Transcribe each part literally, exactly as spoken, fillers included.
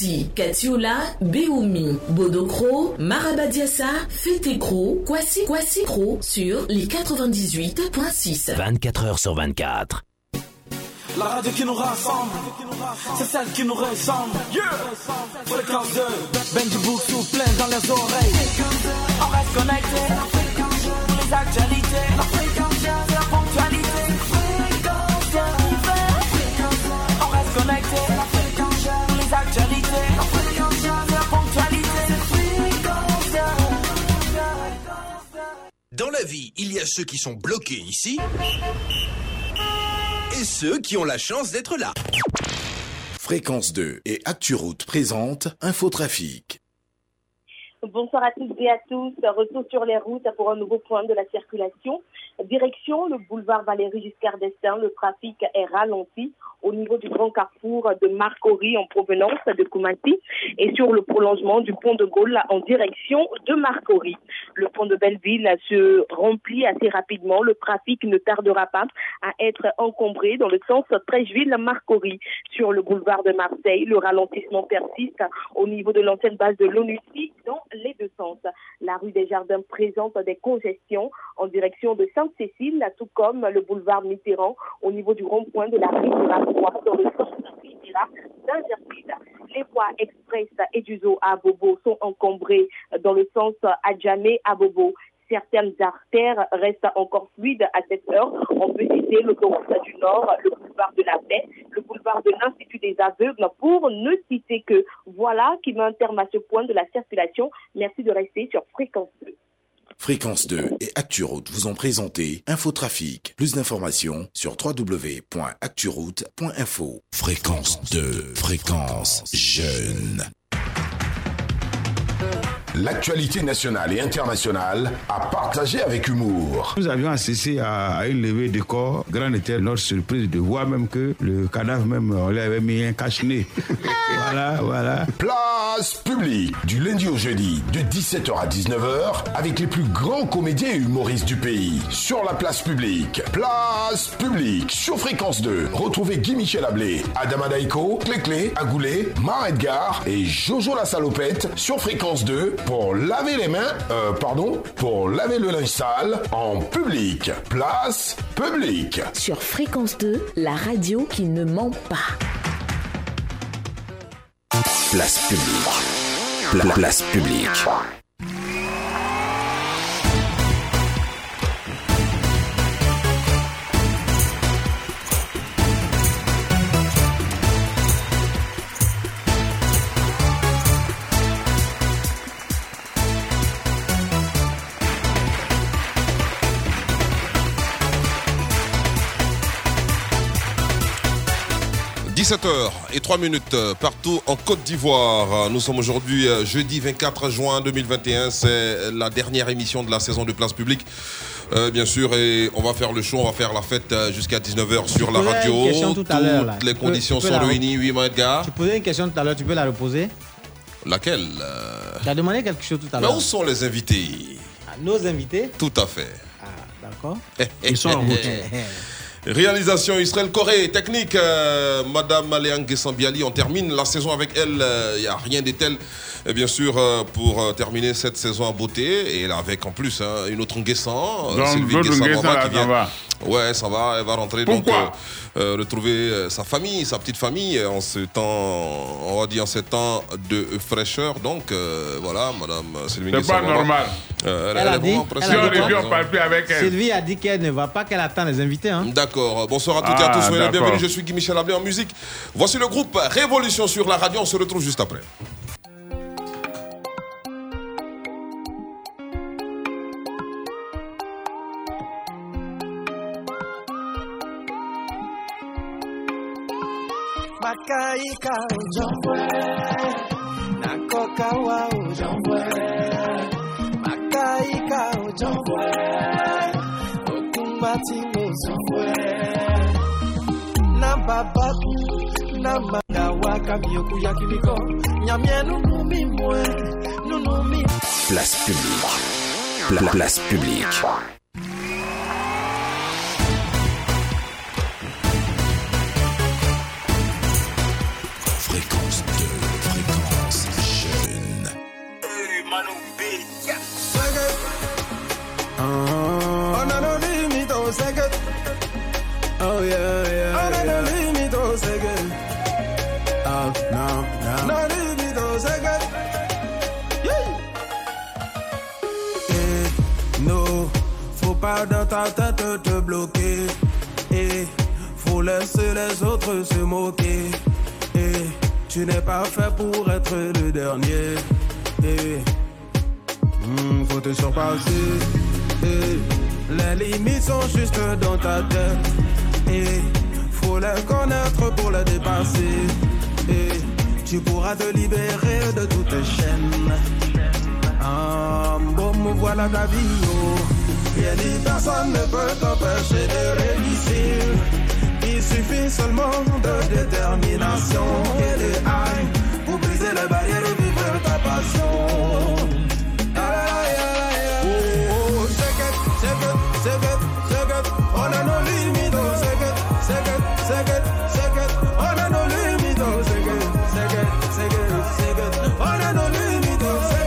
Laeti, Katiola, Beoumi, Bodokro, Marabadiassa, Fetekro, Kwasi Kwasikro sur les quatre-vingt-dix-huit virgule six. vingt-quatre heures sur vingt-quatre. La radio qui nous rassemble, c'est celle qui nous ressemble. Yeah. Fréquence deux, Benji Boussou plein dans les oreilles. On reste connecté, pour les actualités. La fréquence deux, c'est la ponctualité. Fréquence deux, on reste connecté, pour les actualités. La fréquence deux, c'est la ponctualité. Dans la vie, il y a ceux qui sont bloqués ici. Et ceux qui ont la chance d'être là. Fréquence deux et ActuRoute présente Infotrafic. Bonsoir à toutes et à tous. Retour sur les routes pour un nouveau point de la circulation. Direction le boulevard Valéry Giscard d'Estaing. Le trafic est ralenti au niveau du grand carrefour de Marcory en provenance de Koumassi et sur le prolongement du pont de Gaulle en direction de Marcory. Le pont de Belleville se remplit assez rapidement. Le trafic ne tardera pas à être encombré dans le sens Treichville-Marcory. Sur le boulevard de Marseille, le ralentissement persiste au niveau de l'ancienne base de l'ONUSI dans les deux sens. La rue des Jardins présente des congestions en direction de Sainte-Cécile, tout comme le boulevard Mitterrand au niveau du rond-point de la rue de la dans le sens de la d'Ingerville. Les voies express et du zoo à Bobo sont encombrées dans le sens Adjamé à Bobo. Certaines artères restent encore fluides à cette heure. On peut citer l'autoroute du Nord, le boulevard de la Paix, le boulevard de l'Institut des Aveugles, pour ne citer que. Voilà qui met un terme à ce point de la circulation. Merci de rester sur Fréquence deux. Fréquence deux et ActuRoute vous ont présenté Infotrafic. Plus d'informations sur w w w point acturoute point info. Fréquence deux, fréquence jeune. L'actualité nationale et internationale à partager avec humour. Nous avions assisté à une levée de corps. Grande était notre surprise de voir même que le cadavre, même, on lui avait mis un cache-nez. Voilà, voilà. Place Publique, du lundi au jeudi, de dix-sept heures à dix-neuf heures, avec les plus grands comédiens et humoristes du pays. Sur la place publique, Place Publique, sur Fréquence deux, retrouvez Guy Michel Ablé, Adama Dahico, Cléclé, Agoulé, Mar-Edgar et Jojo La Salopette sur Fréquence deux. Pour laver les mains, euh, pardon, pour laver le linge sale en public. Place Publique. Sur Fréquence deux, la radio qui ne ment pas. Place Publique. Pla- place Publique. dix-sept heures et trois minutes partout en Côte d'Ivoire. Nous sommes aujourd'hui jeudi vingt-quatre juin deux mille vingt et un. C'est la dernière émission de la saison de Place Publique. Euh, bien sûr, et on va faire le show, on va faire la fête jusqu'à dix-neuf heures sur la radio. Tout Toutes là. les conditions peux, sont la... réunies. Oui, Edgar. Tu posais une question tout à l'heure, tu peux la reposer? Laquelle? euh... Tu as demandé quelque chose tout à l'heure. Mais où sont les invités? Ah, nos invités? Tout à fait. Ah, d'accord. Ils sont en route. Réalisation Israël Koré, technique, euh, Madame Léa Biali. On termine la saison avec elle. Il euh, n'y a rien de tel, et bien sûr, euh, pour euh, terminer cette saison en beauté. Et là, avec en plus hein, une autre Nguessan, euh, Sylvie Nguessan qui vient. Va. Ouais, ça va, elle va rentrer. Pourquoi? Donc, euh, euh, retrouver euh, sa famille, sa petite famille, en ce temps, on va dire en ce temps de fraîcheur. Donc, euh, voilà, Madame Sylvie Nguessan. C'est pas normal. Euh, elle, elle, elle a dit, elle a avec elle. Sylvie a dit qu'elle ne va pas, qu'elle attend les invités. Hein. D'accord. Bonsoir à toutes ah, et à tous. Soyez les bienvenus. Je suis Guy Michel Ablé en musique. Voici le groupe Révolution sur la radio. On se retrouve juste après. Na babaku na magawa kamioku ya kimiko nyamienu mumi mwe nunumi. Place Publique. Place Publique. Fréquence deux. Fréquence Non, faut pas dans ta tête te bloquer. Et faut laisser les autres se moquer. Et tu n'es pas fait pour être le dernier. Et mmh, faut te surpasser. Et les limites sont juste dans ta tête. Et faut les connaître pour les dépasser. Et tu pourras te libérer de toutes tes chaînes. Ah, bon, me voilà ta vie, oh. Bien dit, personne ne peut t'empêcher de réussir. Il suffit seulement de détermination et de haine pour briser les barrières et vivre ta passion. Ah, oh, oh, c'est que, c'est que, c'est que, c'est que, on a nos limites, oh, c'est que, c'est que, c'est que, c'est que, on a nos limites, oh, c'est que, c'est que, c'est que, c'est que, on a nos limites, oh, c'est que.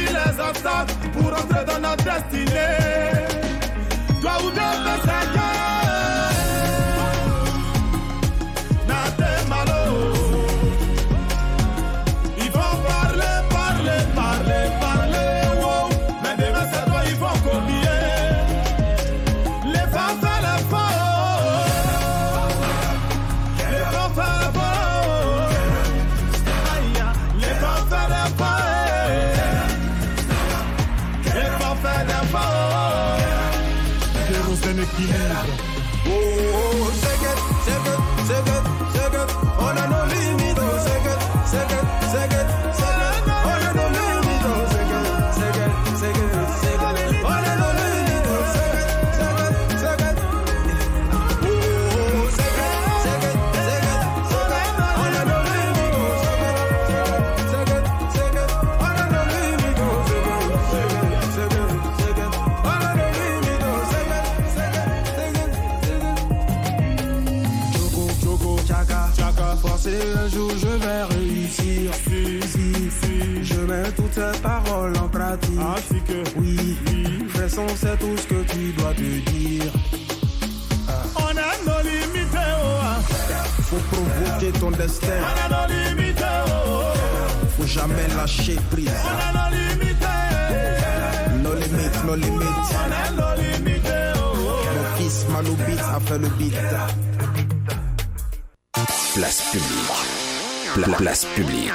Les obstacles pour entrer dans notre destinée. Toi ou d'autres sacrés, n'attends malo. Ils vont parler, parler, parler, parler. Wow. Mais demain c'est toi, ils vont copier. Les femmes font la faute. Les femmes font la faute. Les femmes font la faute. Oh, oh, c'est que, c'est que, c'est que, c'est que, on a nos limites, c'est que, c'est que, c'est que, c'est que, on a nos limites, c'est que, c'est que, c'est que, c'est que, on a nos limites, c'est que, c'est que, c'est que, oh, c'est que, c'est que, c'est que, on a nos limites, c'est que, c'est que, c'est que, on a nos limites, c'est que, c'est que, c'est que, on a nos limites, c'est que. Forcé un jour je vais réussir. Si, si, si, je mets toutes ces paroles en pratique. Ainsi que oui, oui, façon c'est tout ce que tu dois te dire. Ah. On a nos limites, oh. Faut provoquer ton destin. On a nos limites, oh. Faut jamais lâcher prise. On a nos limites, nos limites, nos limites. On a nos limites, oh. Mon fils Manu beat a fait le beat. Place publique. Pla- place publique.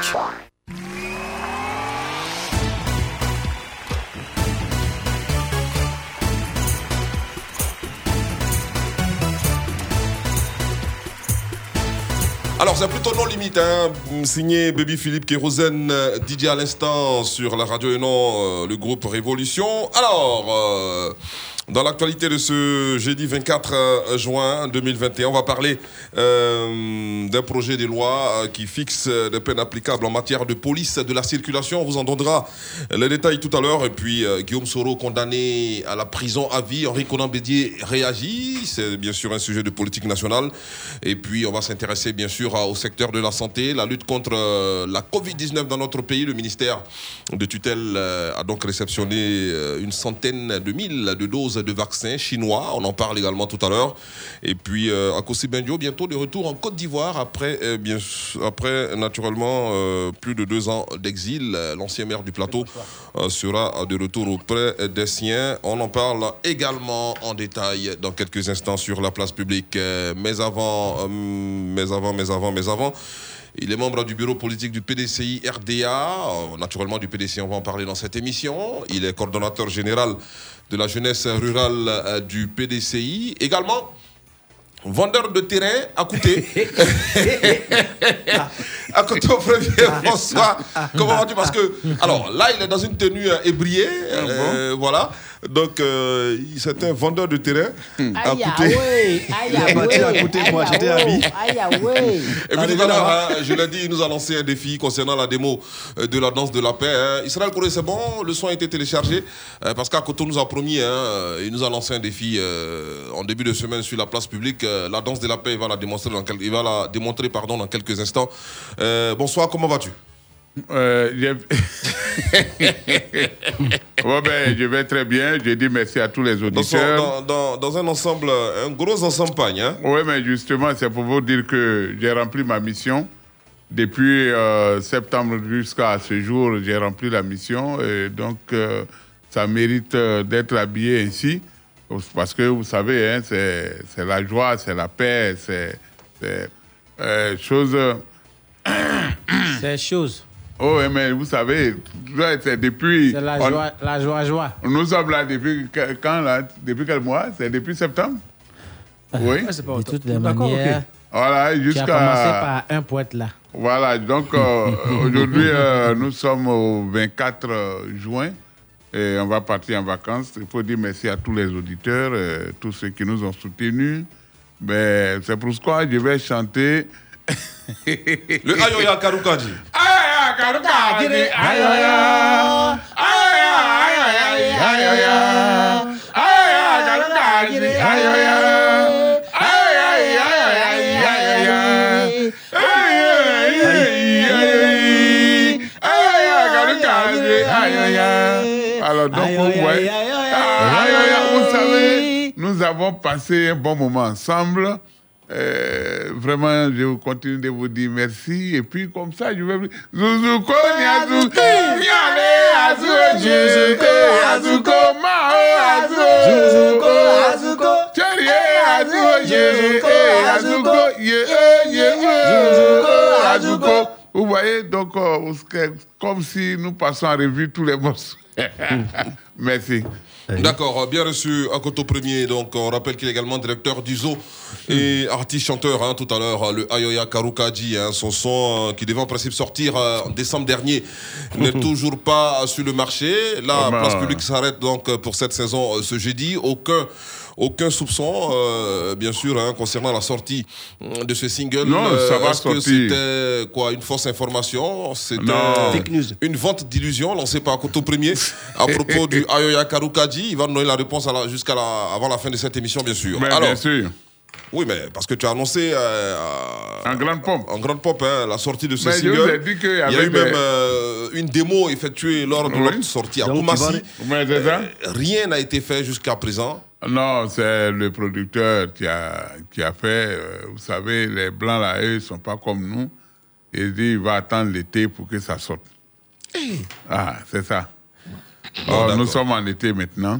Alors, c'est plutôt non limite, hein. Signé Baby Philippe Kérozen, D J à l'instant sur la radio et non euh, le groupe Révolution. Alors, euh, dans l'actualité de ce jeudi vingt-quatre juin deux mille vingt et un, on va parler euh, d'un projet de loi qui fixe des peines applicables en matière de police de la circulation. On vous en donnera les détails tout à l'heure. Et puis, euh, Guillaume Soro condamné à la prison à vie. Henri Konan Bédié réagit. C'est bien sûr un sujet de politique nationale. Et puis, on va s'intéresser bien sûr au secteur de la santé, la lutte contre la covid dix-neuf dans notre pays. Le ministère de tutelle a donc réceptionné une centaine de mille de doses de vaccins chinois. On en parle également tout à l'heure. Et puis Akossi-Bendjo, bientôt de retour en Côte d'Ivoire après, bien sûr, après naturellement plus de deux ans d'exil. L'ancien maire du plateau sera de retour auprès des siens. On en parle également en détail dans quelques instants sur la place publique. Mais avant, mais avant mais avant, mais avant. Il est membre du bureau politique du P D C I R D A. Naturellement, du P D C I, on va en parler dans cette émission. Il est coordonnateur général de la jeunesse rurale du P D C I. Également, vendeur de terrain à côté. Akoto Premier, François, comment vas-tu ? Parce que, alors là, il est dans une tenue ébriée. Euh, voilà. Donc, euh, c'était un vendeur de terrain. Mm. À côté. Il est parti à côté, moi, j'étais ami. Et puis tout à l'heure, je l'ai dit, il nous a lancé un défi concernant la démo de la danse de la paix. Hein. Israël Koré, c'est bon, le son a été téléchargé. Euh, parce qu'Akoto nous a promis, hein, il nous a lancé un défi euh, en début de semaine sur la place publique. Euh, la danse de la paix, il va la démontrer dans, quel... il va la démontrer, pardon, dans quelques instants. Euh, bonsoir, comment vas-tu? Euh, ouais, ben, je vais très bien. Je dis merci à tous les auditeurs. Dans, dans, dans un ensemble, un gros ensemble pagne. Hein? Oui, mais justement, c'est pour vous dire que j'ai rempli ma mission. Depuis euh, septembre jusqu'à ce jour, j'ai rempli la mission. Et donc, euh, ça mérite d'être habillé ainsi. Parce que vous savez, hein, c'est, c'est la joie, c'est la paix, c'est, c'est euh, chose. C'est chose. Oh, mais vous savez, c'est depuis... C'est la joie, on, la joie, joie. Nous sommes là depuis quand, là? Depuis quel mois? C'est depuis septembre? Oui. Ah, c'est pas de toutes les manières, okay. Voilà, jusqu'à... Tu as commencé par un poète, là. Voilà, donc euh, aujourd'hui, euh, nous sommes au vingt-quatre juin et on va partir en vacances. Il faut dire merci à tous les auditeurs, euh, tous ceux qui nous ont soutenus. Mais c'est pour ça que je vais chanter... Le Ayoya Karukaji. Ayoya Karukaji. Ayoya. Ayoya. Ayoya. Ayoya Karukaji. Ayoya. Ayoya. Alors donc vous voyez. Ayoya, vous savez, nous avons passé un bon moment ensemble. Euh, vraiment, je continue de vous dire merci. Et puis, comme ça, je vais... Zuzuko, Niazuko, Niale, Azuko, Juzuko, Azuko, Mao, Azuko, Azuko, Chérie, Azuko, Juzuko, Azuko, Yé, Yé, Juzuko, Azuko. Vous voyez, donc, euh, comme si nous passons en revue tous les morceaux. Merci. D'accord, bien reçu Akoto Premier. Donc on rappelle qu'il est également directeur du zoo et artiste chanteur, hein, tout à l'heure le Ayoya Karukaji, hein, son son euh, qui devait en principe sortir euh, en décembre dernier n'est toujours pas sur le marché. La oh ben... Place Publique s'arrête donc pour cette saison euh, ce jeudi. Aucun Aucun soupçon, euh, bien sûr, hein, concernant la sortie de ce single. Non, ça va euh, est-ce sortir. Que c'était quoi, une fausse information? C'était une vente d'illusions lancée par Akoto Premier à propos du Ayoya Karukaji. Il va nous donner la réponse à la, jusqu'à la, avant la fin de cette émission, bien sûr. Mais alors, bien sûr. Oui, mais parce que tu as annoncé euh, en grande pompe, en grande pompe, hein, la sortie de ce mais single. Dit il y a eu des... même euh, une démo effectuée lors de oui. notre sortie à Koumassi. Euh, rien n'a été fait jusqu'à présent. Non, c'est le producteur qui a, qui a fait. Euh, vous savez, les Blancs, là, eux, ils ne sont pas comme nous. Il dit, il va attendre l'été pour que ça sorte. Ah, c'est ça. Bon, oh, nous sommes en été maintenant.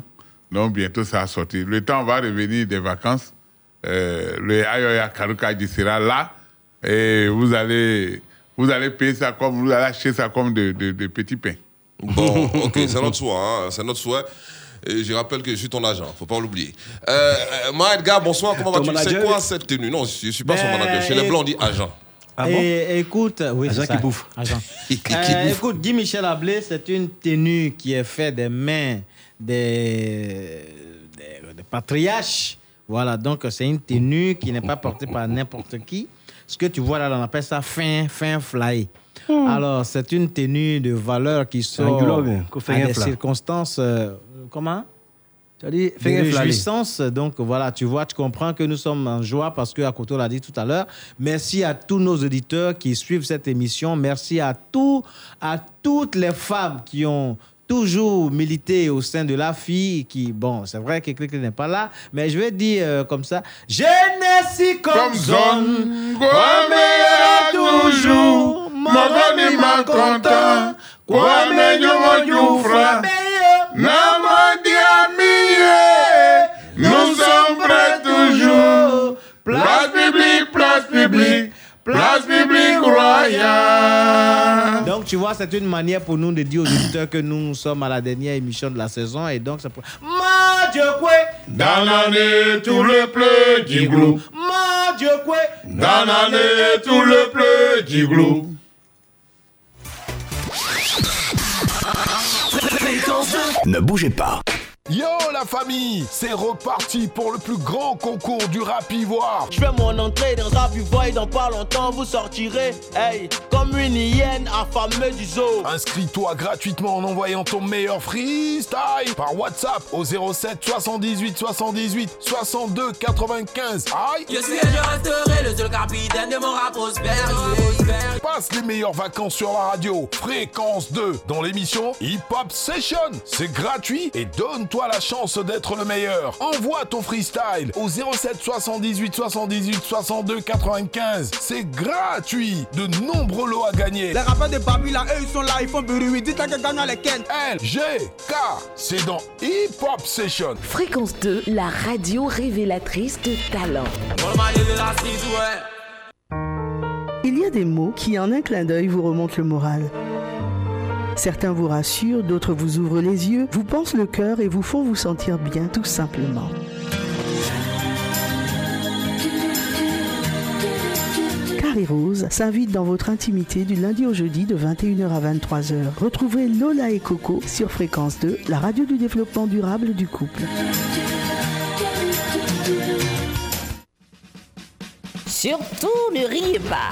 Donc, bientôt, ça va sortir. Le temps va revenir des vacances. Euh, le Ayoya Karukaji sera là. Et vous allez, vous allez payer ça comme, vous allez acheter ça comme de, de, de petits pains. Bon, OK, c'est notre souhait. Hein, c'est notre souhait. Et je rappelle que je suis ton agent, faut pas l'oublier. Euh, Mar-Edgar, bonsoir, comment vas-tu? C'est quoi cette tenue? Non, je suis pas son manager. Chez les Blancs, on dit agent. Ah bon? Et, écoute, oui, agent qui bouffe. Agent. qui, qui euh, bouffe. Écoute, Guy Michel Ablé, c'est une tenue qui est faite des mains des, des, des patriarches. Voilà, donc c'est une tenue qui n'est pas portée par n'importe qui. Ce que tu vois là, on appelle ça fin, fin fly. Hmm. Alors, c'est une tenue de valeur qui sort globe, à des fly. Circonstances... Euh, Comment? Tu as dit de jouissance. Donc voilà, tu vois, tu comprends que nous sommes en joie parce que Akoto l'a dit tout à l'heure. Merci à tous nos auditeurs qui suivent cette émission. Merci à tout, à toutes les femmes qui ont toujours milité au sein de la fille. Qui, bon, c'est vrai que Cléclé n'est pas là, mais je vais dire euh, comme ça. Je ne suis comme zone, comme toujours, mon ami m'a content, quoi mais nous mon frère. Nous sommes prêts toujours. Place publique, place publique, place publique royale. Donc tu vois, c'est une manière pour nous de dire aux auditeurs que nous sommes à la dernière émission de la saison et donc ça peut. Ma Dieu quoi, dans l'année tout le pleu du glou. Ma Dieu quoi, dans l'année tout le pleu du glou. Ne bougez pas. Yo la famille, c'est reparti pour le plus grand concours du rap ivoire. Je fais mon entrée dans rap ivoire et dans pas longtemps vous sortirez, hey, comme une hyène affamée du zoo. Inscris-toi gratuitement en envoyant ton meilleur freestyle par WhatsApp au zéro sept soixante-dix-huit soixante-dix-huit soixante-deux quatre-vingt-quinze. Aïe, je suis et je resterai le seul capitaine de mon rap prospère. Passe les meilleures vacances sur la radio Fréquence deux dans l'émission Hip Hop Session. C'est gratuit et donne toi la chance d'être le meilleur. Envoie ton freestyle au zéro sept soixante-dix-huit soixante-dix-huit soixante-deux quatre-vingt-quinze. C'est gratuit. De nombreux lots à gagner. Les rappeurs de Babylon, eux, ils sont là, ils font bruit. Dites-la que gagnent les Ken. L G K, c'est dans Hip Hop Session. Fréquence deux, la radio révélatrice de talent. Il y a des mots qui, en un clin d'œil, vous remontent le moral. Certains vous rassurent, d'autres vous ouvrent les yeux, vous pensent le cœur et vous font vous sentir bien, tout simplement. Carré Rose s'invite dans votre intimité du lundi au jeudi de vingt et une heures à vingt-trois heures. Retrouvez Lola et Coco sur Fréquence deux, la radio du développement durable du couple. Surtout ne riez pas.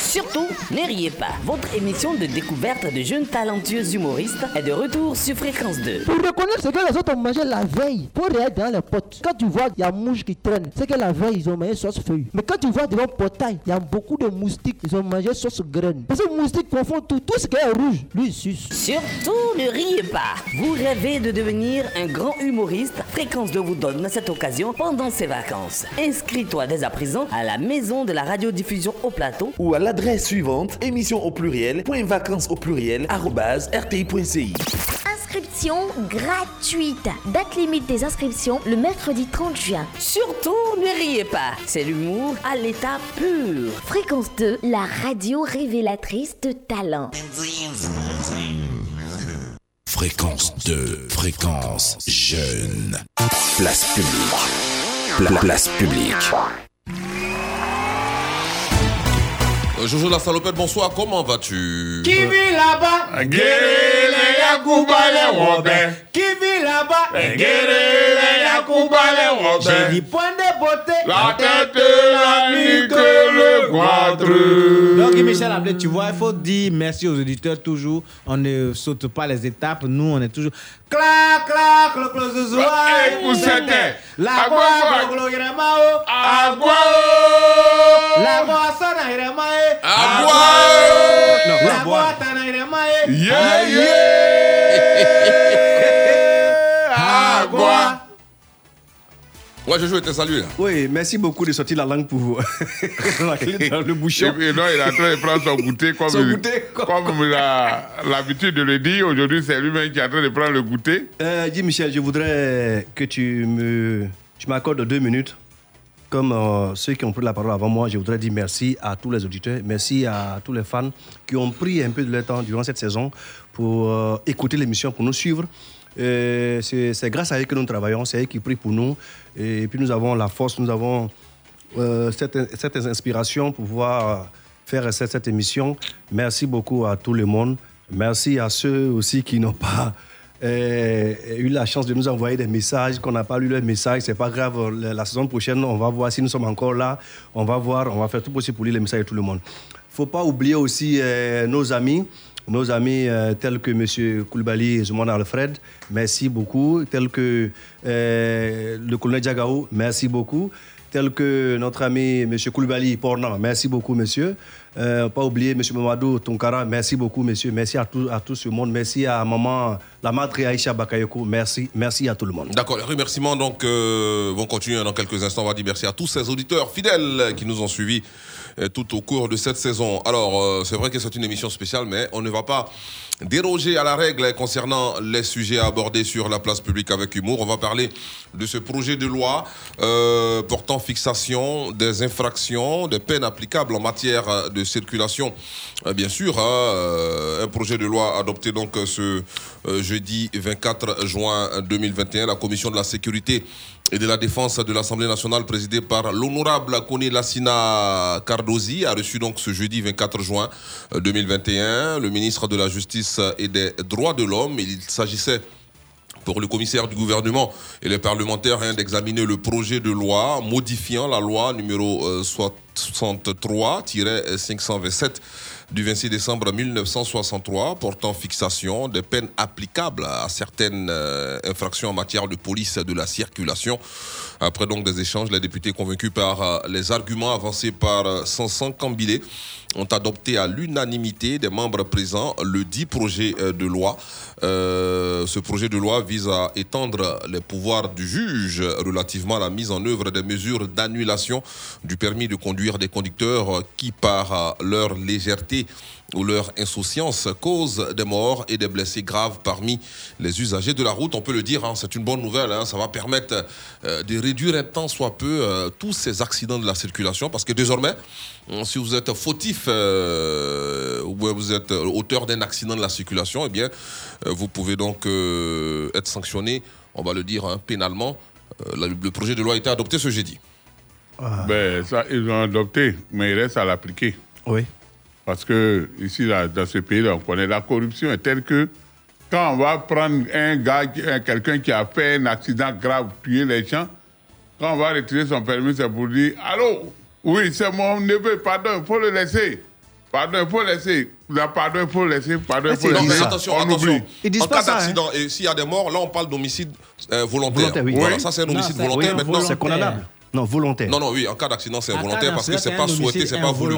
Surtout ne riez pas. Votre émission de découverte de jeunes talentueux humoristes est de retour sur Fréquence deux. Pour reconnaître ce que les autres ont mangé la veille, pour être dans les potes. Quand tu vois il y a mouche qui traîne, c'est que la veille ils ont mangé sauce feuille. Mais quand tu vois devant portail, il y a beaucoup de moustiques, ils ont mangé sauce graine. Parce que les moustiques confondent tout, tout ce qui est rouge, lui suce. Surtout ne riez pas. Vous rêvez de devenir un grand humoriste. Fréquence deux vous donne cette occasion pendant ses vacances. Inscris-toi dès à présent à la maison de la radiodiffusion au plateau ou à l'adresse suivante émission au pluriel point vacances au pluriel arrobase rti.ci. Inscription gratuite. Date limite des inscriptions le mercredi trente juin. Surtout ne riez pas, c'est l'humour à l'état pur. Fréquence deux, la radio révélatrice de talent. Fréquence deux, fréquence jeune. Place publique. Place publique. Euh, Jojo La Salopette, bonsoir, comment vas-tu? Qui vit là-bas? Guéré les Yakouba les Robins. Qui vit là-bas? Guéré les Yakouba les Robins. J'ai dit point de beauté. La tête, la nuque, le ventre. Donc Guy Michel Ablé, tu vois, il faut dire merci aux auditeurs toujours. On ne saute pas les étapes, nous on est toujours... Clac, clac, le clos de Zoua. Et où c'était? La voix, le clos de Remao. A voix, la voix, ça n'a rien maé. A voix, la voix, ça n'a rien maé. Yeah, yeah. A voix. Ouais, Jojo, je te salue. Oui, merci beaucoup de sortir la langue pour vous. La clé dans le bouchon. Et, et non, il est en train de prendre son goûter comme, son goûter, comme, comme, comme la, l'habitude de le dire. Aujourd'hui, c'est lui-même qui est en train de prendre le goûter. Euh, Guy Michel, je voudrais que tu me, tu m'accordes deux minutes. Comme euh, ceux qui ont pris la parole avant moi, je voudrais dire merci à tous les auditeurs, merci à tous les fans qui ont pris un peu de leur temps durant cette saison pour euh, écouter l'émission, pour nous suivre. Euh, c'est, c'est grâce à eux que nous travaillons, c'est eux qui prient pour nous. Et, et puis nous avons la force, nous avons euh, certaines, certaines inspirations pour pouvoir faire cette, cette émission. Merci beaucoup à tout le monde. Merci à ceux aussi qui n'ont pas euh, eu la chance de nous envoyer des messages, qu'on n'a pas lu leurs messages. C'est pas grave, la, la saison prochaine, on va voir si nous sommes encore là. On va voir, on va faire tout possible pour lire les messages de tout le monde. Il ne faut pas oublier aussi euh, nos amis. Nos amis euh, tels que M. Koulibaly et Zoumane Alfred, merci beaucoup. Tels que euh, le colonel Diagao, merci beaucoup. Tels que notre ami M. Koulibaly Pornan, merci beaucoup, monsieur. Euh, pas oublier M. Mamadou Tonkara, merci beaucoup, monsieur. Merci à tout, à tout ce monde. Merci à maman, la matre Aïcha Bakayoko. Merci, merci à tout le monde. D'accord, les remerciements donc, euh, vont continuer dans quelques instants. On va dire merci à tous ces auditeurs fidèles qui nous ont suivis tout au cours de cette saison. Alors, euh, c'est vrai que c'est une émission spéciale, mais on ne va pas déroger à la règle concernant les sujets abordés sur la place publique avec humour. On va parler de ce projet de loi euh, portant fixation des infractions, des peines applicables en matière de circulation. Euh, bien sûr, euh, un projet de loi adopté donc ce euh, jeudi vingt-quatre juin deux mille vingt et un. La Commission de la sécurité et de la défense de l'Assemblée nationale, présidée par l'honorable Koné Lassina Cardosi, a reçu donc ce jeudi vingt-quatre juin deux mille vingt et un le ministre de la Justice et des Droits de l'Homme. Il s'agissait pour le commissaire du gouvernement et les parlementaires hein, d'examiner le projet de loi modifiant la loi numéro soixante-trois cinq cent vingt-sept du vingt-six décembre mille neuf cent soixante-trois portant fixation des peines applicables à certaines euh, infractions en matière de police de la circulation. Après donc des échanges, les députés convaincus par euh, les arguments avancés par euh, Sansan Kambilé ont adopté à l'unanimité des membres présents le dit projet euh, de loi. Euh, ce projet de loi vise à étendre les pouvoirs du juge relativement à la mise en œuvre des mesures d'annulation du permis de conduire des conducteurs qui, par euh, leur légèreté ou leur insouciance cause des morts et des blessés graves parmi les usagers de la route. On peut le dire, hein, c'est une bonne nouvelle, hein, ça va permettre euh, de réduire un tant soit peu euh, tous ces accidents de la circulation, parce que désormais, si vous êtes fautif euh, ou vous êtes auteur d'un accident de la circulation, eh bien, euh, vous pouvez donc euh, être sanctionné, on va le dire hein, pénalement. Euh, le projet de loi a été adopté ce jeudi. Ah. Ben, ça, ils ont adopté, mais il reste à l'appliquer. Oui. Parce que ici, là, dans ce pays-là, on connaît la corruption est telle que quand on va prendre un gars, quelqu'un qui a fait un accident grave, tuer les gens, quand on va retirer son permis, c'est pour dire « Allô, oui, c'est mon neveu, pardon, il faut le laisser. Pardon, il faut le laisser. Là, pardon, il faut le laisser. Pardon, il faut le laisser. » Mais attention, on attention. Oublie. En cas ça, d'accident, hein. Et s'il y a des morts, là, on parle d'homicide euh, volontaire. volontaire oui. Voilà, ça, c'est un homicide non, c'est volontaire. Oui, maintenant. Volontaire. C'est condamnable. Non, volontaire. Non, non, oui, en cas d'accident, c'est volontaire parce que c'est pas souhaité, c'est pas voulu.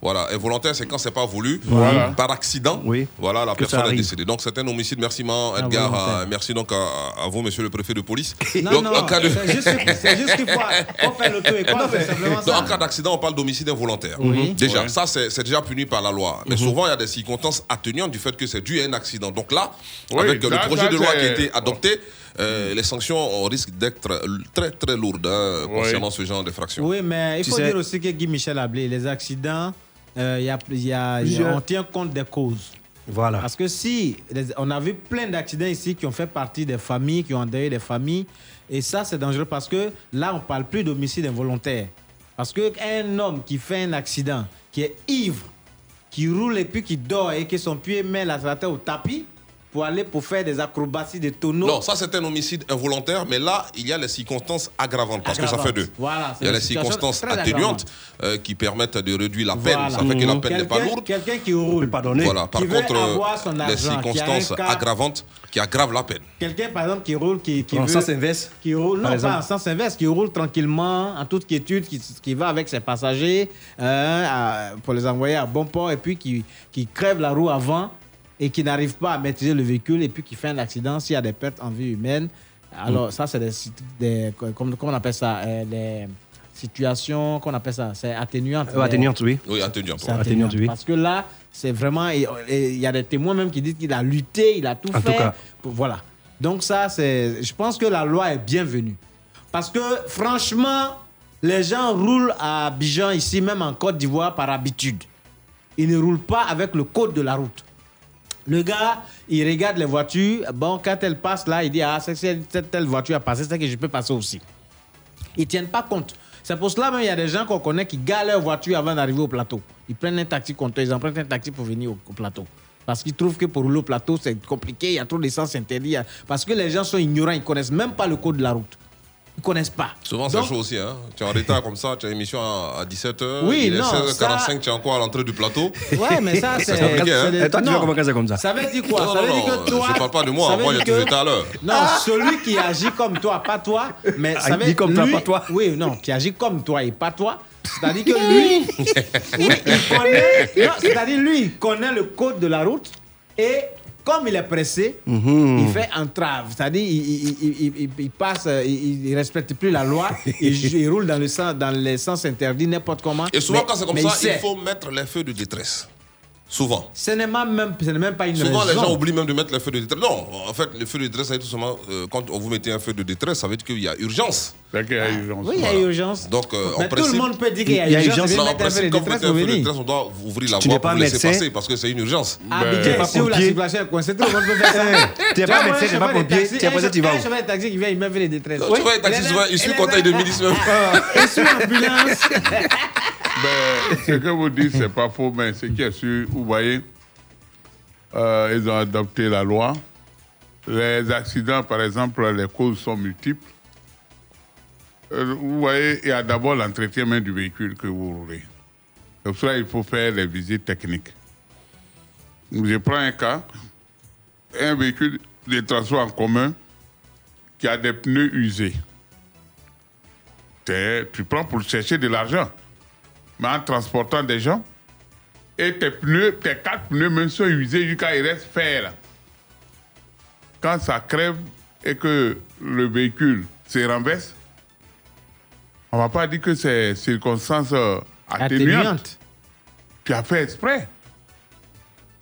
Voilà, involontaire, c'est quand c'est pas voulu, voilà. Par accident, oui. Voilà, la que personne est décédée. Donc, c'est un homicide. Merci, Edgar. Ah, merci donc à, à vous, monsieur le préfet de police. Non, donc, non, en cas de... c'est, juste, c'est juste qu'il faut faire le tout et quoi, non, c'est simplement ça. Donc, en cas d'accident, on parle d'homicide involontaire. Mm-hmm. Déjà, ouais. Ça, c'est, c'est déjà puni par la loi. Mais mm-hmm. souvent, il y a des circonstances atténuantes du fait que c'est dû à un accident. Donc là, oui, avec ça, le projet ça, de loi c'est... qui a été adopté, Euh, les sanctions risquent d'être très très lourdes hein, oui. concernant ce genre d'infraction. Oui, mais il faut tu dire sais... aussi que Guy Michel Ablé, les accidents, euh, y a, y a, y a, on tient compte des causes. Voilà. Parce que si, les, on a vu plein d'accidents ici qui ont fait partie des familles, qui ont endeuillé des familles, et ça c'est dangereux parce que là on ne parle plus d'homicide involontaire. Parce qu'un homme qui fait un accident, qui est ivre, qui roule et puis qui dort et que son pied met la terre au tapis, pour aller pour faire des acrobaties, des tonneaux. Non, ça c'est un homicide involontaire, mais là, il y a les circonstances aggravantes, parce Aggravante. que ça fait deux. Voilà, il y a les circonstances atténuantes euh, qui permettent de réduire la peine. Voilà. Ça fait que la peine quelqu'un, n'est pas lourde. Quelqu'un qui roule, pardonner, voilà, par qui contre, euh, argent, les circonstances qui aggravantes qui aggravent la peine. Quelqu'un, par exemple, qui roule, qui, qui en veut, sens inverse, qui roule, non pas en sens inverse, qui roule tranquillement, en toute quiétude, qui, qui va avec ses passagers euh, à, pour les envoyer à bon port, et puis qui, qui crève la roue avant. Et qui n'arrive pas à maîtriser le véhicule et puis qui fait un accident s'il y a des pertes en vie humaine. Alors, mmh. ça, c'est des, des comme, comme on appelle ça, euh, les situations, qu'on appelle ça, c'est atténuante. Euh, atténuante, oui. Oui, atténuante. C'est atténuante, atténuante oui. Parce que là, c'est vraiment, il y a des témoins même qui disent qu'il a lutté, il a tout en fait. En tout cas. Voilà. Donc ça, c'est, je pense que la loi est bienvenue. Parce que franchement, les gens roulent à Abidjan, ici, même en Côte d'Ivoire, par habitude. Ils ne roulent pas avec le code de la route. Le gars, il regarde les voitures. Bon, quand elles passent là, il dit « Ah, c'est, c'est, cette telle voiture a passé, c'est que je peux passer aussi. » Ils ne tiennent pas compte. C'est pour cela même qu'il y a des gens qu'on connaît qui garent leur voiture avant d'arriver au plateau. Ils prennent un taxi compteur, ils empruntent un taxi pour venir au, au plateau. Parce qu'ils trouvent que pour rouler au plateau, c'est compliqué, il y a trop d'essence interdite. Parce que les gens sont ignorants, ils ne connaissent même pas le code de la route. Ils ne connaissent pas. Souvent, donc, c'est chaud aussi. Hein. Tu es en retard comme ça, tu as une émission à dix-sept heures, oui, il est seize heures quarante-cinq, ça... tu es encore à l'entrée du plateau. Ouais, mais ça, c'est. C'est compliqué, hein. Et toi, tu veux comment c'est comme ça? Ça veut dire quoi? Non, ça non, veut non, dire que toi. Je ne parle pas de moi, moi, j'ai toujours été à l'heure. Non, ah. celui qui agit comme toi, pas toi. Mais ça veut dire comme lui... toi, pas toi. Oui, non, qui agit comme toi et pas toi. C'est-à-dire que lui. oui, il connaît. Non, c'est-à-dire lui, il connaît le code de la route et. Comme il est pressé, mmh. il fait entrave. C'est-à-dire, il, il, il, il, il passe, il ne respecte plus la loi, il, il roule dans le sens, dans les sens interdits, n'importe comment. Et souvent, mais, quand c'est comme ça, il, il faut mettre les feux de détresse. Souvent. Ce n'est même, ce n'est même pas une souvent, raison. Souvent, les gens oublient même de mettre les feux de détresse. Non, en fait, le feu de détresse, c'est tout simplement, euh, quand vous mettez un feu de détresse, ça veut dire qu'il y a urgence. C'est qu'il y a urgence. Oui, il y a urgence. Donc, euh, en principe, tout le monde peut dire qu'il y a urgence. Non, en principe, quand vous mettez un feu de détresse, on doit ouvrir la voie pour le laisser passer parce que c'est une urgence. Ah, mais tu n'es pas pompier. Tu n'es pas médecin, tu n'es pas pompier. Tu n'es pas tu vas où? Je vais un taxi qui vient, il m'a fait les détresses. Tu vois un taxi souvent, il suit contact de milice même. Il suit ambulance. Ben, ce que vous dites, c'est pas faux, mais ce qui est sûr, vous voyez, euh, ils ont adopté la loi. Les accidents, par exemple, les causes sont multiples. Euh, vous voyez, il y a d'abord l'entretien même du véhicule que vous roulez. Pour cela, il faut faire les visites techniques. Je prends un cas, un véhicule de transport en commun qui a des pneus usés. T'es, tu prends pour chercher de l'argent, mais en transportant des gens, et tes pneus, tes quatre pneus même sont usés jusqu'à il reste fer. Là. Quand ça crève et que le véhicule se renverse, on ne va pas dire que c'est circonstance atténuante. atténuante. Tu as fait exprès.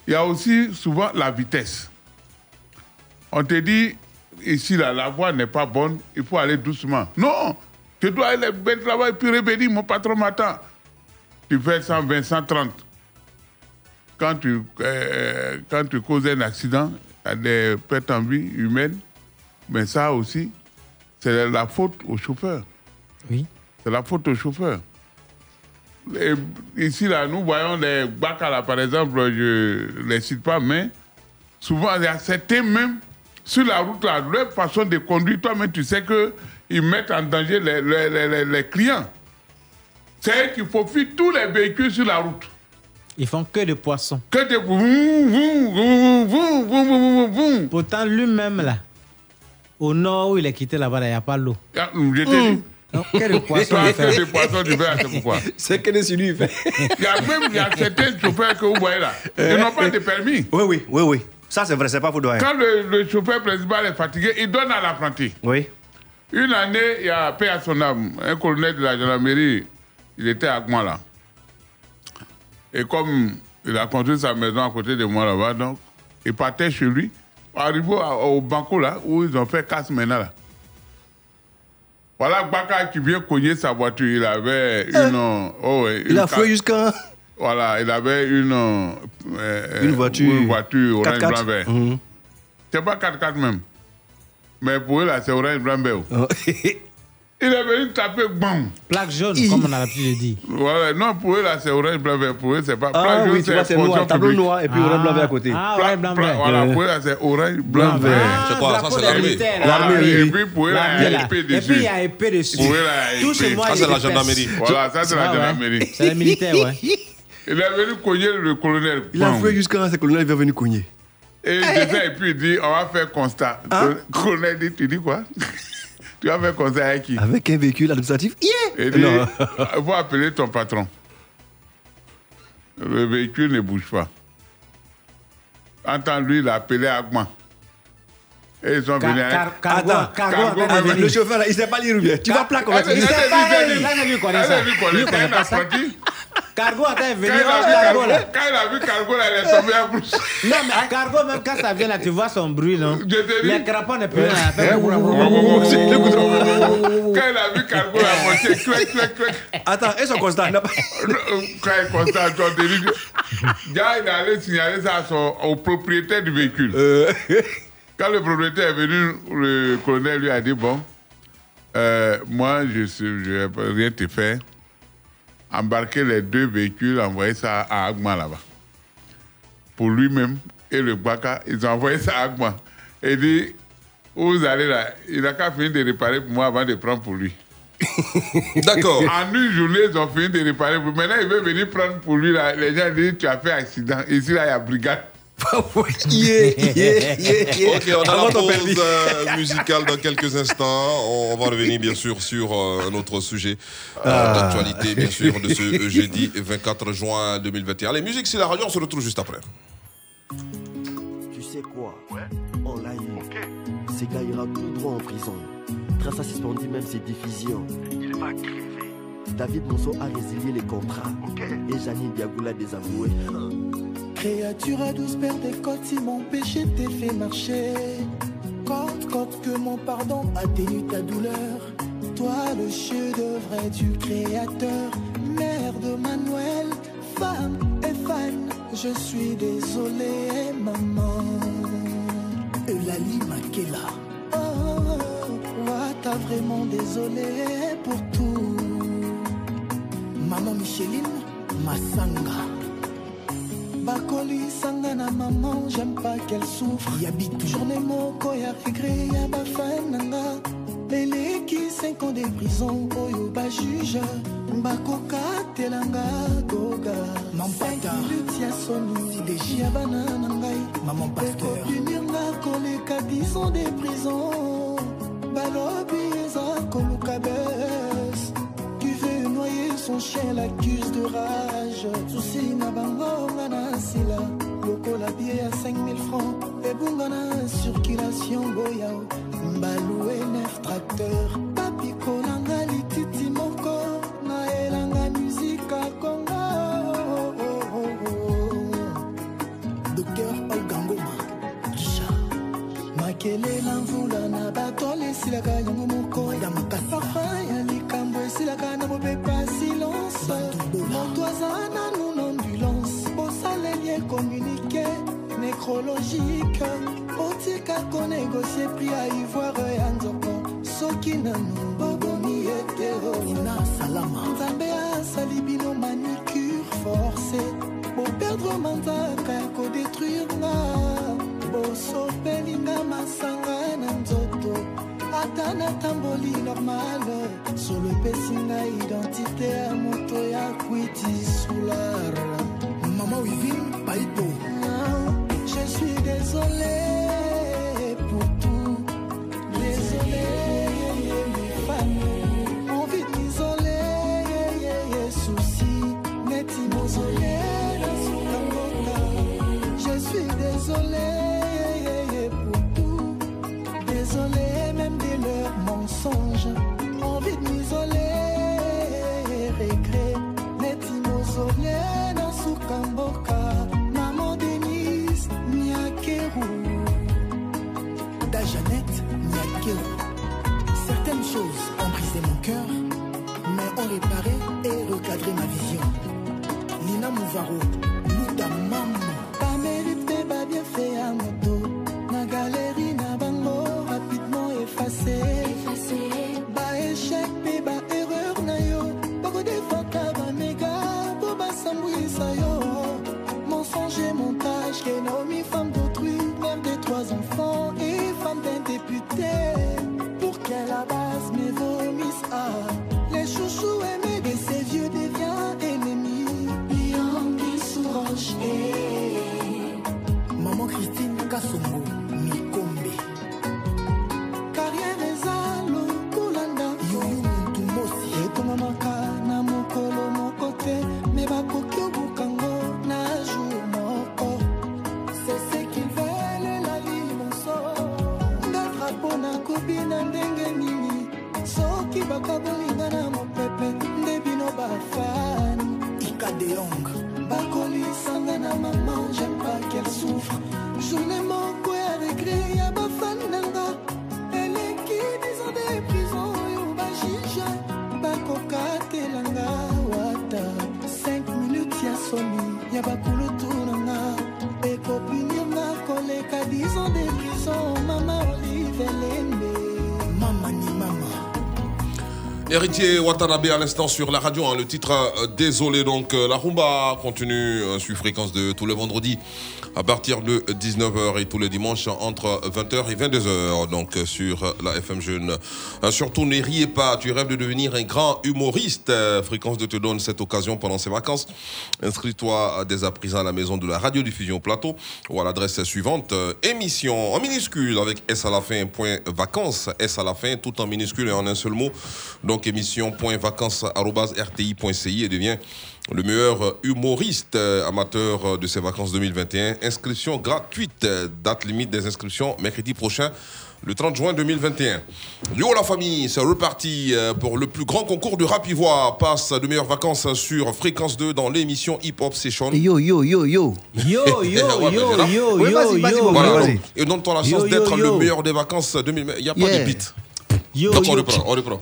Il y a aussi souvent la vitesse. On te dit, ici, là, la voie n'est pas bonne, il faut aller doucement. Non, tu dois aller mettre la voie et puis revenir, mon patron m'attend. Tu fais cent vingt, cent trente. Quand tu, euh, quand tu causes un accident, à des pertes en vie humaines, mais ça aussi, c'est la faute au chauffeur. Oui. C'est la faute au chauffeur. Et ici, là, nous voyons les bacs à la, par exemple, je ne les cite pas, mais souvent, il y a certains même, sur la route, là, leur façon de conduire, toi-même, tu sais qu'ils mettent en danger les, les, les, les clients. C'est eux qui fauffient tous les véhicules sur la route. Ils font que des poissons. Que des poissons. Pourtant, lui-même, là, au nord où il est quitté là-bas, il n'y a pas l'eau. Ah, je t'ai dit. Non, que des poissons. Que des poissons, tu verras, c'est pourquoi. C'est que des celui fait. Il y a même il y a certains chauffeurs que vous voyez là. Ils n'ont pas de permis. Oui, oui, oui, oui. Ça, c'est vrai, c'est pas pour doyen. Quand le, le chauffeur principal est fatigué, il donne à l'apprenti. Oui. Une année, il y a paix à son âme. Un colonel de la gendarmerie, il était avec moi là. Et comme il a construit sa maison à côté de moi là-bas, donc il partait chez lui, arrivé au banco là, où ils ont fait casse maintenant là. Voilà Baka qui vient cogner sa voiture, il avait une... Euh, oh ouais, une il a fouillé jusqu'à... Voilà, il avait une... Euh, une voiture... Une voiture orange blanc vert. Mm-hmm. C'est pas quatre-quatre même. Mais pour eux là, c'est orange blanc vert. Oh. Il est venu taper bang. Plaque jaune, I... comme on a l'habitude de dire. Voilà, non, pour eux, là, c'est orange, blanc, vert. Pour eux, c'est pas. Ah, plaque oui, jaune, c'est, vois, c'est noir, tableau noir, et puis ah, orange, blanc, vert à côté. Ah, orange, blanc, vert. Voilà, pour eux, là, c'est orange, blanc, vert. C'est quoi, ça, c'est l'armée. L'armée, et puis, pour eux, là, il y a épée dessus. Et puis, il y a épée dessus. Pour eux, là, ça, c'est la gendarmerie. Voilà, ça, c'est la gendarmerie. C'est les militaires, ouais. Il est venu cogner le colonel. Il a fait jusqu'à là, ce colonel, il est venu cogner. Et puis, il dit, on va faire constat. Le colonel dit, tu dis quoi? Tu vas faire conseil avec qui? Avec un véhicule administratif. Yeah. Et dit, non. Il faut appeler ton patron. Le véhicule ne bouge pas. Entends, lui, il a appelé Agman. Et ils sont car, venus car, à... car, Attends, car, car, car, car, le chauffeur, là, il ne sait pas lire ou bien. Tu vas plaquer. Il ne sait pas lire. Il ne connaît ça. Il connaît pas ça. Cargo, attends, il est venu. Quand il a vu Cargo, là, il est tombé à brousse. Non, mais Cargo, même quand ça vient, là, tu vois son bruit, non? Les crapauds ne peuvent pas. Quand il a vu Cargo, il a monté, clac, clac, clac. Attends, et son constat? Quand il constate, tu as dit, il allait signaler ça au propriétaire du véhicule. Quand le propriétaire est venu, le colonel lui a dit, bon, euh, moi, je ne vais rien te faire. Embarquer les deux véhicules, envoyer ça à Agman là-bas. Pour lui-même et le Baka, ils ont envoyé ça à Agman. Et dit, où vous allez là? Il n'a qu'à finir de réparer pour moi avant de prendre pour lui. D'accord. En une journée, ils ont fini de réparer pour lui. Maintenant, il veut venir prendre pour lui. Là. Les gens disent, tu as fait accident. Ici, là, il y a brigade. yeah, yeah, yeah, yeah. Ok, on a Avant la pause euh, musicale dans quelques instants. On va revenir bien sûr sur euh, notre sujet euh, ah. d'actualité, bien sûr, de ce jeudi vingt-quatre juin deux mille vingt et un. Les musiques, c'est la radio, on se retrouve juste après. Tu sais quoi? Ouais. On l'a eu. Okay. Ces gars ira tout droit en prison. Trace à suspendu même ses diffusions. Il va crever. David Monceau a résilié les contrats. Okay. Et Janine Diago l'a désavoué. Créature à douce paire des côtes, si mon péché t'est fait marcher. Côte, côte, que mon pardon atténue ta douleur. Toi, le chef d'œuvre du Créateur, mère de Manuel, femme et fan. Je suis désolée, maman. Eulalie Makela. Oh, oh, oh, ouais, t'as vraiment désolée pour tout. Maman Micheline Massanga. Koli sangana maman, j'aime pas qu'elle souffre. Yabit journée mon koya regré ya ba fananga. Lele qui cinq ans de prison koyo ba juge. Mbakoka telanga goga. Maman pata lutia soni de jia banana ngai. Maman pasteur. Lumière koli ka dix ans de prison. Balobi za kolukabes. Son chien l'accuse de rage. Souci na bango ngana sila. Loko la billet à cinq mille francs. Et bungana circulation boyao. Mbaloué neuf tracteur. Papi kolanga li titi moko. Na elanga musique à Congo. Docteur Olgangoma. Kisha. Makele l'envoula na batole. Silaka yango moko. Madame Kassa. Silaka na mopepa silence. Montoisana non ambulance. Bosalelier communiqué nécrologique. Otika ko négocier prix à Ivoire et Anzoko. Sokina no bobomi eterona salama. Zambia salibino manicure forcé. Bo perdre manzaka ko détruire na. Bo sopelinga masanga na nzoto. Atana tamboli normal. Sur le Pessina identité à Montoya Quiti Soular. Maman Wivi, Paito. Je suis désolé pour tout. Désolé, mes familles. Envie d'isoler, soucis. Neti Mozolé, la Soukangota. Je suis désolé pour tout. Désolé, même de leurs mensonges. Envie de m'isoler, regret. Neti mozolé na sukamboka. Maman Denise, Niakeru. Da Jeannette, Niakeru. Certaines choses ont brisé mon cœur, mais ont réparé et recadré ma vision. Nina Mouvaro, Luta Maman. Pas mérité, pas bien fait à mon dos. Na galerie, na bango. Effacé, effacé, bah échec, mais bah erreur na yo. Beaucoup de fanta, bah méga, pour bah s'embrouiller ça yo. Mensonge et montage, qu'est nommé femme d'autrui, mère de trois enfants et femme d'un député. Pour qu'elle à base mes vomisse à les chouchous aimés de ces vieux devient ennemis. Liang des souranges et maman Christine Kassongo, Mikombe. C'est ce qu'ils veulent, la vie mon sort. D'atrapo na kubina ndenge nini. Soki bakabolinga na mopepe. Ndebino bafani Ikadeong. Bakoli sanga na maman, j'aime pas qu'elle souffre. Journée mon kwe a regret ya bafani nanga. Elle est qui disant des prisons yo bajija. Bakokate langa wata. Minutes ya soni ya bakulu tunanga e kopini na koleka dix ans de prison. Mama Olive Lembe, mama ni mama. Héritier Watanabe à l'instant sur la radio, hein, le titre euh, Désolé. Donc euh, la rumba continue euh, sur Fréquence deux tout le vendredi à partir de dix-neuf heures et tous les dimanches entre vingt heures et vingt-deux heures, donc euh, sur euh, la F M Jeune. Euh, surtout ne riez pas, tu rêves de devenir un grand humoriste. Euh, Fréquence deux te donne cette occasion pendant ces vacances. Inscris-toi dès à présent à la maison de la radiodiffusion Plateau ou à l'adresse suivante, euh, émission en minuscule avec S à la fin, point vacances, S à la fin, tout en minuscule et en un seul mot. Donc émission point vacances arobase r t i point c i et devient le meilleur humoriste amateur de ces vacances deux mille vingt et un. Inscription gratuite. Date limite des inscriptions mercredi prochain, le trente juin deux mille vingt et un. Yo la famille, c'est reparti pour le plus grand concours de rap ivoire. Passe de meilleures vacances sur Fréquence deux dans l'émission Hip Hop Session. Yo, yo, yo, yo. Yo, yo, yo, yo, yo, oui, vas-y, vas-y, yo, voilà, yo, donc, yo. Et donne-toi la chance yo, d'être yo, yo. le meilleur des vacances deux mille vingt. Il n'y a pas yeah. de beat. Yo, donc yo, on reprend, on reprend.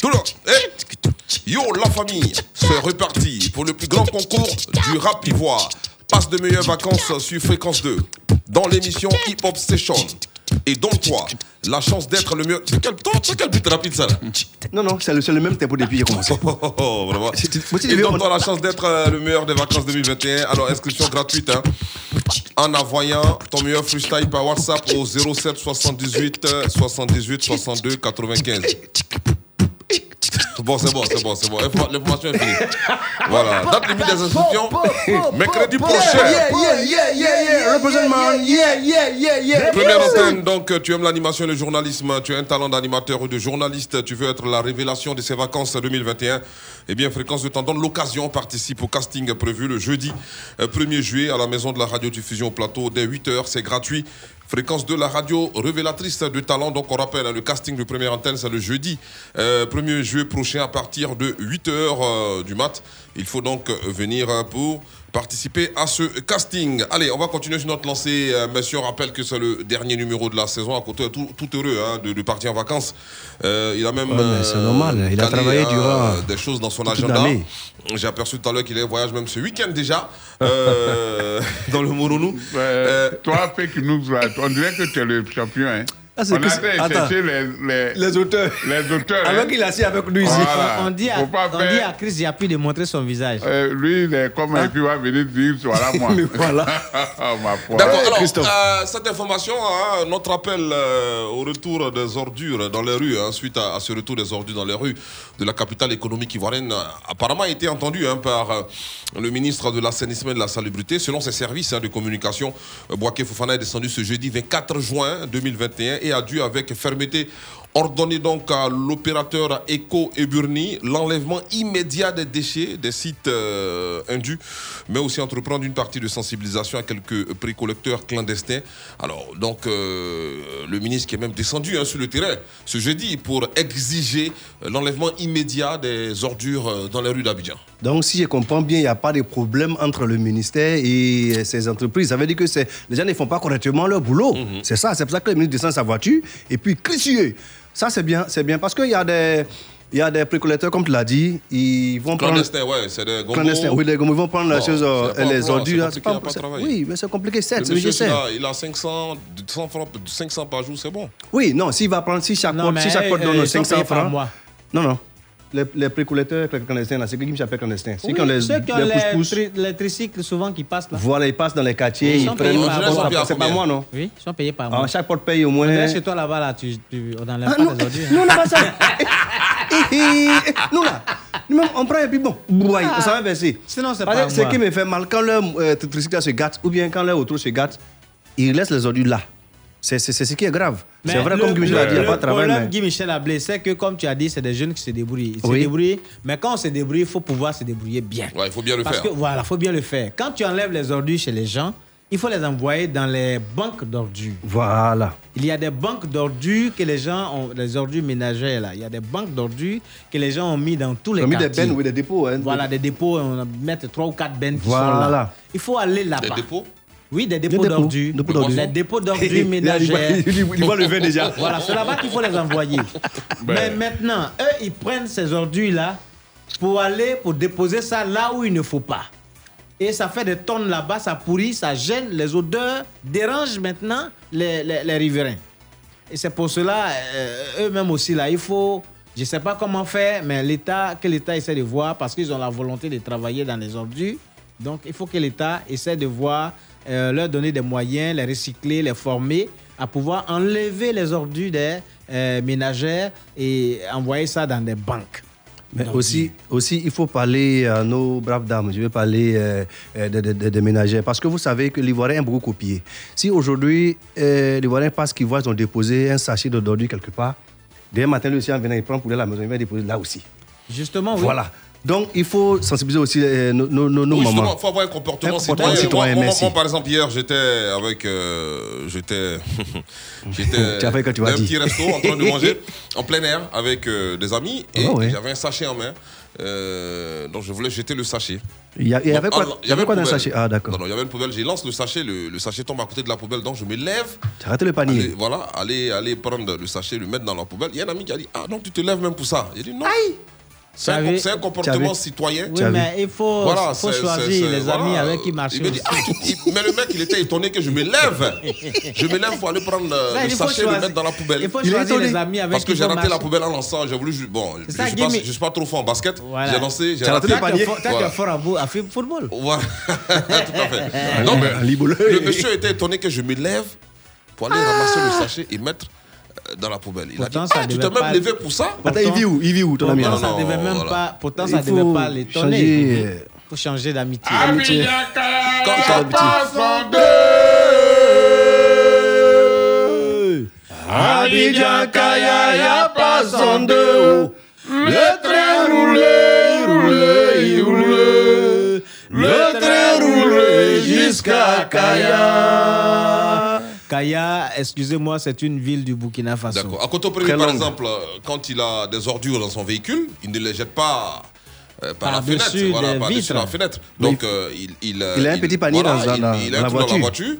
Tout le... hey. Yo la famille, c'est reparti pour le plus grand concours du rap ivoire. Passe de meilleures vacances sur Fréquence deux dans l'émission Hip Hop Session. Et donc quoi, la chance d'être le mieux. C'est quel, quel but rapide ça là? Non non, c'est le, c'est le même tempo depuis j'ai commencé. Oh, oh, oh, vraiment. Et donc toi, la chance d'être le meilleur des vacances deux mille vingt et un. Alors inscription gratuite hein, en envoyant ton meilleur freestyle par WhatsApp au zéro sept soixante-dix-huit soixante-dix-huit soixante-deux quatre-vingt-quinze. Bon, c'est bon, c'est bon, c'est bon. L'information est finie. Voilà. Date limite des inscriptions. Mercredi prochain. Yeah, yeah, yeah, yeah, yeah. Représentement. Yeah, yeah, yeah, yeah. Première antenne, donc, tu aimes l'animation et le journalisme. Tu as un talent d'animateur ou de journaliste. Tu veux être la révélation de ces vacances deux mille vingt et un. Eh bien, Fréquence deux t'en donne l'occasion. Participe au casting prévu le jeudi premier juillet à la maison de la radiodiffusion au plateau dès huit heures. C'est gratuit. Fréquence deux, la radio révélatrice de talent. Donc, on rappelle, le casting de première antenne, c'est le jeudi euh, premier juillet prochain à partir de huit heures euh, du mat. Il faut donc venir pour participer à ce casting. Allez, on va continuer sur notre lancée. Messieurs, rappelle que c'est le dernier numéro de la saison. Akoto est tout, tout heureux hein, de, de partir en vacances. Euh, il a même. Ouais, euh, c'est normal. Il a travaillé euh, durant des choses dans son toute agenda. L'année. J'ai aperçu tout à l'heure qu'il est voyage même ce week-end déjà euh, dans le Moronou. Euh, toi, fait que nous, on dirait que tu es le champion. Hein. Ah, on a cherché les, les, les auteurs. Les auteurs. Alors hein. qu'il est assis avec nous ici. Voilà. On, on, dit à, on faire... dit à Chris, il a pu démontrer son visage. Euh, lui, il est comme un va venir dire, voilà moi. Voilà. Oh, ma foi. D'accord, alors, euh, cette information, hein, notre appel euh, au retour des ordures dans les rues, hein, suite à, à ce retour des ordures dans les rues de la capitale économique ivoirienne, apparemment a été entendu hein, par euh, le ministre de l'assainissement et de la salubrité. Selon ses services hein, de communication, euh, Boaké Fofana est descendu ce jeudi vingt-quatre juin deux mille vingt et un et a dû avec fermeté ordonner donc à l'opérateur Eco et Burni l'enlèvement immédiat des déchets des sites euh, indus, mais aussi entreprendre une partie de sensibilisation à quelques précollecteurs clandestins. Alors donc euh, le ministre qui est même descendu hein, sur le terrain ce jeudi pour exiger l'enlèvement immédiat des ordures dans les rues d'Abidjan. Donc si je comprends bien, il n'y a pas de problème entre le ministère et ses entreprises. Ça veut dire que c'est, les gens ne font pas correctement leur boulot. Mmh. C'est ça, c'est pour ça que le ministre descend sa voiture et puis crie. Ça, c'est bien, c'est bien parce qu'il y a des, il y a des précollecteurs, comme tu l'as dit, ils vont prendre... Clandestins, ouais, c'est des gombos. Oui, les gombos, ils vont prendre non, les choses, c'est les emploi, ordures. C'est compliqué, c'est pas, il n'y a pas de travail. Oui, mais c'est compliqué, certes, je sais. Il a cinq cents francs par jour, c'est bon. Oui, non, s'il va prendre, si chaque porte si eh, donne eh, cinq cents francs... Non, non. Les, les précollecteurs clandestins, là, c'est Guy Michel Ablé clandestin. Oui, les, ceux qui ont les, les, tri, les tricycles souvent qui passent là. Voilà, ils passent dans les quartiers. Ils, ils sont prennent payés par moi. C'est, c'est pas moi, non? Oui, ils sont payés par moi. Ah, chaque porte paye au moins. On chez toi là-bas, là, tu, tu, on n'enlève ah, pas les ordures. Nous, on n'a pas ça. Nous, là, nous, on prend et puis bon, bouaille, on s'en va verser. Sinon, c'est parce pas moi. Ce qui me fait mal, quand leur euh, tricycle se gâte, ou bien quand leur auto se gâte, ils laissent les ordures là. C'est, c'est, c'est ce qui est grave. Mais c'est vrai, le, comme Guy Michel a dit, il n'y a pas de travail. Le problème, mais... Guy Michel a blessé que, comme tu as dit, c'est des jeunes qui se débrouillent. Ils oui. se débrouillent, mais quand on se débrouille, il faut pouvoir se débrouiller bien. Ouais, il faut bien le Parce faire. Parce que, voilà, il faut bien le faire. Quand tu enlèves les ordures chez les gens, il faut les envoyer dans les banques d'ordures. Voilà. Il y a des banques d'ordures que les gens ont, les ordures ménagères, là. Il y a des banques d'ordures que les gens ont mis dans tous les quartiers. Ils ont mis des bennes ou des dépôts. Hein. Voilà, des dépôts, on met trois ou quatre bennes qui voilà. sont là. Il faut aller là-bas. Des dépôts? Oui, des dépôts, dépôts d'ordures. Dépôts les dépôts d'ordures ménagères. Il voit le vin déjà. Voilà, c'est là-bas qu'il faut les envoyer. Ben. Mais maintenant, eux, ils prennent ces ordures-là pour aller, pour déposer ça là où il ne faut pas. Et ça fait des tonnes là-bas, ça pourrit, ça gêne, les odeurs dérangent maintenant les, les, les riverains. Et c'est pour cela, euh, eux-mêmes aussi, là, il faut... Je ne sais pas comment faire, mais l'État, que l'État essaie de voir, parce qu'ils ont la volonté de travailler dans les ordures. Donc, il faut que l'État essaie de voir... Euh, leur donner des moyens, les recycler, les former à pouvoir enlever les ordures des euh, ménagères et envoyer ça dans des banques. Mais Donc, aussi, aussi, il faut parler à nos braves dames, je vais parler euh, des de, de, de ménagères, parce que vous savez que l'Ivoirien est beaucoup copié. Si aujourd'hui, euh, l'Ivoirien passe qu'il voit, ils ont déposé un sachet d'ordures quelque part, dès matin, le chien venait, il prend pour aller à la maison, il va déposer là aussi. Justement, oui. Voilà. Donc, il faut sensibiliser aussi euh, nos no, no, no oui, mamans. Il faut avoir un comportement, un comportement citoyen. citoyen moi, merci. Moi, par exemple, hier, j'étais avec... Euh, j'étais... j'étais tu as fait quand tu dans un dit. petit resto en train de manger en plein air avec euh, des amis et oh, ouais. j'avais un sachet en main. Euh, donc, je voulais jeter le sachet. Il y avait donc, quoi, en, y y avait quoi dans le sachet? Ah, d'accord. Non, non, il y avait une poubelle. Je lance le sachet. Le, le sachet tombe à côté de la poubelle. Donc, je me lève. Tu as raté le panier. Aller, voilà. Aller, aller prendre le sachet, le mettre dans la poubelle. Il y a un ami qui a dit « Ah, non, tu te lèves même pour ça. » J'ai dit « Non. » C'est un comportement citoyen. Oui, mais il faut, voilà, faut choisir c'est, c'est, les voilà, amis avec qui marcher. Il dit, ah, il, mais le mec, il était étonné que je me lève. Je me lève pour aller prendre ça, le sachet et le mettre dans la poubelle. Il faut il choisir les amis avec parce qui marcher. Parce que j'ai raté marcher. La poubelle en lançant. J'ai voulu, bon, ça, je ne suis, suis pas trop fort en basket. Voilà. J'ai lancé, j'ai t'as raté le panier. T'as été fort à faire football. Voilà, tout à fait. Non, mais le monsieur était étonné que je me lève pour aller ramasser le sachet et mettre dans la poubelle. Il pourtant, a dit, ah, tu t'es même levé pour ça ? Pourtant, il vit où ? Il vit où ton ami ? Pourtant, ça ne devait même voilà. pas, pourtant, ça devait pas l'étonner. Il changer... faut changer d'amitié. Amitié. Abidjan Kaya, y'a pas son deux. Le train roulait, roulait, roulait. Le train roulait jusqu'à Kaya. Kaya, excusez-moi, c'est une ville du Burkina Faso. D'accord. Akoto Premier, par exemple, quand il a des ordures dans son véhicule, il ne les jette pas euh, par, par la fenêtre. Voilà, par-dessus la fenêtre. Donc, euh, il, il, il a un il, petit panier voilà, dans, il, la, il dans, la dans la voiture.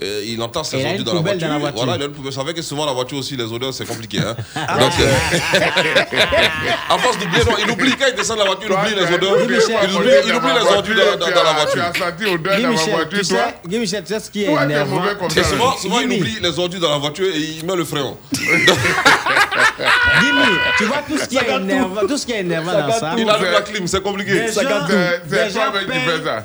Euh, il entend ses ordures dans la voiture. Dans la voiture. Voilà, il a une poubelle. Vous savez que souvent, la voiture aussi, les odeurs, c'est compliqué. Hein. Donc, à force d'oublier, il oublie quand il descend de la voiture, il oublie les odeurs. Il oublie, il oublie les ordures dans, dans, dans la voiture. Tu as senti odeur dans la voiture, toi ? Guy Michel, tu sais ce qui est énervant ? Souvent, souvent il oublie les ordures dans la voiture et il met le frein. Guimi, tu vois tout ce qui est énervant, tout ce qui est énervant dans ça. Il allume la clim, c'est compliqué.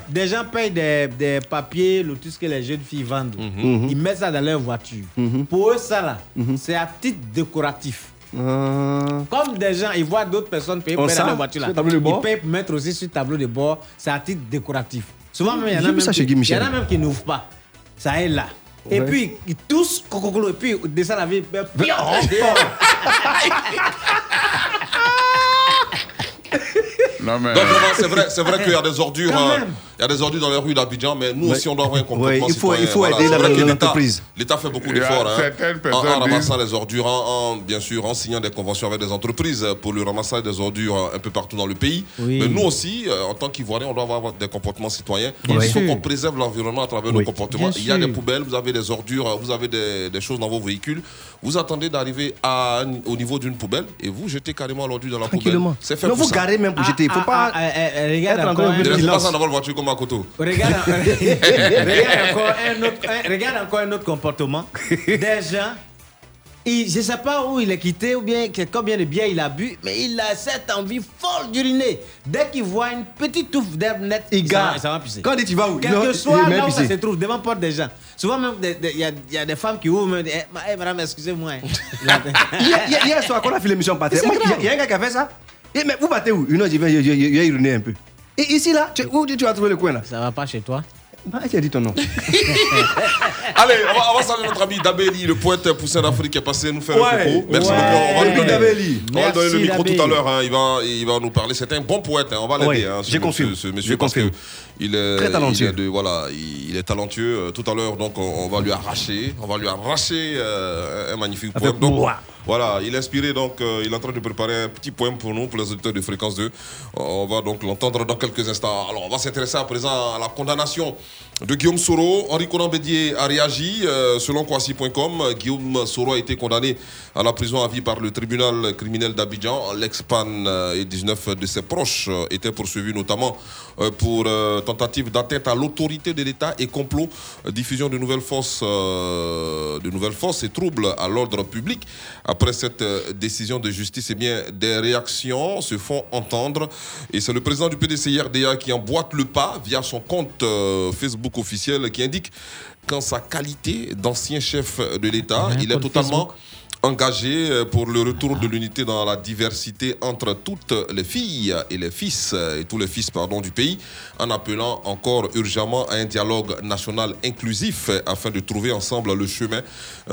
Des gens payent des papiers, tout ce que les jeunes filles vendent. Mm-hmm. Ils mettent ça dans leur voiture. Mm-hmm. Pour eux, ça là, mm-hmm. c'est à titre décoratif. Euh... Comme des gens, ils voient d'autres personnes payer pour mettre leur voiture là. Ils payent pour mettre aussi sur le tableau de bord. C'est à titre décoratif. Souvent, il y en a même qui, il y en a même qui n'ouvrent pas. Ça est là. Ouais. Et puis, ils tous, et puis, ils descendent la vie. Non, mais... Donc, c'est vrai, c'est vrai qu'il y a des ordures, euh, il y a des ordures dans les rues d'Abidjan, mais nous aussi on doit avoir un comportement citoyen. Ouais, il faut, il faut aider voilà. la, l'entreprise. L'État, l'État fait beaucoup d'efforts hein, en, en ramassant les ordures, en, en, bien sûr, en signant des conventions avec des entreprises pour le ramassage des ordures un peu partout dans le pays. Oui. Mais nous aussi, euh, en tant qu'Ivoiriens, on doit avoir des comportements citoyens. Bien il faut sûr. Qu'on préserve l'environnement à travers oui. nos comportements. Bien il y a sûr. Des poubelles, vous avez des ordures, vous avez des, des choses dans vos véhicules. Vous attendez d'arriver à, au niveau d'une poubelle et vous jetez carrément l'ordure dans la poubelle. C'est fait non, pour vous ça. Garez même pour jeter. Il ne faut pas être encore un peu de silence. Regarde encore un autre, un, regarde encore un autre comportement. Des gens, il, je ne sais pas où il est quitté ou bien combien de bière il a bu, mais il a cette envie folle d'uriner. Dès qu'il voit une petite touffe d'herbe nette, il gare. Ça va pisser. Quand tu vas où ? Quel que soit là où ça se trouve, devant la porte des gens. Souvent même, il y, y a des femmes qui ouvrent, mais hey, « madame, excusez-moi. » Hier soir, quand on a fait l'émission par terre, il y a un gars qui a fait ça. Et mais vous battez où ? Une autre, je vais uriner un peu. Et ici, là, tu, où tu as trouvé le coin là ? Ça va pas chez toi ? Bah, tu as dit ton nom. Allez, on va, on va saluer notre ami Dabéli, le poète poussé d'Afrique qui est passé nous faire ouais, un coucou. Merci ouais, beaucoup. On va lui donner, Dabéli. On va lui donner le micro Dabéli. Tout à l'heure. Hein, il, va, il va nous parler. C'est un bon poète. Hein, on va l'aider. Ouais, hein, j'ai confiance. Ce monsieur, parce que il est très talentueux. Il est, de, voilà, il est talentueux. Tout à l'heure, donc, on, on va lui arracher. On va lui arracher euh, un magnifique poème. Donc, moi. Voilà, il est inspiré, donc euh, il est en train de préparer un petit poème pour nous, pour les auditeurs de Fréquence deux. On va donc l'entendre dans quelques instants. Alors, on va s'intéresser à présent à la condamnation de Guillaume Soro. Henri Konan Bédié a réagi. Euh, selon Kwasi point com, Guillaume Soro a été condamné à la prison à vie par le tribunal criminel d'Abidjan. L'ex-P A N et dix-neuf de ses proches étaient poursuivis notamment euh, pour euh, tentative d'atteinte à l'autorité de l'État et complot, diffusion de nouvelles fausses, euh, de nouvelles fausses et troubles à l'ordre public. Après cette euh, décision de justice, eh bien, des réactions se font entendre. Et c'est le président du P D C I R D A qui emboîte le pas via son compte euh, Facebook officiel qui indique qu'en sa qualité d'ancien chef de l'État, il est totalement engagé pour le retour de l'unité dans la diversité entre toutes les filles et les fils, et tous les fils pardon, du pays, en appelant encore urgemment à un dialogue national inclusif afin de trouver ensemble le chemin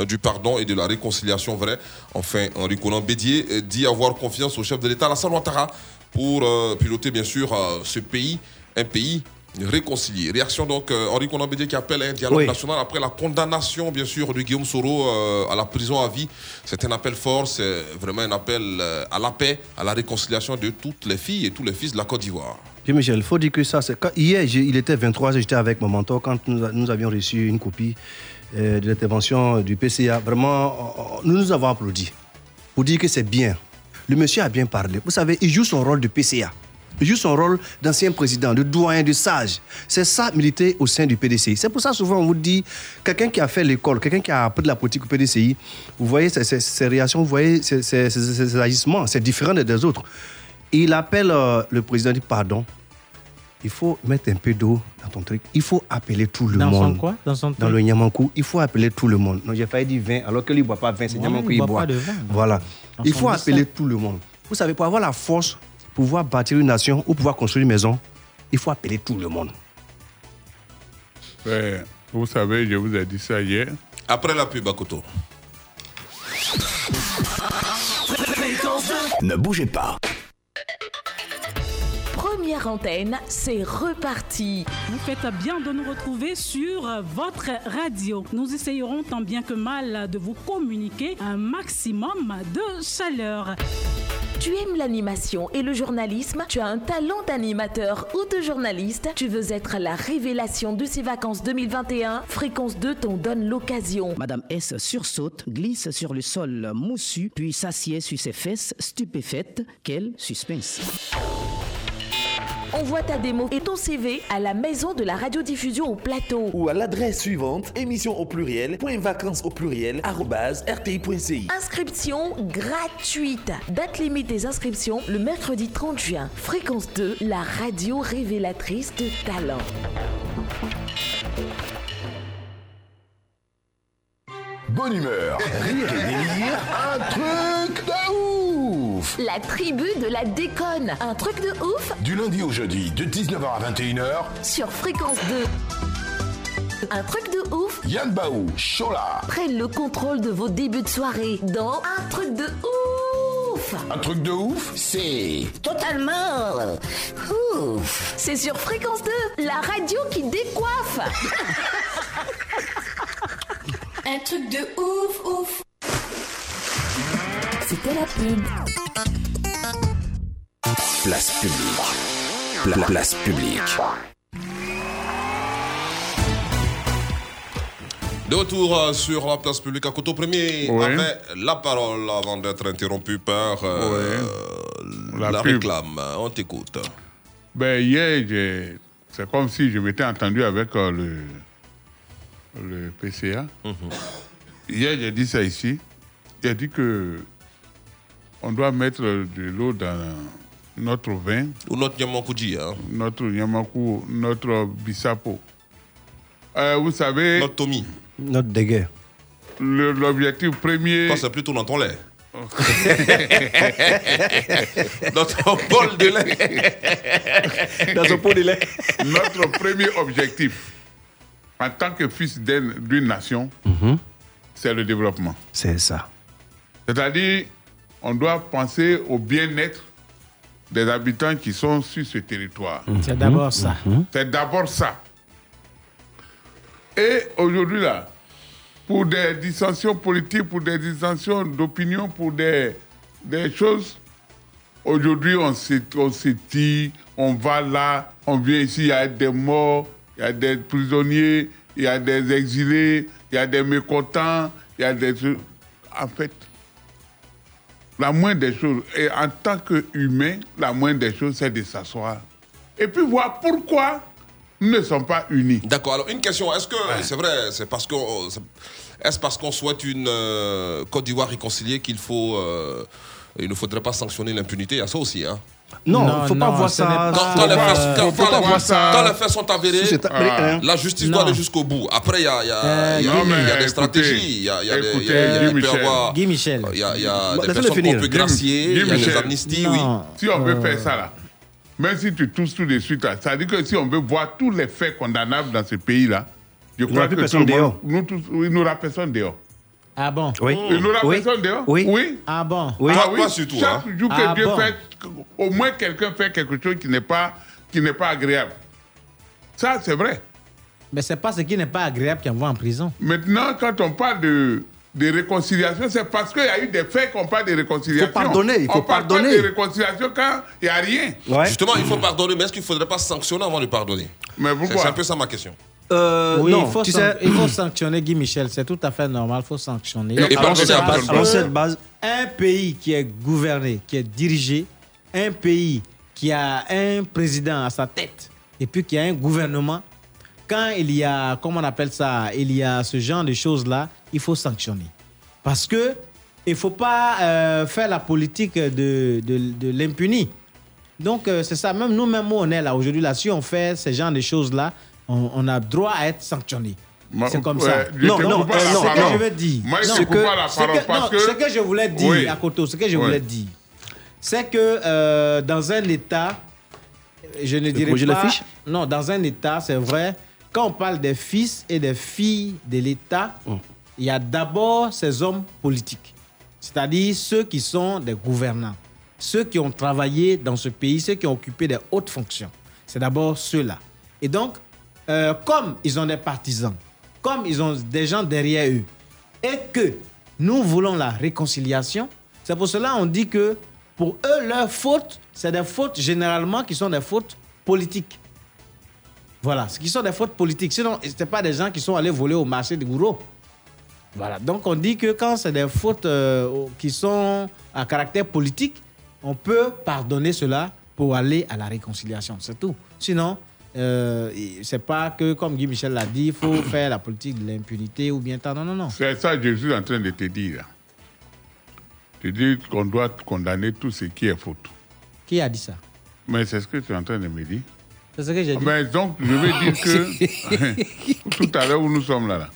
du pardon et de la réconciliation vraie. Enfin, Henri Konan Bédié dit avoir confiance au chef de l'État, Alassane Ouattara, pour piloter bien sûr ce pays, un pays réconcilier. Réaction donc euh, Henri Konan Bédié qui appelle à un dialogue oui. national après la condamnation bien sûr de Guillaume Soro euh, à la prison à vie. C'est un appel fort, c'est vraiment un appel euh, à la paix, à la réconciliation de toutes les filles et tous les fils de la Côte d'Ivoire. Michel, il faut dire que ça, c'est... Quand, hier, il était vingt-trois heures, j'étais avec mon mentor quand nous, nous avions reçu une copie euh, de l'intervention du P C A. Vraiment, nous nous avons applaudi pour dire que c'est bien. Le monsieur a bien parlé. Vous savez, il joue son rôle de P C A. Il joue son rôle d'ancien président, de doyen, de sage. C'est ça, militer au sein du P D C I. C'est pour ça, souvent, on vous dit, quelqu'un qui a fait l'école, quelqu'un qui a appris de la politique au P D C I, vous voyez ses, ses, ses réactions, vous voyez ses, ses, ses, ses agissements, c'est différent des autres. Il appelle euh, le président, il dit, pardon, il faut mettre un peu d'eau dans ton truc. Il faut appeler tout le dans monde. Dans son quoi? Dans son Dans le Niamankou, il faut appeler tout le monde. Non, j'ai failli dire vin, alors que lui, il ne boit pas vin, c'est ouais, Niamankou, il, il boit. Pas de vin. Voilà. Dans il faut appeler tout le monde. Vous savez, pour avoir la force... pouvoir bâtir une nation ou pouvoir construire une maison, il faut appeler tout le monde. Ouais, vous savez, je vous ai dit ça hier. Après la pub, Akoto. Ne bougez pas. Première antenne, c'est reparti. Vous faites bien de nous retrouver sur votre radio. Nous essayerons tant bien que mal de vous communiquer un maximum de chaleur. Tu aimes l'animation et le journalisme, tu as un talent d'animateur ou de journaliste, tu veux être la révélation de ces vacances deux mille vingt et un, Fréquence deux t'en donne l'occasion. Madame S sursaute, glisse sur le sol moussu, puis s'assied sur ses fesses, stupéfaite. Quel suspense! Envoie ta démo et ton C V à la maison de la radiodiffusion au plateau ou à l'adresse suivante, émission au pluriel, point vacances au pluriel, arrobase, rti.ci. Inscription gratuite. Date limite des inscriptions, le mercredi trente juin. Fréquence deux, la radio révélatrice de talent. Bonne humeur, rire et délire, un truc de ouf! La tribu de la déconne, un truc de ouf! Du lundi au jeudi, de dix-neuf heures à vingt et une heures, sur Fréquence deux. Un truc de ouf! Yann Baou, Chola, prennent le contrôle de vos débuts de soirée dans un truc de ouf! Un truc de ouf, c'est totalement ouf! C'est sur Fréquence deux, la radio qui décoiffe! Un truc de ouf, ouf. C'était la pub. Place publique. Pla- place publique. De retour sur la place publique, Akoto Premier oui. avait la parole avant d'être interrompu par euh, oui. la, la réclame. On t'écoute. Ben, hier, yeah, c'est comme si je m'étais entendu avec euh, le... le P C A. Mmh. Hier, j'ai dit ça ici. J'ai dit que on doit mettre de l'eau dans notre vin. Ou notre Niamakoudi. Hein. Notre Niamakou, notre Bissapo. Euh, vous savez... Notre Tommy. Notre Dégué. L'objectif premier... Toi, c'est plutôt dans ton lait. Dans ton bol de lait. Dans ton pot de lait. Notre premier objectif en tant que fils d'une nation, mmh. c'est le développement. C'est ça. C'est-à-dire, on doit penser au bien-être des habitants qui sont sur ce territoire. Mmh. C'est d'abord ça. Mmh. C'est d'abord ça. Et aujourd'hui, là, pour des dissensions politiques, pour des dissensions d'opinion, pour des, des choses, aujourd'hui, on s'étire, on va là, on vient ici, il y a des morts, il y a des prisonniers, il y a des exilés, il y a des mécontents, il y a des... En fait, la moindre des choses, et en tant qu'humain, la moindre des choses, c'est de s'asseoir. Et puis voir pourquoi nous ne sommes pas unis. D'accord, alors une question, est-ce que, ouais. c'est vrai, c'est parce que... Est-ce parce qu'on souhaite une euh, Côte d'Ivoire réconciliée qu'il faut... Euh, il ne faudrait pas sanctionner l'impunité, il y a ça aussi, hein? Non, il ne faut non, pas voir ça. Quand les faits sont avérés, si ah. la justice non. doit aller jusqu'au bout. Après, il y a, y a, y a, y a, y a des stratégies. Il y a, y a, écoutez, y a, y a Guy Michel. Avoir, Guy Michel. Il y a, y a bon, des personnes qu'on peut gracier, il y a des amnisties. Oui. Si on veut faire ça, là, même si tu tousses tout de suite, là, ça veut dire que si on veut voir tous les faits condamnables dans ce pays-là, je crois que tout le monde, nous tous, il n'aura personne dehors. Ah bon? Oui. Il n'aura oui. personne dehors? Oui. oui. Ah bon? Oui. Ah, oui. Pas surtout, chaque hein. jour que ah Dieu bon. fait, au moins quelqu'un fait quelque chose qui n'est pas, qui n'est pas agréable. Ça, c'est vrai. Mais ce n'est pas ce qui n'est pas agréable qui envoie en prison. Maintenant, quand on parle de, de réconciliation, c'est parce qu'il y a eu des faits qu'on parle de réconciliation. Il faut pardonner. Il faut on parle pardonner. De réconciliation quand il n'y a rien. Ouais. Justement, il faut pardonner, mais est-ce qu'il ne faudrait pas sanctionner avant de pardonner? Mais pourquoi? C'est, c'est un peu ça ma question. Euh, oui, non, il faut, tu san- sais, il faut sanctionner Guy Michel, c'est tout à fait normal, il faut sanctionner. Et, et alors, cette base, alors cette base, un pays qui est gouverné, qui est dirigé, un pays qui a un président à sa tête et puis qui a un gouvernement, quand il y a, comment on appelle ça, il y a ce genre de choses-là, il faut sanctionner. Parce que il ne faut pas euh, faire la politique de, de, de l'impuni. Donc, euh, c'est ça. Même nous-mêmes, on est là aujourd'hui, là, si on fait ce genre de choses-là, on, on a droit à être sanctionné. Ma, c'est comme euh, ça. Non, non, non, c'est ce que je veux dire. Moi, non, c'est que, pas la parole que, parce non, que... ce que je voulais dire, oui. Akoto, ce que je voulais oui. dire, c'est que euh, dans un État, je ne le dirais projet pas... L'affiche? Non, dans un État, c'est vrai, quand on parle des fils et des filles de l'État, oh. il y a d'abord ces hommes politiques, c'est-à-dire ceux qui sont des gouvernants, ceux qui ont travaillé dans ce pays, ceux qui ont occupé des hautes fonctions. C'est d'abord ceux-là. Et donc, euh, comme ils ont des partisans, comme ils ont des gens derrière eux, et que nous voulons la réconciliation, c'est pour cela qu'on dit que pour eux, leurs fautes, c'est des fautes généralement qui sont des fautes politiques. Voilà, ce qui sont des fautes politiques. Sinon, ce n'est pas des gens qui sont allés voler au marché de Gouro. Voilà, donc on dit que quand c'est des fautes euh, qui sont à caractère politique, on peut pardonner cela pour aller à la réconciliation, c'est tout. Sinon, euh, c'est pas que, comme Guy Michel l'a dit, il faut faire la politique de l'impunité ou bien tant, non, non, non. C'est ça que je suis en train de te dire. Je dis qu'on doit condamner tout ce qui est faute. Qui a dit ça? Mais c'est ce que tu es en train de me dire. C'est ce que j'ai dit. Mais donc, je veux dire que tout à l'heure où nous sommes là, là,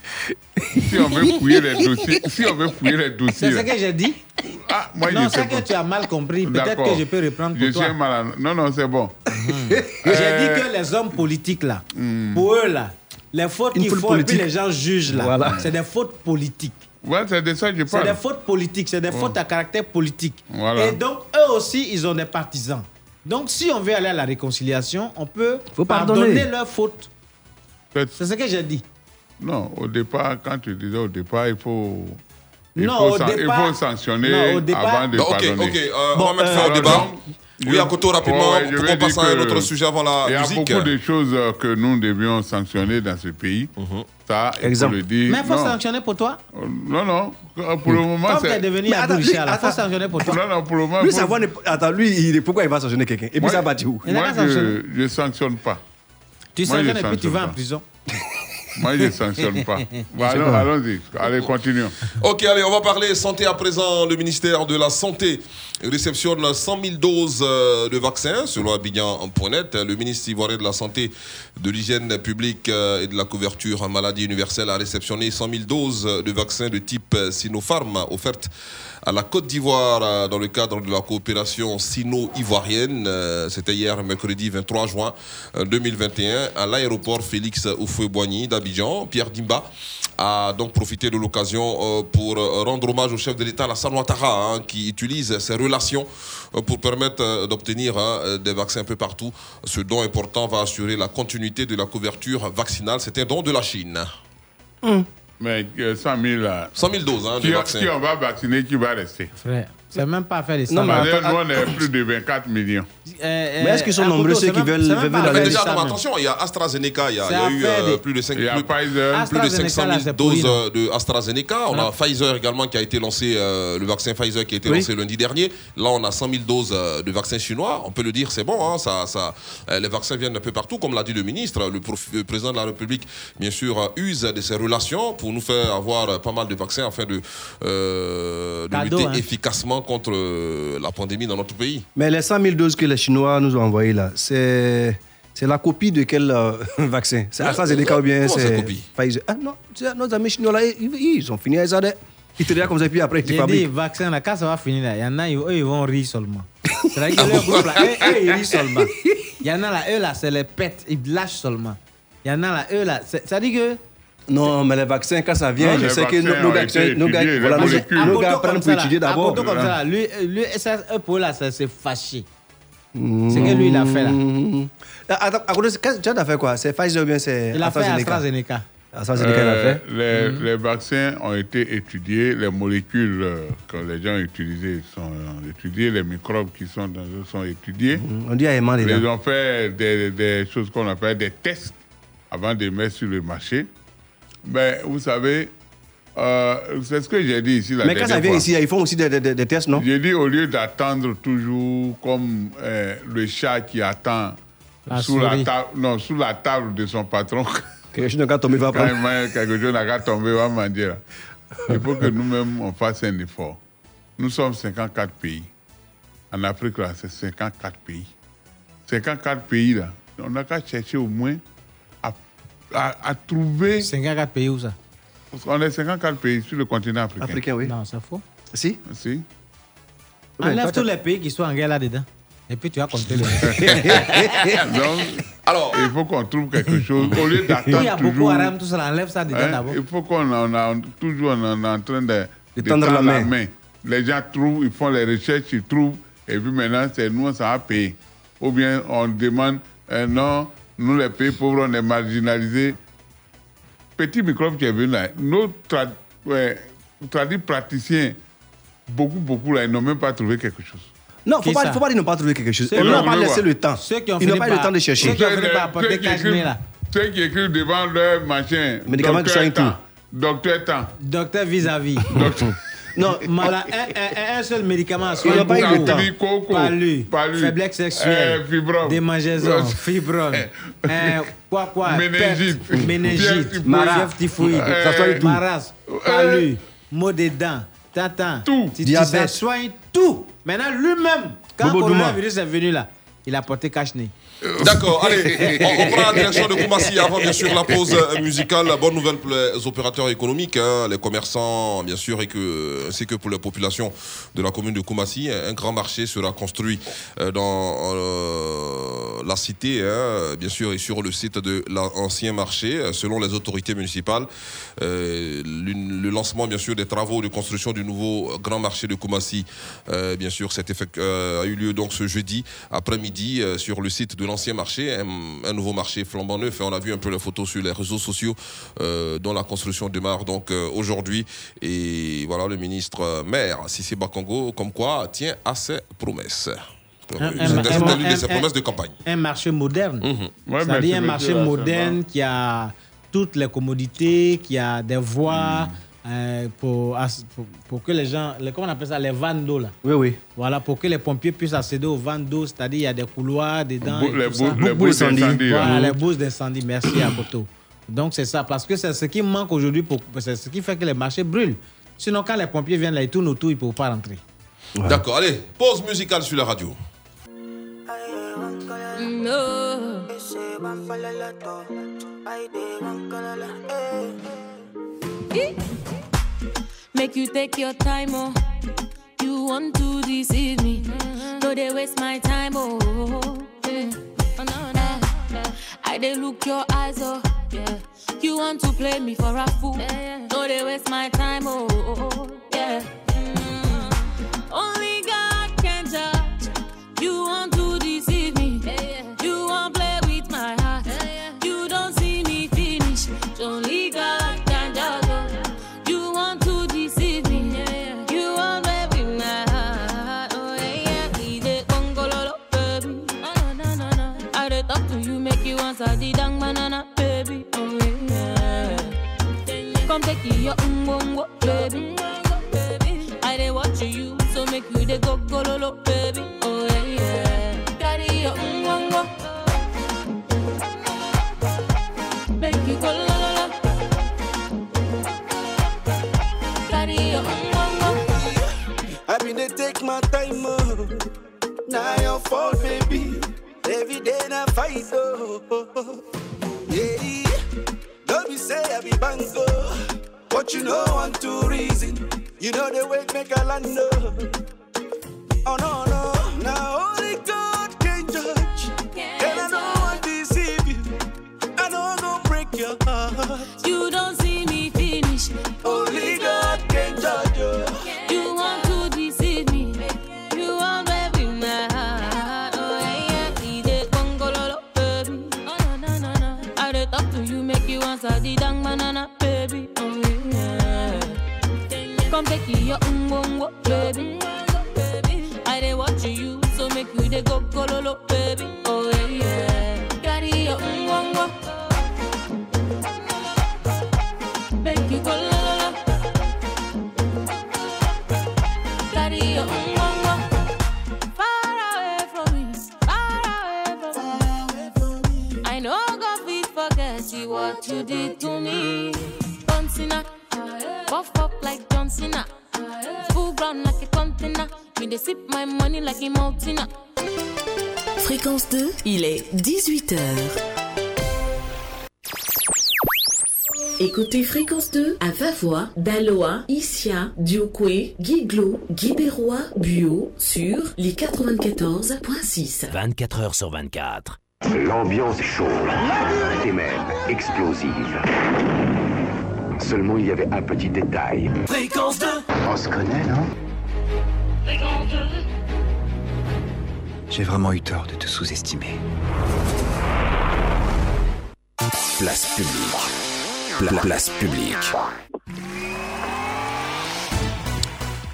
si on veut fouiller les dossiers, si on veut fouiller les dossiers... C'est ce que j'ai dit. Ah, moi, non, je c'est sais que pas. Tu as mal compris. Peut-être D'accord. que je peux reprendre pour je toi. Mal à... Non, non, c'est bon. Mmh. euh... J'ai dit que les hommes politiques, là, mmh. pour eux, là, les fautes Une qu'ils faute font politique. Et puis les gens jugent, là, voilà. c'est des fautes politiques. Ouais, c'est de ça que je parle. C'est des fautes politiques, c'est des oh. fautes à caractère politique. Voilà. Et donc, eux aussi, ils ont des partisans. Donc, si on veut aller à la réconciliation, on peut Faut pardonner, pardonner leurs fautes. C'est... c'est ce que j'ai dit. Non, au départ, quand tu disais au départ, il faut, il non, faut, san... départ... il faut sanctionner non, départ... avant de non, okay, pardonner. Ok, ok, euh, bon, on va euh, mettre fin euh, au débat. Je... Oui, Akoto, rapidement, ouais, pour qu'on passe à un autre sujet avant la musique. Il y a beaucoup de choses que nous devions sanctionner dans ce pays. Mm-hmm. Ça, il faut le dire. Mais il faut non. sanctionner pour toi? Non, non. Pour le moment, Comme c'est... Comme tu es devenu Abou Richard, il faut sanctionner pour toi. Non, non, pour le moment... Lui, faut... savoir... Attends, lui, il... pourquoi il va sanctionner quelqu'un? Et puis, ça bat où? Moi, je ne sanctionne pas. Tu sanctionnes et puis tu vas en prison. Moi, je ne sanctionne pas. Bah, allons, allons-y. Allez, continuons. OK, allez, on va parler santé à présent. Le ministère de la Santé réceptionne cent mille doses de vaccins, selon Abidjan point net. Le ministre ivoirien de la Santé, de l'hygiène publique et de la couverture maladie universelle a réceptionné cent mille doses de vaccins de type Sinopharm offertes à la Côte d'Ivoire dans le cadre de la coopération sino-ivoirienne. C'était hier, mercredi vingt-trois juin deux mille vingt et un, à l'aéroport Félix Houphouët-Boigny d'Abidjan. Pierre Dimba a donc profité de l'occasion pour rendre hommage au chef de l'État, Alassane Ouattara, hein, qui utilise ses relations pour permettre d'obtenir hein, des vaccins un peu partout. Ce don important va assurer la continuité de la couverture vaccinale. C'est un don de la Chine. Mmh. Mais cent mille... cent mille doses, hein, de vaccins. Si on va vacciner, qui va rester? Frère, c'est même pas faire les cent mille. Nous, on est plus de vingt-quatre millions. Euh, euh, mais est-ce qu'ils sont nombreux, ceux qui même, veulent... veulent la mais déjà, non, attention, il y a AstraZeneca, il y a, il y a eu euh, plus de cinq cent mille doses là, de AstraZeneca. On ah. a Pfizer également qui a été lancé, euh, le vaccin Pfizer qui a été oui. lancé lundi dernier. Là, on a cent mille doses euh, de vaccins chinois. On peut le dire, c'est bon, hein, ça, ça, euh, les vaccins viennent un peu partout, comme l'a dit le ministre. Le, prof, le président de la République, bien sûr, use de ses relations pour nous faire avoir pas mal de vaccins afin de, euh, de Cadeau, lutter hein. efficacement contre la pandémie dans notre pays. Mais les cent mille doses que les Chinois nous ont envoyées là, c'est, c'est la copie de quel euh, vaccin? C'est ouais, AstraZeneca ou bien c'est Pfizer? Ah non, nos amis chinois là, ils, ils ont fini à ça. Ils te regardent comme ça et puis après ils te fabriquent. J'ai dit, vaccin là, quand ça va finir là, il y en a, eux ils vont rire seulement. C'est-à-dire que leur groupe là, eux, eux ils rient seulement. Il y en a là, eux là, c'est les pets, ils lâchent seulement. Il y en a là, eux là, c'est-à-dire que... Non, mais les vaccins, quand ça vient, non, je sais que nos gars, étudié, nos gars, voilà, nos, nos gars prennent pour étudier d'abord. Akoto comme ça, lui, lui, ça, pour là, ça s'est fâché. Mmh. C'est que lui, il a fait là. Attends, Akoto, tu as fait quoi? C'est Pfizer ou bien c'est il AstraZeneca? AstraZeneca. AstraZeneca, euh, il a fait. Les, mmh. les vaccins ont été étudiés, les molécules que les gens utilisent sont étudiées, les microbes qui sont dans eux sont étudiés. Mmh. On dit à Emma, les gens. Ils ont fait des, des choses qu'on appelle des tests. avant de mettre sur le marché. Ben, vous savez, euh, c'est ce que j'ai dit ici la Mais dernière fois. Mais quand ça vient ici, ils font aussi des, des, des tests, non? J'ai dit, au lieu d'attendre toujours comme euh, le chat qui attend la sous, la ta- non, sous la table de son patron. Quelque chose n'a qu'à tomber, va prendre. Quelque chose n'a qu'à tomber, va manger. Il faut que nous-mêmes, on fasse un effort. Nous sommes cinquante-quatre pays. En Afrique, là, c'est cinquante-quatre pays. cinquante-quatre pays, là. On n'a qu'à chercher au moins à, à, à trouver... cinquante-quatre pays où ça? Parce qu'on est cinquante-quatre pays sur le continent africain. Africain, oui. Non, c'est faux. Si? Si. Enlève tous les pays qui sont en guerre là-dedans. Et puis tu vas compter les... Donc, alors, il faut qu'on trouve quelque chose. Au lieu d'attendre toujours... Il y a beaucoup d'armes, tout ça, enlève ça dedans hein, d'abord. Il faut qu'on en a... Toujours, on est en train de... De tendre la main. la main. Les gens trouvent, ils font les recherches, ils trouvent. Et puis maintenant, c'est nous, ça va payer. Ou bien on demande... Euh, non, nous les pays pauvres, on est marginalisés. Petit microbe qui est venu là, nos trad- ouais, tradis praticiens, beaucoup, beaucoup là, ils n'ont même pas trouvé quelque chose. Non, il ne faut pas dire qu'ils n'ont pas trouvé quelque chose. On n'a pas laissé le temps. Ils n'ont pas eu le temps de chercher. Ceux qui ont fini par apporter Cachemire là. Ceux qui écrivent devant leur machin. Médicaments qui sont inclus. Docteur temps. Docteur vis-à-vis. Docteur. Non, Mala, un, un, un seul médicament à soigner. Il n'y a pas eu de temps. Coco, palu, palu, faiblesse sexuelle, euh, fibrome, démangeaison, fibrome, euh, quoi quoi, méningite, perte, méningite, fièvre typhoïde, euh, marasme, palu, euh, maux des dents, tatan, tout, diabète, soigne tout. Maintenant, lui-même, quand le coronavirus est venu là, il a porté cache-nez. D'accord, allez, on, on prend la direction de Koumassi avant bien sûr la pause musicale. Bonne nouvelle pour les opérateurs économiques, hein, les commerçants bien sûr, et que, ainsi que pour la population de la commune de Koumassi. Un grand marché sera construit euh, dans euh, la cité, hein, bien sûr, et sur le site de l'ancien marché. Selon les autorités municipales, euh, le lancement bien sûr des travaux de construction du nouveau grand marché de Koumassi, euh, bien sûr, cet effet, euh, a eu lieu donc ce jeudi après-midi euh, sur le site de l'ancien marché, un, un nouveau marché flambant neuf. Et on a vu un peu les photos sur les réseaux sociaux euh, dont la construction démarre donc euh, aujourd'hui. Et voilà le ministre euh, maire Cissé Bakongo, comme quoi tient à ses promesses. C'est un, un, un, de ses un, promesses de campagne. Un marché moderne. Mm-hmm. Ouais, c'est-à-dire un marché là, moderne qui a toutes les commodités, qui a des voies. Mm. Euh, pour, pour, pour que les gens, les, comment on appelle ça, les vannes d'eau là. Oui, oui. Voilà, pour que les pompiers puissent accéder aux vannes d'eau, c'est-à-dire il y a des couloirs dedans. Bo- les, bo- les bourses d'incendie. Voilà, les bourses d'incendie. Merci à Akoto. Donc c'est ça, parce que c'est ce qui manque aujourd'hui, pour, c'est ce qui fait que les marchés brûlent. Sinon, quand les pompiers viennent là, ils tournent autour, ils ne peuvent pas rentrer. Ouais. D'accord, allez, pause musicale sur la radio. No. Make you take your time, oh. You want to deceive me. Mm-hmm. No, they waste my time, oh. Yeah. Oh no, no, no. I dey look your eyes, oh. Yeah. You want to play me for a fool. Yeah, yeah. No, they waste my time, oh. Yeah. Mm-hmm. Only God can judge. You want to deceive me. Yeah, yeah. You want play with my heart. Yeah, yeah. You don't see me finish. Only God can judge. The dang banana, baby, oh yeah. Come take your ungongo, baby. I dey watch you, so make you dey go go lolo, baby, oh yeah. Carry your ungongo, make you go lolo. Carry your ungongo. I been dey take my time, oh. Now your fault, baby. Every day I fight, oh, oh, oh. Yeah, don't be say I be bango. What you know want to reason. You know the way make a land, oh. Oh no, no, now only God can judge. Can't and I know I deceive you. I know go break your heart. You don't see me finish. Only God can judge you. Can't you want to deceive me. You want every man. The dang banana, baby, oh yeah. Come take your ungongo, baby. I dey watch you, so make you dey go go lolo, baby, oh yeah. Carry your ungongo, run like a container. Me they sip my money like a mountain. Fréquence deux, il est dix-huit heures. Écoutez Fréquence deux à Vavois, Daloa, Issia, Diokwe, Guiglo, Guibérois, Buot sur les quatre-vingt-quatorze virgule six. vingt-quatre heures sur vingt-quatre. L'ambiance est chaude, et même explosive. Seulement il y avait un petit détail. Fréquence deux. On se connaît, non ? Fréquence deux. J'ai vraiment eu tort de te sous-estimer. Place publique. Pla- place publique.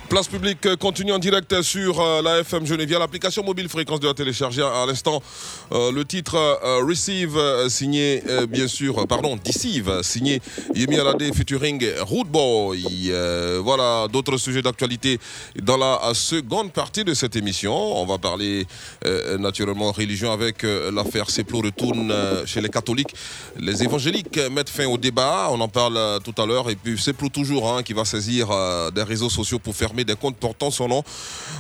Place publique continue en direct sur euh, la F M Genève via l'application mobile Fréquence deux à télécharger à l'instant. Euh, le titre euh, Receive, euh, signé euh, bien sûr, pardon, Deceive, signé Yemi Alade featuring Rude Boy. Euh, voilà d'autres sujets d'actualité dans la seconde partie de cette émission. On va parler euh, naturellement religion avec euh, l'affaire Cé Plo retourne euh, chez les catholiques. Les évangéliques mettent fin au débat. On en parle euh, tout à l'heure. Et puis Cé Plo toujours hein, qui va saisir euh, des réseaux sociaux pour fermer des comptes portant son nom.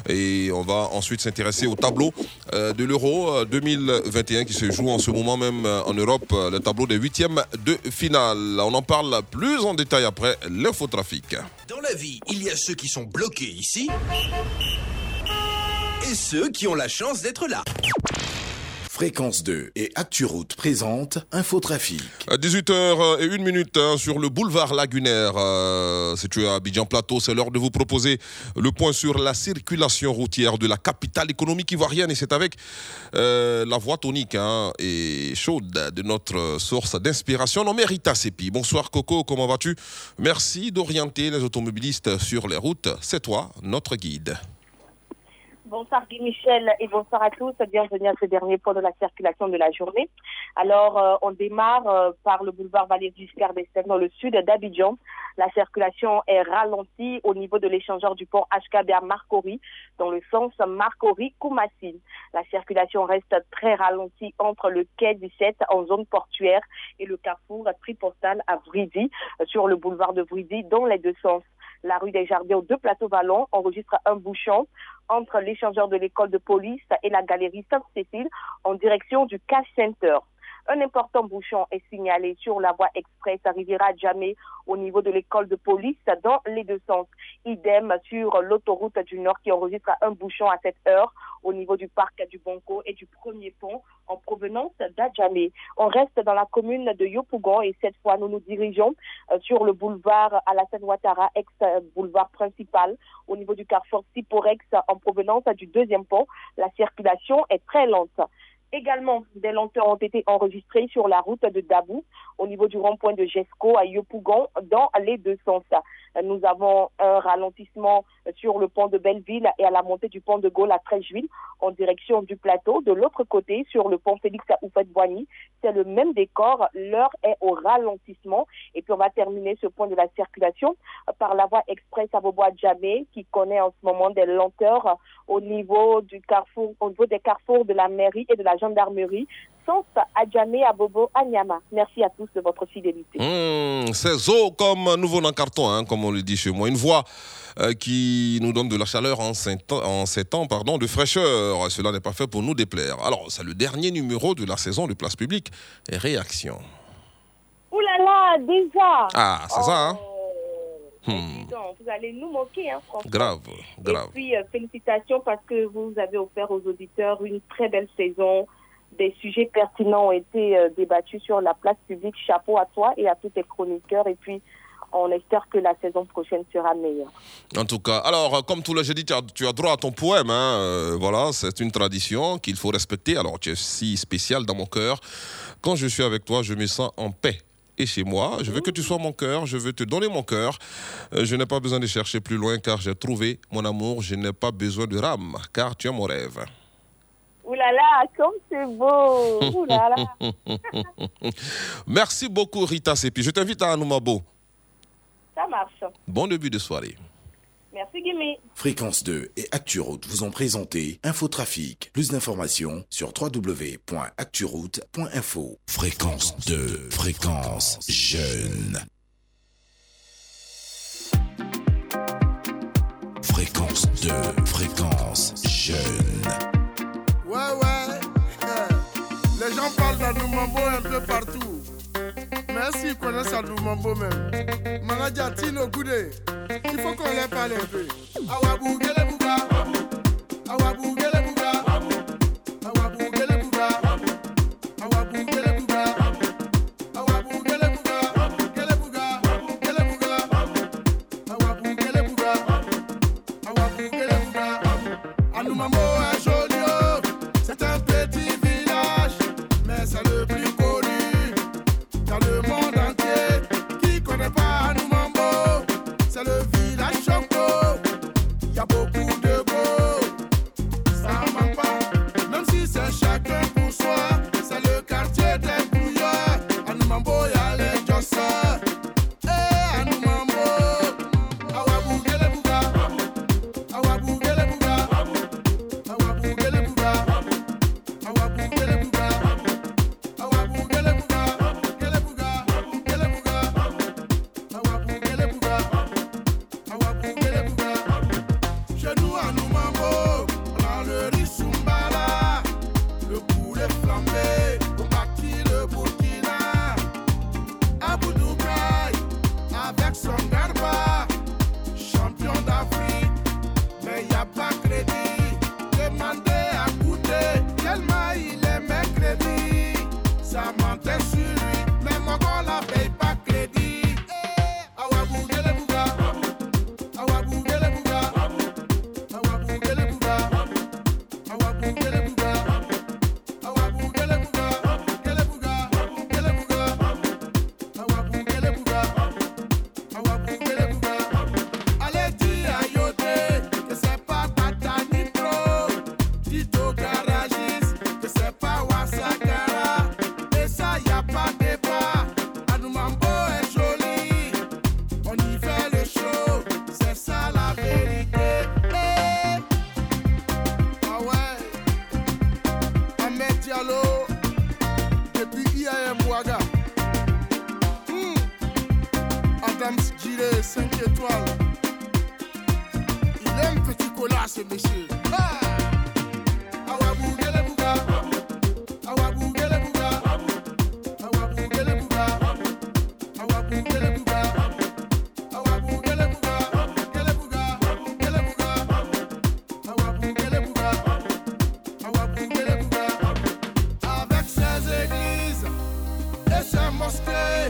Et on va ensuite s'intéresser au tableau de l'Euro deux mille vingt et un qui se joue en ce moment même en Europe, le tableau des huitièmes de finale. On en parle plus en détail après l'infotrafic. Dans la vie, il y a ceux qui sont bloqués ici et ceux qui ont la chance d'être là. Fréquence deux et ActuRoute présente Infotrafic. dix-huit heures zéro un sur le boulevard Lagunaire. Euh, situé à Abidjan Plateau, c'est l'heure de vous proposer le point sur la circulation routière de la capitale économique ivoirienne. Et c'est avec euh, la voix tonique hein, et chaude de notre source d'inspiration, Nomérita Sépi. Bonsoir Coco, comment vas-tu ? Merci d'orienter les automobilistes sur les routes. C'est toi, notre guide. Bonsoir Guy Michel et bonsoir à tous. Bienvenue à ce dernier point de la circulation de la journée. Alors, euh, on démarre euh, par le boulevard Valéry Giscard d'Estaing dans le sud d'Abidjan. La circulation est ralentie au niveau de l'échangeur du pont H K B A-Marcory dans le sens Marcory-Koumassi. La circulation reste très ralentie entre le quai dix-sept en zone portuaire et le carrefour Tripostal à Vridi sur le boulevard de Vridi dans les deux sens. La rue des Jardins aux deux plateaux vallons enregistre un bouchon entre l'échangeur de l'école de police et la galerie Sainte-Cécile en direction du Cash Center. Un important bouchon est signalé sur la voie express Riviera-Djamé au niveau de l'école de police dans les deux sens. Idem sur l'autoroute du Nord qui enregistre un bouchon à cette heure au niveau du parc du Bonco et du premier pont en provenance d'Adjamé. On reste dans la commune de Yopougon et cette fois nous nous dirigeons sur le boulevard Alassane Ouattara, ex-boulevard principal au niveau du carrefour Siporex en provenance du deuxième pont. La circulation est très lente. Également, des lenteurs ont été enregistrées sur la route de Dabou, au niveau du rond-point de Jesco à Yopougon, dans les deux sens. Nous avons un ralentissement sur le pont de Belleville et à la montée du pont de Gaulle à Treichville, en direction du plateau. De l'autre côté, sur le pont Félix à Houphouët-Boigny, c'est le même décor. L'heure est au ralentissement. Et puis, on va terminer ce point de la circulation par la voie express à Bobo-Djamé, qui connaît en ce moment des lenteurs au niveau du carrefour, au niveau des carrefours de la mairie et de la gendarmerie, sauf à Djamé, à Bobo, à Nyama. Merci à tous de votre fidélité. Mmh, c'est zo comme nouveau dans le carton, hein, comme on le dit chez moi. Une voix euh, qui nous donne de la chaleur en ces temps, en ces temps pardon, de fraîcheur. Cela n'est pas fait pour nous déplaire. Alors, c'est le dernier numéro de la saison de Place Publique. Et réaction. Ouh là là, déjà. Ah, c'est oh. ça, hein. Hmm. Donc, vous allez nous manquer, hein, franchement. Grave, grave. Et puis, euh, félicitations parce que vous avez offert aux auditeurs une très belle saison. Des sujets pertinents ont été euh, débattus sur la place publique. Chapeau à toi et à tous tes chroniqueurs. Et puis, on espère que la saison prochaine sera meilleure. En tout cas, alors, comme tous les jeudis, tu as, tu as droit à ton poème. Hein, euh, voilà, c'est une tradition qu'il faut respecter. Alors, tu es si spécial dans mon cœur. Quand je suis avec toi, je me sens en paix. Et chez moi, je veux que tu sois mon cœur, je veux te donner mon cœur. Je n'ai pas besoin de chercher plus loin car j'ai trouvé mon amour. Je n'ai pas besoin de rame car tu es mon rêve. Ouh là là, comme c'est beau. Ouh là là. Merci beaucoup Rita Sépi. Je t'invite à Anoumabo. Ça marche. Bon début de soirée. Merci Guimé. Fréquence deux et ActuRoute vous ont présenté Infotrafic. Plus d'informations sur w w w point acturoute point info. Fréquence deux, fréquence jeune. Fréquence deux, fréquence jeune. Ouais, ouais. Les gens parlent d'Adumambo un peu partout. Mais s'ils connaissent Adumambo même, Manadia Tino Goudé, il faut qu'on les parle un peu. Awabou, Gelebouga. Awabou, Gelebouga. Awabou, Gelebouga. Awabou, Gelebouga. Awabou, Gelebouga. Gelebouga. Gelebouga. Awabou, Gelebouga. Awabou, Gelebouga. Adumambo est joli, oh. C'est un petit village, mais c'est le plus connu dans le monde entier. Qui connaît pas Adumambo? C'est le village Choco. Y a beaucoup de beaux, ça manque pas. Même si c'est chacun pour soi, c'est le quartier des bouillards. À nous mambo y'a les Josseurs. Eh, à nous mambo. Awabou Gelebouga. Awabou Gelebouga. Awabou Gelebouga. Awabou Gelebouga. Awabou Gelebouga. Gelebouga. Gelebouga. Awabou Gelebouga. Awabou Gelebouga. Chez nous à nous mambo, on a le riz Soumbala, le poulet flambé, au Maki, le Burkina, à Boudoukaï, avec son garba, champion d'Afrique, mais y a pas crédit. Demandez à goûter, tellement il est mercredi, ça mentait sur lui, mais mon gars la paye pas crédit. Awabou Gelebouga. Awabou Gelebouga. Awabou Gelebouga. Awabou Gelebouga. Awabou Gelebouga. Gelebouga. Gelebouga. Awabou Gelebouga. Awabou Gelebouga. Allez dis à Yoté que c'est pas Tata Nitro. Dis au garagiste que c'est pas Wasakara. Et ça y a pas débat. Adumambo est joli, on y fait le show, c'est ça la vérité. Eh. Ah ouais, Ahmed Diallo, depuis I A M Ouaga. Hmm. Adams Giré, cinq étoiles. Il aime petit cola ce monsieur. Ah. Awabou Gelebouga. Awabou Gelebouga. Awabou Gelebouga. Awabou Gelebouga. Awabou Gelebouga, Gelebouga, Gelebouga. Awabou Gelebouga, Awabou Gelebouga. Avec ses églises et ses mosquées,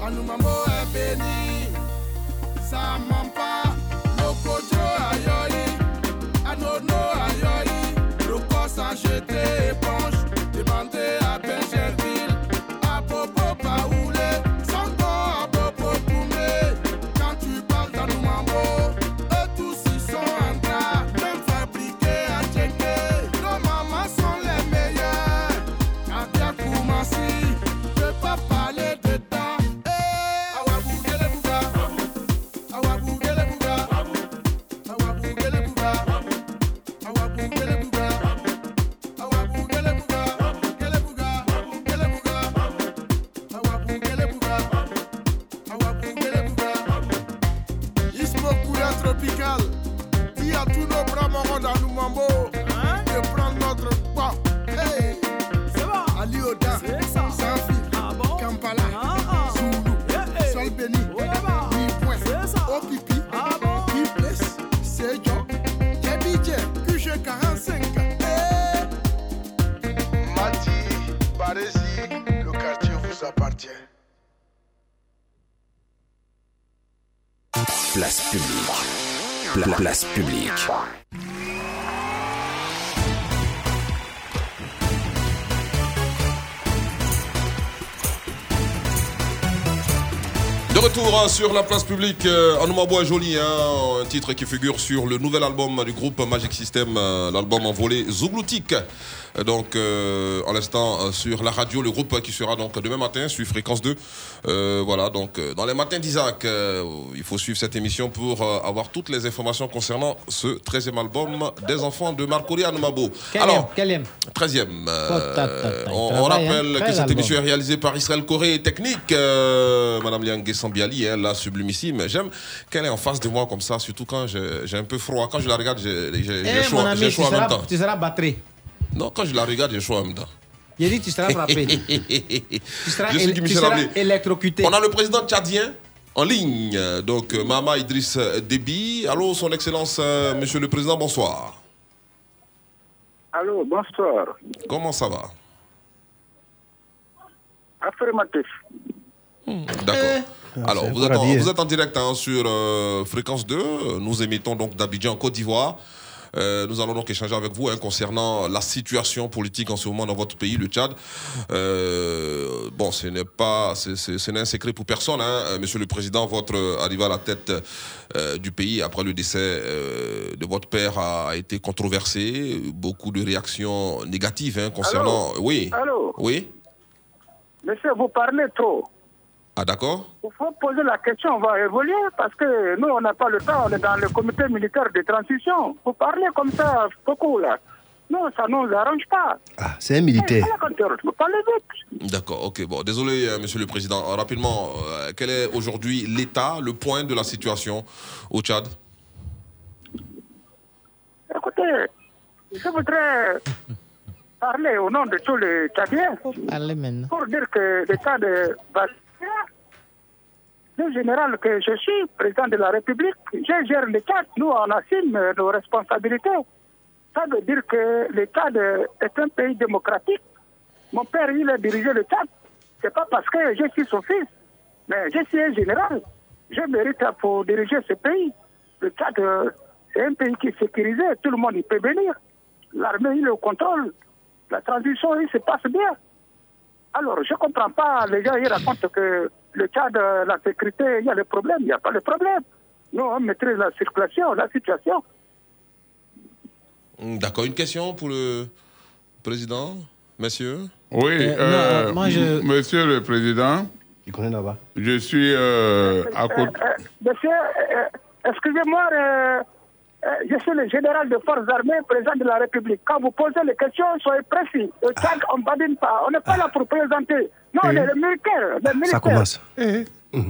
Anoumambo est béni. Ça ment pas. Lokojo Ayoyi, Anono Ayoyi, Lokos a jeté éponge. Demandez à Benjerville, à Bobo Paoulé, Sango à Bobo Koumé. Quand tu parles dans nos mambo, eux tous ils sont en gras. Même fabriqués à checker, nos mamans sont les meilleures. À bien commencer, je peux pas parler de temps. Eh, Awabou Gelebouga. Awabou Gelebouga. Awabou Gelebouga. Awabou Gelebouga. Awabou Gelebouga. Gelebouga. Gelebouga. Awabou Gelebouga. Awabou Gelebouga. Ismo Kouya Tropical, dis à tous nos bras morons dans nous mambo de prendre notre poids. Hey. C'est bon. Ali Oda, C'est ça. Sanfi, Ah bon? Kampala, Ah, ah. Zulu, Eh, eh. Sol Béni, Ouais, bah. Mipoint, C'est ça. Opipi, Ah bon? Ibles, Sejo, J B J, Q G quarante-cinq. Hey. Mati, Barési, le quartier vous appartient. Place publique. Pla- place publique. De retour hein, sur la place publique, euh, Anoumabo est joli, hein, un titre qui figure sur le nouvel album du groupe Magic System, euh, l'album en volet Zougloutique. Euh, Donc, euh, en l'instant, euh, sur la radio, le groupe qui sera donc demain matin sur Fréquence deux. Euh, voilà, donc euh, dans les matins d'Isaac, euh, il faut suivre cette émission pour euh, avoir toutes les informations concernant ce treizième album des enfants de Marcory Anoumabo. Alors, quel treizième. euh, Top, top, top, top. on, on Travail, hein, rappelle que cette émission est réalisée par Israël Koré et Technique, euh, Madame Lianguesson. Alassane Biali, hein, la sublimissime. J'aime qu'elle est en face de moi comme ça, surtout quand je, j'ai un peu froid. Quand je la regarde, j'ai, j'ai, j'ai chaud, ami, j'ai chaud en seras, même temps. Tu seras battré. Non, quand je la regarde, j'ai chaud en même temps. J'ai dit, tu seras frappé. tu seras, je éle- tu seras électrocuté. On a le président tchadien en ligne, donc Mahamat Idriss Déby. Allô, son excellence, euh, monsieur le président, bonsoir. Allô, bonsoir. Comment ça va? Affirmatif. Hmm, d'accord. Alors, vous êtes, en, vous êtes en direct hein, sur euh, Fréquence deux. Nous émettons donc d'Abidjan, Côte d'Ivoire. Euh, nous allons donc échanger avec vous hein, concernant la situation politique en ce moment dans votre pays, le Tchad. Euh, bon, ce n'est pas, c'est, c'est, ce n'est un secret pour personne, hein, Monsieur le Président, votre arrivée à la tête euh, du pays après le décès euh, de votre père a été controversée. Beaucoup de réactions négatives hein, concernant. Allô? Oui. Allô? Oui. Monsieur, vous parlez trop. Ah, d'accord. Il faut poser la question, on va évoluer, parce que nous, on n'a pas le temps, on est dans le comité militaire de transition. Vous parlez comme ça, beaucoup, là. Non, ça ne nous arrange pas. Ah, c'est un militaire. Vous parlez vite. D'accord, ok. Bon, désolé, monsieur le président. Rapidement, euh, quel est aujourd'hui l'état, le point de la situation au Tchad? Écoutez, je voudrais... parler au nom de tous les Tchadiens pour dire que l'état de le général que je suis, président de la République, je gère le Tchad, nous en assume nos responsabilités. Ça veut dire que le Tchad est un pays démocratique. Mon père, il a dirigé le Tchad. C'est pas parce que je suis son fils, mais je suis un général. Je mérite pour diriger ce pays. Le Tchad, c'est un pays qui est sécurisé, tout le monde y peut venir. L'armée, il est au contrôle. La transition, il se passe bien. Alors, je ne comprends pas. Les gens, ils racontent que le Tchad, la sécurité, il y a des problèmes. Il n'y a pas de problème. Nous, on maîtrise la circulation, la situation. D'accord. Une question pour le président, monsieur ? Oui, euh, euh, non, moi, je... monsieur le président. Il connaît là-bas. Je suis euh, à côté. Euh, euh, monsieur, euh, excusez-moi... Euh... Je suis le général des forces armées, président de la République. Quand vous posez les questions, soyez précis. Le Tchad, on ne badine pas. On n'est pas là pour présenter. Non, mmh. on est les militaires. Les militaires. Ça commence. Mmh.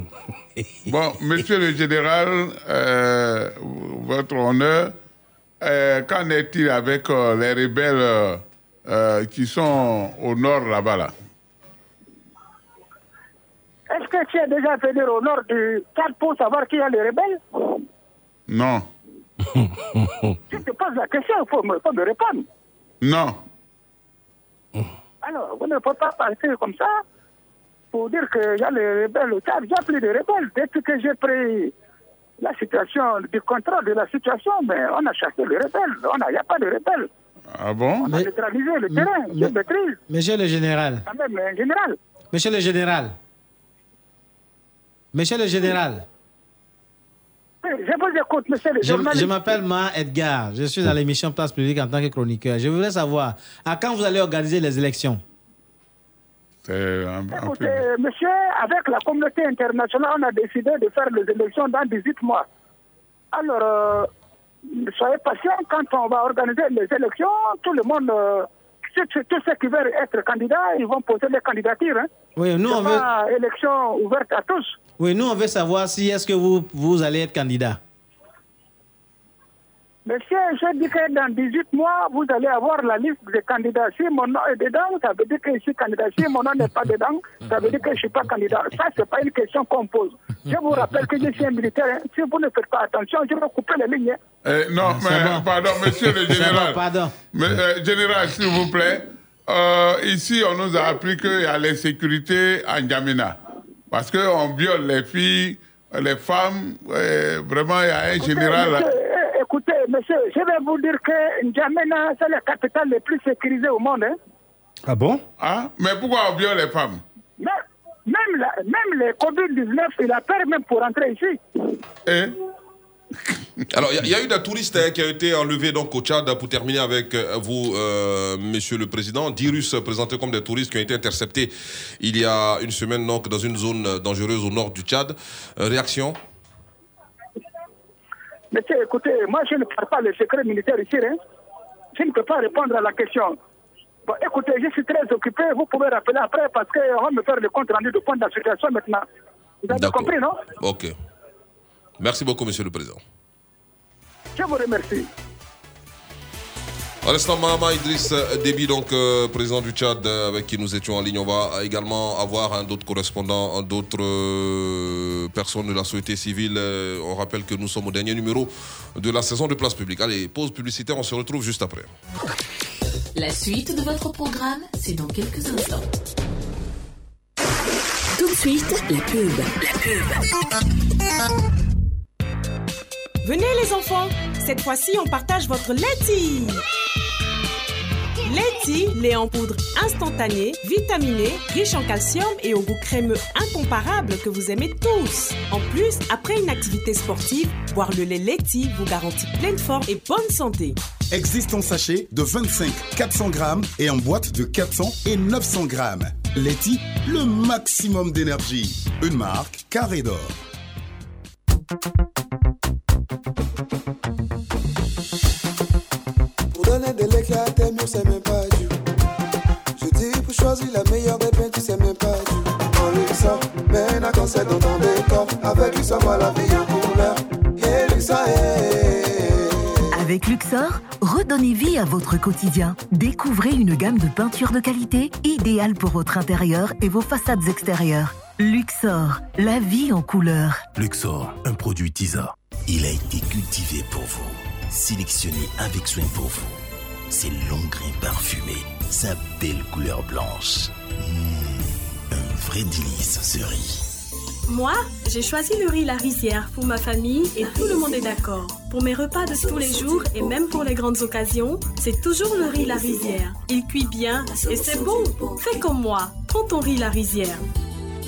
Bon, monsieur le général, euh, votre honneur, euh, qu'en est-il avec euh, les rebelles euh, qui sont au nord là-bas là? Est-ce que tu as déjà venu au nord du Tchad pour savoir qui est les rebelles? Non. Je te pose la question, il faut, faut me répondre. Non. Alors, vous ne pouvez pas partir comme ça pour dire qu'il y a les rebelles au Tchad. Il n'y a plus de rebelles. Depuis que j'ai pris la situation, du contrôle de la situation, mais on a chassé les rebelles. Il n'y a, a pas de rebelles. Ah bon? On a mais, neutralisé le mais, terrain. Mais, je maîtrise. Monsieur le général. Ah, même, euh, général. Monsieur le général. Monsieur le général. Je vous écoute, monsieur le journaliste. Je m'appelle Mar-Edgar. Je suis dans l'émission Place Publique en tant que chroniqueur. Je voudrais savoir, à quand vous allez organiser les élections? Écoutez, monsieur, avec la communauté internationale, on a décidé de faire les élections dans dix-huit mois. Alors, euh, soyez patient. Quand on va organiser les élections, tout le monde, euh, tous ceux qui veulent être candidats, ils vont poser des candidatures. Hein. Oui, nous, on veut... élection ouverte à tous. Oui, nous, on veut savoir si est-ce que vous, vous allez être candidat. Monsieur, je dis que dans dix-huit mois, vous allez avoir la liste des candidats. Si mon nom est dedans, ça veut dire que je suis candidat. Si mon nom n'est pas dedans, ça veut dire que je ne suis pas candidat. Ça, ce n'est pas une question qu'on pose. Je vous rappelle que je suis un militaire. Si vous ne faites pas attention, je vais couper les lignes. Euh, non, ah, mais va. Pardon, monsieur le général. Va, pardon. Mais, euh, général, s'il vous plaît. Euh, ici, on nous a appris qu'il y a les sécurités à N'Djamena. Parce qu'on viole les filles, les femmes, euh, vraiment, il y a un écoutez, général... Monsieur, euh, écoutez, monsieur, je vais vous dire que N'Djamena, c'est la capitale la plus sécurisée au monde. Hein. Ah bon? Ah, mais pourquoi on viole les femmes? Même, même, la, même les covid dix-neuf, il a peur même pour entrer ici. Eh? Alors, il y, y a eu des touristes hein, qui ont été enlevés donc, au Tchad. Pour terminer avec vous, euh, monsieur le président, dix Russes présentés comme des touristes qui ont été interceptés il y a une semaine donc, dans une zone dangereuse au nord du Tchad. Euh, réaction? Monsieur, écoutez, moi je ne parle pas le secret militaire ici. Hein. Je ne peux pas répondre à la question. Bon, écoutez, je suis très occupé. Vous pouvez rappeler après parce qu'on va me faire le compte rendu de point de la situation maintenant. Vous avez D'accord. compris, non? Ok. Merci beaucoup, Monsieur le Président. Je vous remercie. À l'instant, Mahamat Idriss Déby, donc euh, président du Tchad, euh, avec qui nous étions en ligne. On va également avoir un hein, d'autres correspondants, d'autres euh, personnes de la société civile. Euh, on rappelle que nous sommes au dernier numéro de la saison de Place Publique. Allez, pause publicitaire, on se retrouve juste après. La suite de votre programme, c'est dans quelques instants. Tout de suite, la pub. La pub. Venez les enfants, cette fois-ci, on partage votre Laeti. Laeti, lait en poudre instantanée, vitaminé, riche en calcium et au goût crémeux incomparable que vous aimez tous. En plus, après une activité sportive, boire le lait Laeti vous garantit pleine forme et bonne santé. Existe en sachet de vingt-cinq à quatre cents grammes et en boîte de quatre cents et neuf cents grammes. Laeti, le maximum d'énergie. Une marque Carré d'Or. De l'éclat, t'aimes, c'est même pas du. Je dis pour choisir la meilleure des peines, tu sais même pas du. En Luxor, mène un concert dans ton décor. Avec Luxor, vois la vie en couleur. Et Luxor, hey. Avec Luxor, redonnez vie à votre quotidien. Découvrez une gamme de peintures de qualité idéale pour votre intérieur et vos façades extérieures. Luxor, la vie en couleur. Luxor, un produit Tisa. Il a été cultivé pour vous, sélectionné avec soin pour vous. Ses longs grains parfumés, sa belle couleur blanche. Mmh, un vrai délice, ce riz. Moi, j'ai choisi le riz La Rizière pour ma famille et tout le monde est d'accord. Pour mes repas de tous les jours et même pour les grandes occasions, c'est toujours le riz La Rizière. Il cuit bien et c'est bon. Fais comme moi, prends ton riz La Rizière.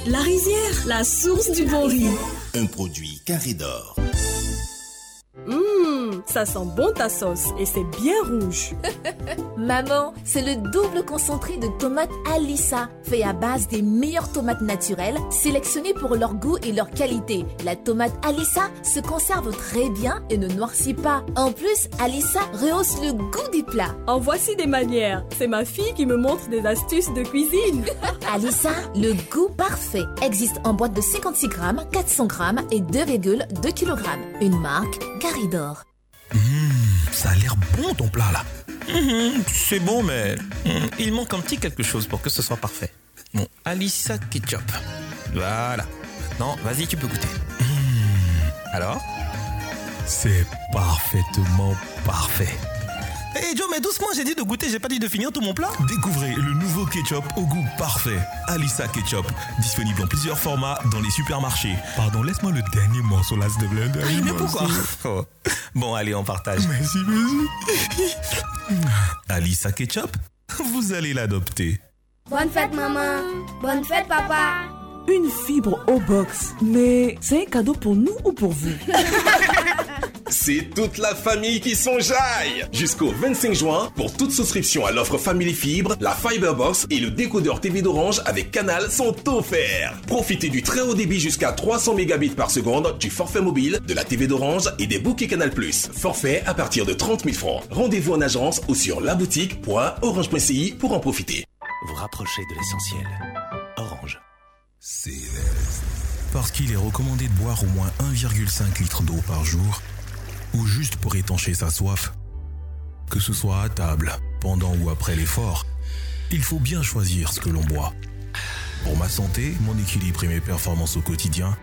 La Rizière, la source du bon riz. Un produit Carré d'Or. Mmh, ça sent bon ta sauce et c'est bien rouge. Maman, c'est le double concentré de tomates Alissa, fait à base des meilleures tomates naturelles, sélectionnées pour leur goût et leur qualité. La tomate Alissa se conserve très bien et ne noircit pas. En plus, Alissa rehausse le goût des plats. En voici des manières. C'est ma fille qui me montre des astuces de cuisine. Alissa, le goût parfait, existe en boîte de cinquante-six grammes, quatre cents grammes et deux virgule deux kilogrammes. Une marque Carré d'Or. Mmh, ça a l'air bon ton plat là. Mmh, c'est bon mais mmh, il manque un petit quelque chose pour que ce soit parfait. Bon, Alissa ketchup. Voilà. Maintenant, vas-y, tu peux goûter. Mmh, alors, c'est parfaitement parfait. Hé hey Joe, mais doucement, j'ai dit de goûter, j'ai pas dit de finir tout mon plat. Découvrez le nouveau ketchup au goût parfait. Alissa Ketchup, disponible en plusieurs formats dans les supermarchés. Pardon, laisse-moi le dernier morceau là, s'il te plaît. Ah, mais pourquoi oh. Bon, allez, on partage. Merci, merci. Alissa Ketchup, vous allez l'adopter. Bonne fête, maman. Bonne fête, papa. Une fibre au box. Mais c'est un cadeau pour nous ou pour vous? C'est toute la famille qui songeaille. Jusqu'au vingt-cinq juin, pour toute souscription à l'offre Family Fibre, la Fiberbox et le décodeur T V d'Orange avec Canal sont offerts. Profitez du très haut débit jusqu'à trois cents mégabits par seconde, du forfait mobile, de la T V d'Orange et des bouquets Canal+. Forfait à partir de trente mille francs. Rendez-vous en agence ou sur laboutique point orange point c i pour en profiter. Vous rapprochez de l'essentiel. Orange. Céleste. Parce qu'il est recommandé de boire au moins un virgule cinq litre d'eau par jour, ou juste pour étancher sa soif. Que ce soit à table, pendant ou après l'effort, il faut bien choisir ce que l'on boit. Pour ma santé, mon équilibre et mes performances au quotidien,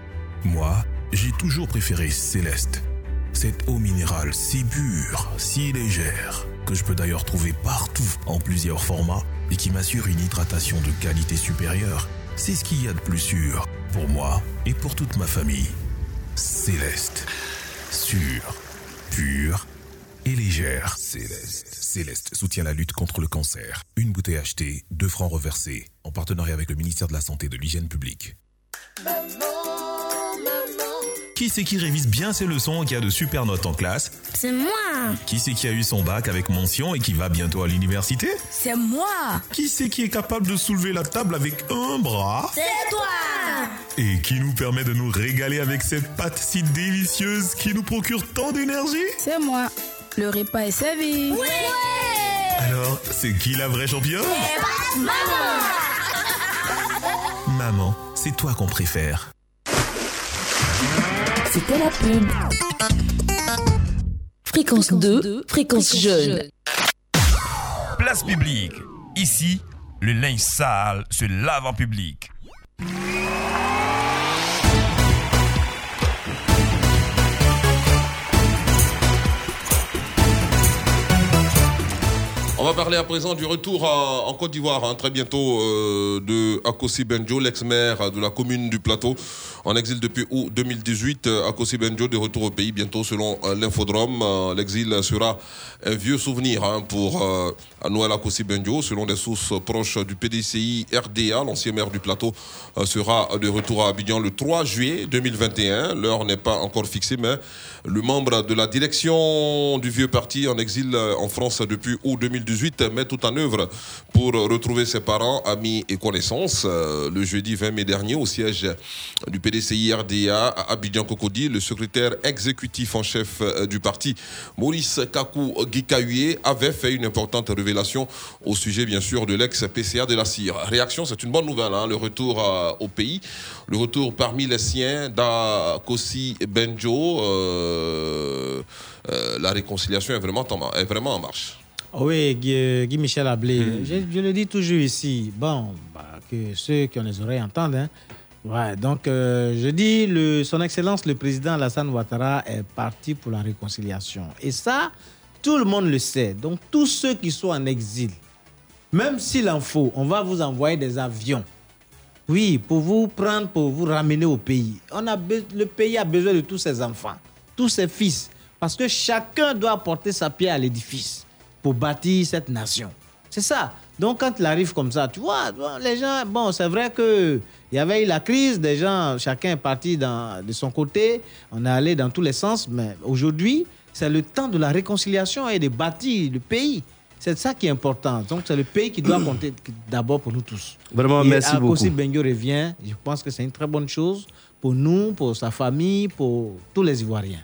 moi, j'ai toujours préféré Céleste. Cette eau minérale si pure, si légère, que je peux d'ailleurs trouver partout en plusieurs formats et qui m'assure une hydratation de qualité supérieure, c'est ce qu'il y a de plus sûr pour moi et pour toute ma famille. Céleste. Sûr. Pure et légère. Céleste. Céleste soutient la lutte contre le cancer. Une bouteille achetée, deux francs reversés, en partenariat avec le ministère de la Santé et de l'Hygiène publique. Maman, maman. Qui c'est qui révise bien ses leçons et qui a de super notes en classe? C'est moi. Qui c'est qui a eu son bac avec mention et qui va bientôt à l'université? C'est moi. Qui c'est qui est capable de soulever la table avec un bras? C'est toi. Et qui nous permet de nous régaler avec ces pâtes si délicieuses qui nous procurent tant d'énergie? C'est moi. Le repas est servi. Oui. Alors, c'est qui la vraie championne? C'est pas maman. Maman, c'est toi qu'on préfère. C'était la pub. Fréquence deux, fréquence jeune. Place publique. Ici, le linge sale se lave en public. On va parler à présent du retour en, en Côte d'Ivoire, hein, très bientôt, euh, de Akossi-Bendjo, l'ex-maire de la commune du Plateau, en exil depuis août deux mille dix-huit. Akossi-Bendjo de retour au pays bientôt, selon euh, l'Infodrome. Euh, l'exil sera un vieux souvenir hein, pour euh, Noël Akossi-Bendjo. Selon des sources proches du P D C I R D A, l'ancien maire du Plateau euh, sera de retour à Abidjan le trois juillet deux mille vingt et un. L'heure n'est pas encore fixée, mais le membre de la direction du vieux parti en exil en France depuis août deux mille dix-huit met tout en œuvre pour retrouver ses parents, amis et connaissances. Le jeudi vingt mai dernier, au siège du P D C I R D A à Abidjan-Cocody, le secrétaire exécutif en chef du parti, Maurice Kakou Guikayoué, avait fait une importante révélation au sujet, bien sûr, de l'ex-P C A de la Cire. Réaction, c'est une bonne nouvelle, hein, le retour euh, au pays, le retour parmi les siens d'Akossi-Bendjo. Euh, euh, la réconciliation est vraiment en, est vraiment en marche. Oui, Guy, Guy Michel Ablé, mmh. je, je le dis toujours ici, bon, bah, que ceux qui ont les oreilles entendent. Hein. Ouais, donc, euh, je dis, le, son Excellence, le président Alassane Ouattara est parti pour la réconciliation. Et ça, tout le monde le sait. Donc, tous ceux qui sont en exil, même s'il en faut, on va vous envoyer des avions. Oui, pour vous prendre, pour vous ramener au pays. On a be- le pays a besoin de tous ses enfants, tous ses fils, parce que chacun doit apporter sa pierre à l'édifice pour bâtir cette nation. C'est ça. Donc, quand il arrive comme ça, tu vois, les gens... Bon, c'est vrai qu'il y avait eu la crise, des gens, chacun est parti dans, de son côté, on est allé dans tous les sens, mais aujourd'hui, c'est le temps de la réconciliation et de bâtir le pays. C'est ça qui est important. Donc, c'est le pays qui doit compter d'abord pour nous tous. Vraiment, et merci beaucoup. Akossi-Bendjo revient, je pense que c'est une très bonne chose pour nous, pour sa famille, pour tous les Ivoiriens.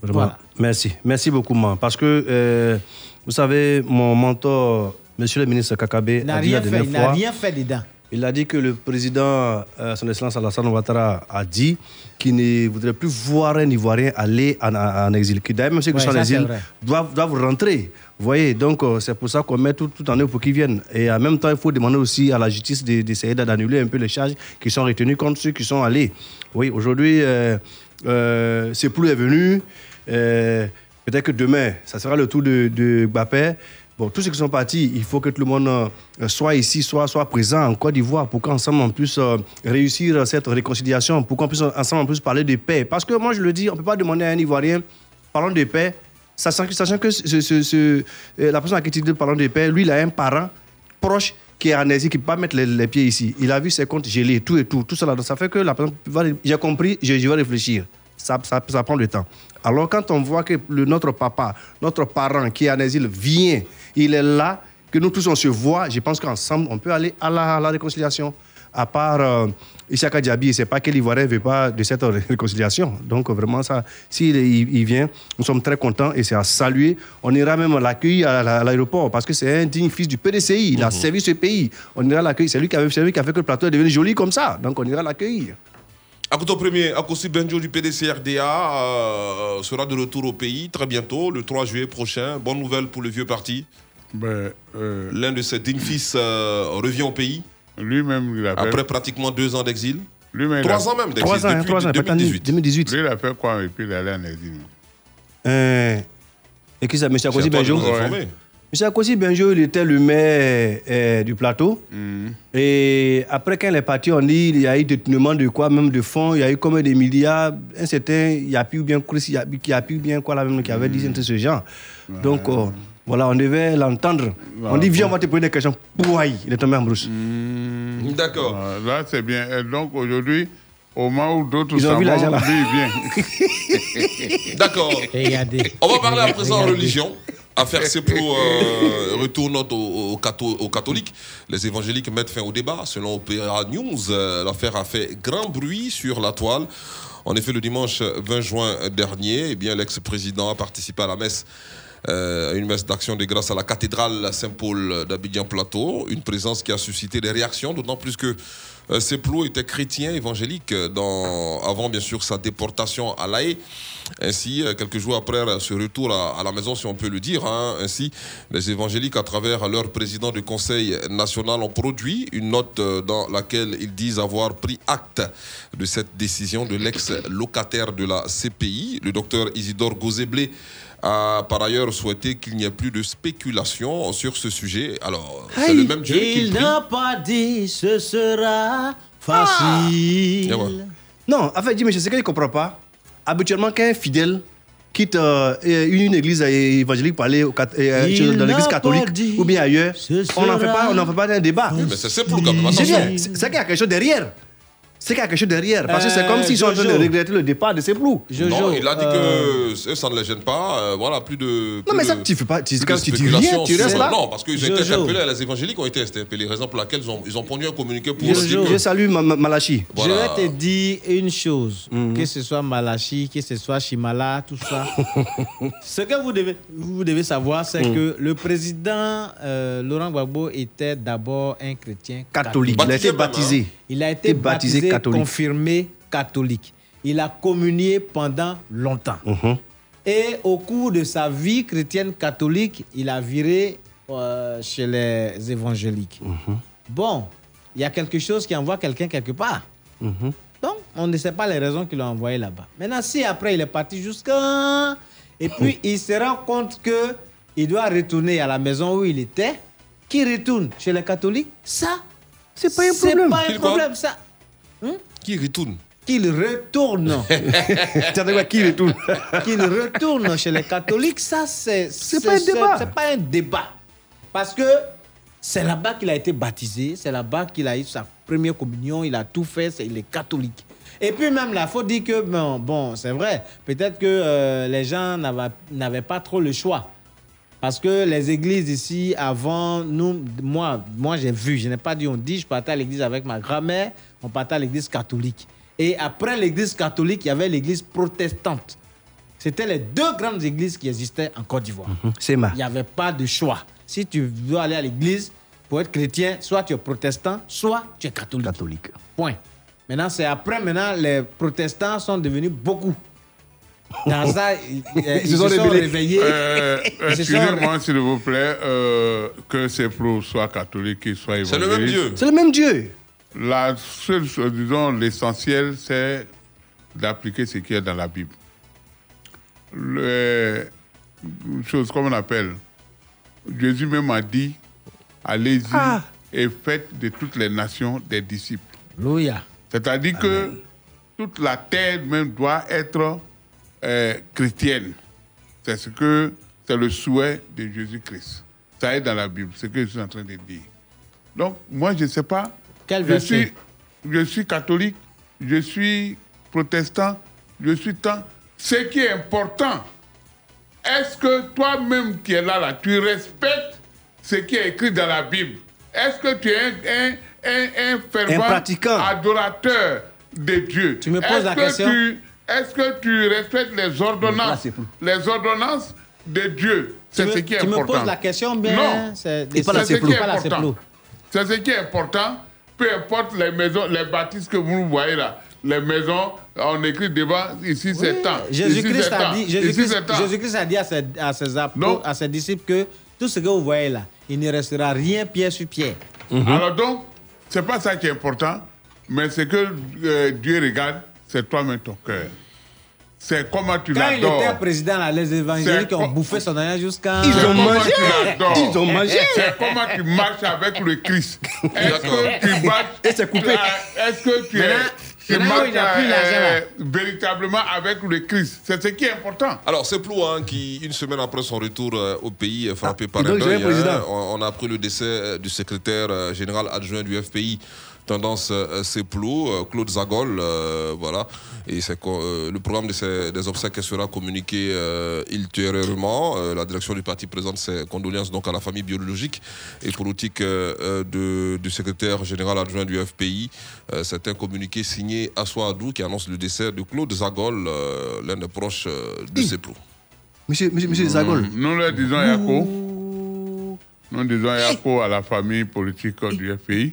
Vraiment, voilà. Merci. Merci beaucoup, man. Parce que... Euh... Vous savez, mon mentor, monsieur le ministre Kakabé, a dit la dernière fois... Il n'a rien fait dedans. Il a dit que le président, euh, son excellence Alassane Ouattara, a dit qu'il ne voudrait plus voir un Ivoirien aller en, en, en exil. D'ailleurs, même ceux qui sont en exil doivent, doivent rentrer. Vous voyez, donc euh, c'est pour ça qu'on met tout, tout en œuvre pour qu'ils viennent. Et en même temps, il faut demander aussi à la justice d'essayer d'annuler un peu les charges qui sont retenues contre ceux qui sont allés. Oui, aujourd'hui, euh, euh, Cé Plo est venu... Euh, Peut-être que demain, ça sera le tour de, de Gbapé. Bon, tous ceux qui sont partis, il faut que tout le monde euh, soit ici, soit, soit présent en Côte d'Ivoire pour qu'ensemble on puisse euh, réussir cette réconciliation, pour qu'on puisse ensemble on puisse parler de paix. Parce que moi, je le dis, on ne peut pas demander à un Ivoirien, parlons de paix, sachant que, sachant que ce, ce, ce, euh, la personne à qui tu dis parlons de paix, lui, il a un parent proche qui est en Asie, qui ne peut pas mettre les, les pieds ici. Il a vu ses comptes gelés, tout et tout, tout cela. Donc, ça fait que la personne va... J'ai compris, je, je vais réfléchir. Ça, ça, ça prend le temps. Alors, quand on voit que le, notre papa, notre parent qui est en exil vient, il est là, que nous tous on se voit, je pense qu'ensemble, on peut aller à la, à la réconciliation. À part euh, Issaka Diaby, c'est pas que l'Ivoirien ne veut pas de cette réconciliation. Donc, vraiment, ça, s'il il, il vient, nous sommes très contents et c'est à saluer. On ira même à l'accueil à, à, à l'aéroport parce que c'est un digne fils du P D C I. Il mmh. a servi ce pays. On ira à l'accueil. C'est lui qui a, c'est lui qui a fait que le plateau est devenu joli comme ça. Donc, on ira à l'accueil. Akoto Premier, Akossi-Bendjo du P D C R D A euh, sera de retour au pays très bientôt, le trois juillet prochain. Bonne nouvelle pour le vieux parti. Ben, euh, L'un de ses dignes fils euh, revient au pays. Lui-même, il a fait... Après pratiquement deux ans d'exil. Lui-même, trois a... ans même d'exil, trois ans, depuis trois ans, deux mille dix-huit. Lui, il a fait quoi et puis il est allé en exil. Euh, et qui ça, M. Akossi-Bendjo ? M. Akossi-Bendjo, il était le maire euh, du plateau. Mm. Et après, quand il est parti, on dit qu'il y a eu détournement de quoi, même de fonds. Il y a eu combien de milliards. Un certain, il y a plus bien Chris, il y a plus bien quoi, là, même, qui avait dit un truc de ce genre. Ouais. Donc, euh, voilà, on devait l'entendre. Bah, on dit, viens, on va te poser des questions. Pouaille, il est tombé en brousse. Mm. D'accord. Ah, là, c'est bien. Et donc, aujourd'hui, au moment où d'autres s'en vont, lui, il vient. D'accord. Regardez. On va parler à présent Regardez. religion. Affaire Cé Plo euh, retourne aux, aux catholiques. Les évangéliques mettent fin au débat. Selon Opéra News, euh, l'affaire a fait grand bruit sur la toile. En effet, le dimanche vingt juin dernier, eh bien, l'ex-président a participé à la messe euh, une messe d'action de grâce à la cathédrale Saint-Paul d'Abidjan-Plateau, une présence qui a suscité des réactions, d'autant plus que euh, Cé Plo était chrétien évangélique dans, avant bien sûr sa déportation à La Haye. Ainsi, quelques jours après ce retour à, à la maison, si on peut le dire, hein, ainsi, les évangéliques, à travers leur président du Conseil national, ont produit une note dans laquelle ils disent avoir pris acte de cette décision de l'ex-locataire de la C P I. Le docteur Isidore Gozeblé a par ailleurs souhaité qu'il n'y ait plus de spéculation sur ce sujet. Alors, c'est hey, le même Dieu qui il prie. N'a pas dit ce sera facile. Ah ouais. Non, en fait, dis-moi, c'est que je ne comprends pas. Habituellement, quand un fidèle quitte euh, une église évangélique pour aller au, euh, dans l'église catholique dit, ou bien ailleurs, on n'en fait pas, on n'en fait pas un débat. Oui, mais c'est, c'est pour quand même. C'est, c'est, c'est qu'il y a quelque chose derrière. C'est qu'il y a quelque chose derrière. Parce que c'est comme euh, s'ils sont en train de regretter le départ de Cé Plo. Jojo, non, il a dit que euh... ça ne les gêne pas. Euh, voilà, plus de. Plus non, mais ça, tu ne fais pas. Tu, quand tu dis rien, tu restes là. Non, parce qu'ils ont été interpellés. Les évangéliques ont été interpellés. Raison pour laquelle ils ont, ils ont pondu un communiqué pour. Jojo. Que... Je salue ma, ma, Malachi. Voilà. Je vais te dire une chose. Mm-hmm. Que ce soit Malachi, que ce soit Chimala, tout ça. Ce que vous devez, vous devez savoir, c'est mm. que le président euh, Laurent Gbagbo était d'abord un chrétien catholique. catholique. Il a été baptisé. Il a été baptisé, baptisé catholique. Confirmé catholique. Il a communié pendant longtemps. Uh-huh. Et au cours de sa vie chrétienne catholique, il a viré euh, chez les évangéliques. Uh-huh. Bon, il y a quelque chose qui envoie quelqu'un quelque part. Uh-huh. Donc, on ne sait pas les raisons qu'il a envoyé là-bas. Maintenant, si après, il est parti jusqu'à... Et puis, uh-huh. il se rend compte qu'il doit retourner à la maison où il était. Qui retourne chez les catholiques, ça... C'est pas un problème. C'est pas un problème, ça. Hum? Qu'il retourne. Qu'il retourne. Tu as dit quoi, qu'il retourne. Qu'il retourne chez les catholiques, ça, c'est... C'est, c'est pas un débat. C'est, c'est pas un débat. Parce que c'est là-bas qu'il a été baptisé, c'est là-bas qu'il a eu sa première communion, il a tout fait, c'est, il est catholique. Et puis même là, il faut dire que, bon, bon c'est vrai, peut-être que euh, les gens n'avaient, n'avaient pas trop le choix. Parce que les églises ici, avant, nous, moi, moi j'ai vu, je n'ai pas dit on dit, je partais à l'église avec ma grand-mère, on partait à l'église catholique. Et après l'église catholique, il y avait l'église protestante. C'était les deux grandes églises qui existaient en Côte d'Ivoire. Mmh, c'est mal. Il n'y avait pas de choix. Si tu dois aller à l'église pour être chrétien, soit tu es protestant, soit tu es catholique. Catholique. Point. Maintenant, c'est après, maintenant, les protestants sont devenus beaucoup. Dans ça, ils, ils se sont, sont réveillés. Euh, Excusez-moi, s'il vous plaît, euh, que Cé Plo soit catholique, qu'il soit évangéliste. C'est le même Dieu. C'est le même Dieu. La seule chose, disons, l'essentiel, c'est d'appliquer ce qu'il y a dans la Bible. Les choses, comme on appelle, Jésus même a dit, allez-y ah. et faites de toutes les nations des disciples. Alléluia. C'est-à-dire Amen. Que toute la terre même doit être... Euh, chrétienne. C'est ce que c'est le souhait de Jésus-Christ. Ça est dans la Bible, c'est ce que je suis en train de dire. Donc, moi, je ne sais pas. Quel je suis, je suis catholique, je suis protestant, je suis tant. Ce qui est important, est-ce que toi-même qui es là, là, tu respectes ce qui est écrit dans la Bible? Est-ce que tu es un, un, un, un fervent adorateur de Dieu? Tu me poses est-ce la que question tu, Est-ce que tu respectes les ordonnances, là, les ordonnances de Dieu? C'est veux, ce qui est tu important. Tu me poses la question, mais non. C'est, c'est, pas c'est, ce qui est pas c'est, c'est ce qui est important. Peu importe les maisons, les bâtisses que vous voyez là, les maisons, on écrit devant, ici oui. c'est temps. Jésus-Christ a, Jésus Jésus a dit à ses, à, ses apôtres, à ses disciples que tout ce que vous voyez là, il ne restera rien pierre sur pierre. Mm-hmm. Alors donc, c'est pas ça qui est important, mais c'est que euh, Dieu regarde. C'est toi-même ton cœur. C'est comment tu Quand l'adores. Quand il était président, là, les évangéliques ont com... bouffé son âge jusqu'à... Ils ont mangé. Ils ont mangé. C'est comment tu marches avec le Christ. Est-ce que tu marches... Et c'est coupé. Est-ce que tu, es, tu marches euh, véritablement avec le Christ? C'est ce qui est important. Alors, Cé Plo, hein, qui, une semaine après son retour euh, au pays, frappé ah, par un deuil, hein, on, on a appris le décès euh, du secrétaire euh, général adjoint du F P I. Tendance Cé Plo, Claude Zagol, euh, voilà. Et c'est, euh, le programme de ces, des obsèques sera communiqué euh, ultérieurement. Euh, la direction du parti présente ses condoléances donc à la famille biologique et politique euh, de, du secrétaire général adjoint du F P I. Euh, c'est un communiqué signé à Soadou qui annonce le décès de Claude Zagol, euh, l'un des proches euh, de Cé Plo. Monsieur, monsieur, monsieur Zagol. Nous le disons Yako. Nous disons Yako à la famille politique du F P I.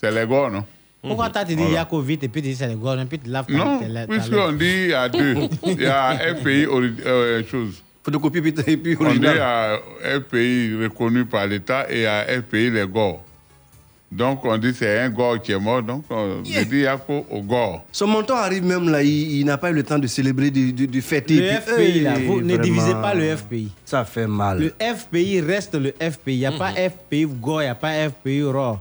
C'est les gars, non? Pourquoi t'as dit Yako vite et puis dit c'est les gars, et puis tu laves ta Non, puisqu'on dit à deux. Il y a F P I chose. Photocopie et puis original. On dit à F P I reconnu par l'État et à F P I les gars. Donc, on dit que c'est un gore qui est mort, donc on yeah. dit Yako au gore. Son montant arrive même là, il, il n'a pas eu le temps de célébrer, de, de, de fêter. Le F P I, là, vous vraiment... ne divisez pas le F P I. Ça fait mal. Le F P I reste le F P I. Il n'y a mm-hmm. pas F P I gore, il n'y a pas F P I raw.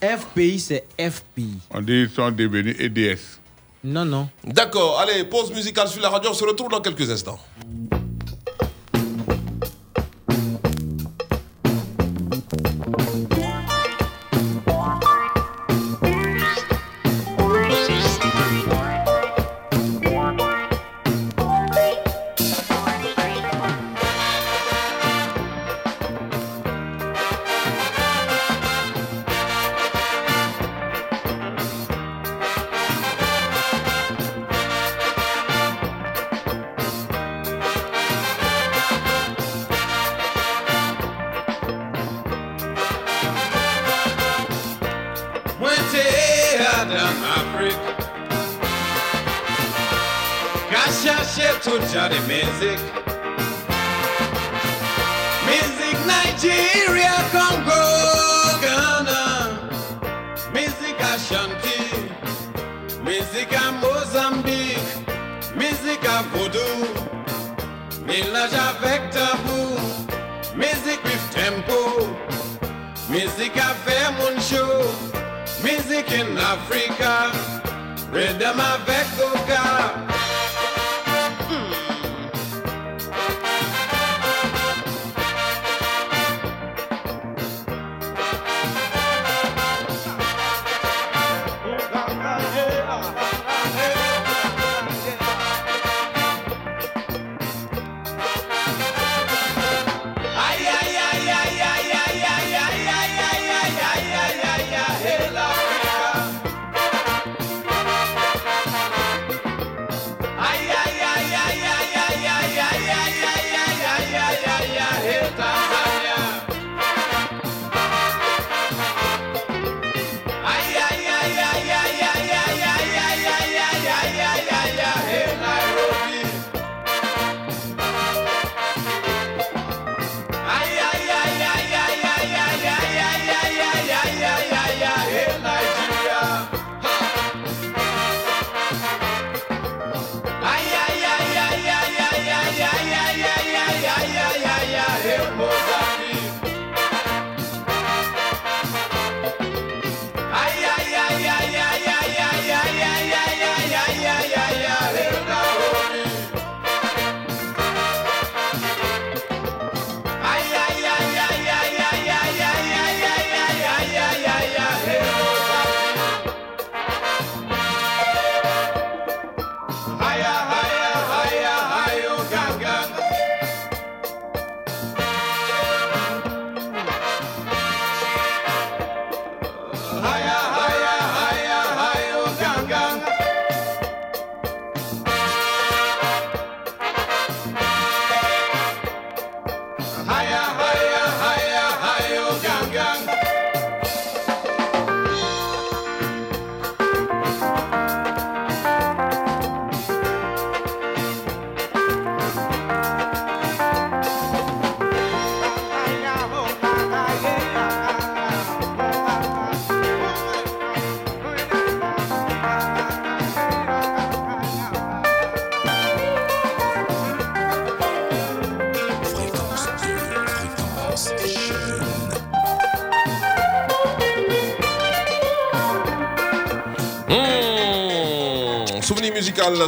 F P I, c'est F P I. On dit qu'ils sont devenus E D S. Non, non. D'accord, allez, pause musicale sur la radio, on se retrouve dans quelques instants.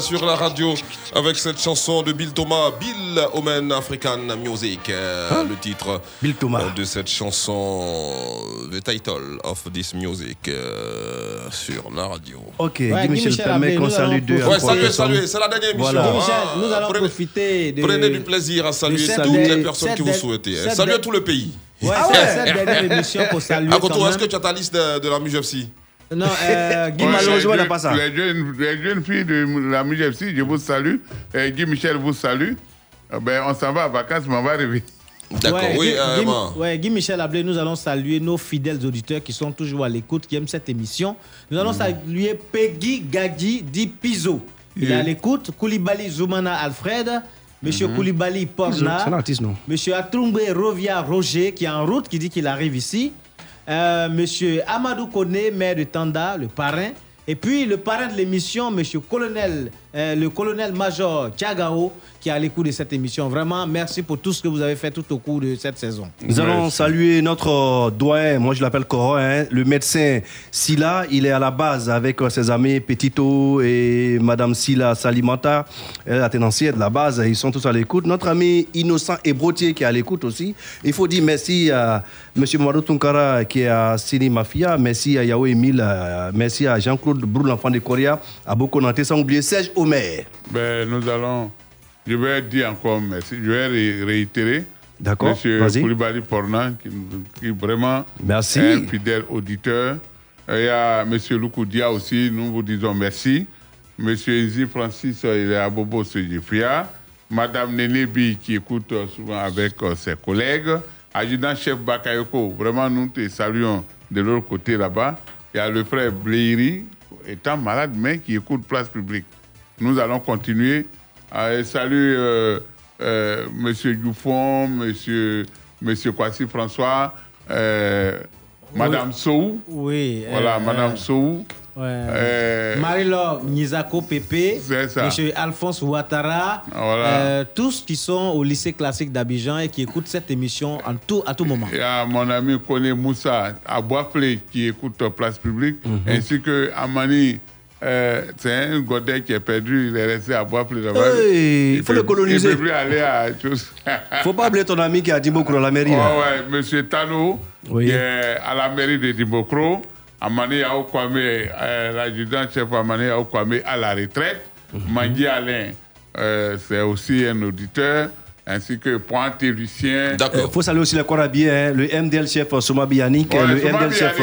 Sur la radio avec cette chanson de Bill Thomas, Bill Omen African Music, hein? Le titre Bill Thomas. De cette chanson, the title of this music euh, sur la radio. Ok, ouais, Guy Michel, Michel permet qu'on salue deux. Ouais, saluez, saluez, c'est la dernière émission. Voilà. Hein. Michel, nous allons prenez, profiter de. Prenez du plaisir à saluer toutes les personnes que vous souhaitez. Hein. Saluez tout le pays. Ouais, ah ouais. C'est cette dernière émission qu'on salue. Akoto, est-ce que tu as ta liste de, de la M U J F C? Non, euh, Guy, bon, malheureusement, n'a pas ça. Les jeunes, les jeunes filles de la M U J F C, je vous salue. Et Guy Michel vous salue. ben, on s'en va en vacances, mais on va revenir. D'accord, ouais, oui. Guy, euh, Guy, bon. ouais, Guy Michel Ablé, nous allons saluer nos fidèles auditeurs qui sont toujours à l'écoute, qui aiment cette émission. Nous allons mmh. saluer Peggy Gaggi Di Piso. Il yeah. est à l'écoute. Koulibaly Zoumana Alfred. Monsieur mm-hmm. Koulibaly Porna. C'est l'artiste, non? Monsieur Atumbe Rovia Roger, qui est en route, qui dit qu'il arrive ici. Euh, Monsieur Amadou Koné, maire de Tanda, le parrain. Et puis, le parrain de l'émission, Monsieur Colonel, euh, le colonel-major Tiagao, qui est à l'écoute de cette émission. Vraiment, merci pour tout ce que vous avez fait tout au cours de cette saison. Nous allons saluer notre doyen, moi je l'appelle Coro, hein, le médecin Silla. Il est à la base avec ses amis Petito et Madame Silla Salimata, elle est la tenancière de la base. Ils sont tous à l'écoute. Notre ami Innocent Ebrotier qui est à l'écoute aussi. Il faut dire merci à Monsieur Mouadou Tunkara qui est à Sini Mafia. Merci à Yahweh Emile. Merci à Jean-Claude Brou, l'enfant de Coria, à Bokonanté, sans oublier Serge Omer. Ben, nous allons, je vais dire encore merci, je vais ré- réitérer. D'accord, Monsieur vas-y. Koulibaly Pornan, qui, qui vraiment merci. Est un fidèle auditeur. Il y a Monsieur Loukoudia aussi, nous vous disons merci. Monsieur Izzy Francis, il est à Bobo Sejifia. Madame Nenebi, qui écoute souvent avec ses collègues. Adjudant-chef Bakayoko, vraiment, nous te saluons de l'autre côté là-bas. Il y a le frère Bléiri, étant malade, mais qui écoute Place Publique. Nous allons continuer. Euh, salut euh, euh, M. Dufon, M. M. Kwasi François, euh, Mme oui. Sou. Oui. Voilà, euh, Mme Sou. Ouais. Euh, Marie-Laure Nizako Pépé, M. Alphonse Ouattara, voilà. euh, tous qui sont au lycée classique d'Abidjan et qui écoutent cette émission en tout, à tout moment. Il y a mon ami Kone Moussa à Boisplé qui écoute Place Publique, mm-hmm. ainsi que Amani, euh, c'est un godet qui est perdu, il est resté à Boisplé. Hey, il faut peut, le coloniser. Il ne peut plus aller à. Faut pas oublier ton ami qui est à Dibokro, à la mairie. Oh, ouais, M. Tano, oui. qui est à la mairie de Dibokro. Amani Aoukwame, euh, l'adjudant-chef Amani Aoukwame à la retraite. Mm-hmm. Mandi Alain, euh, c'est aussi un auditeur, ainsi que Pointe Lucien. Il euh, faut saluer aussi les Corabiers, hein, le M D L-chef Souma Biani, ouais, le M D L-chef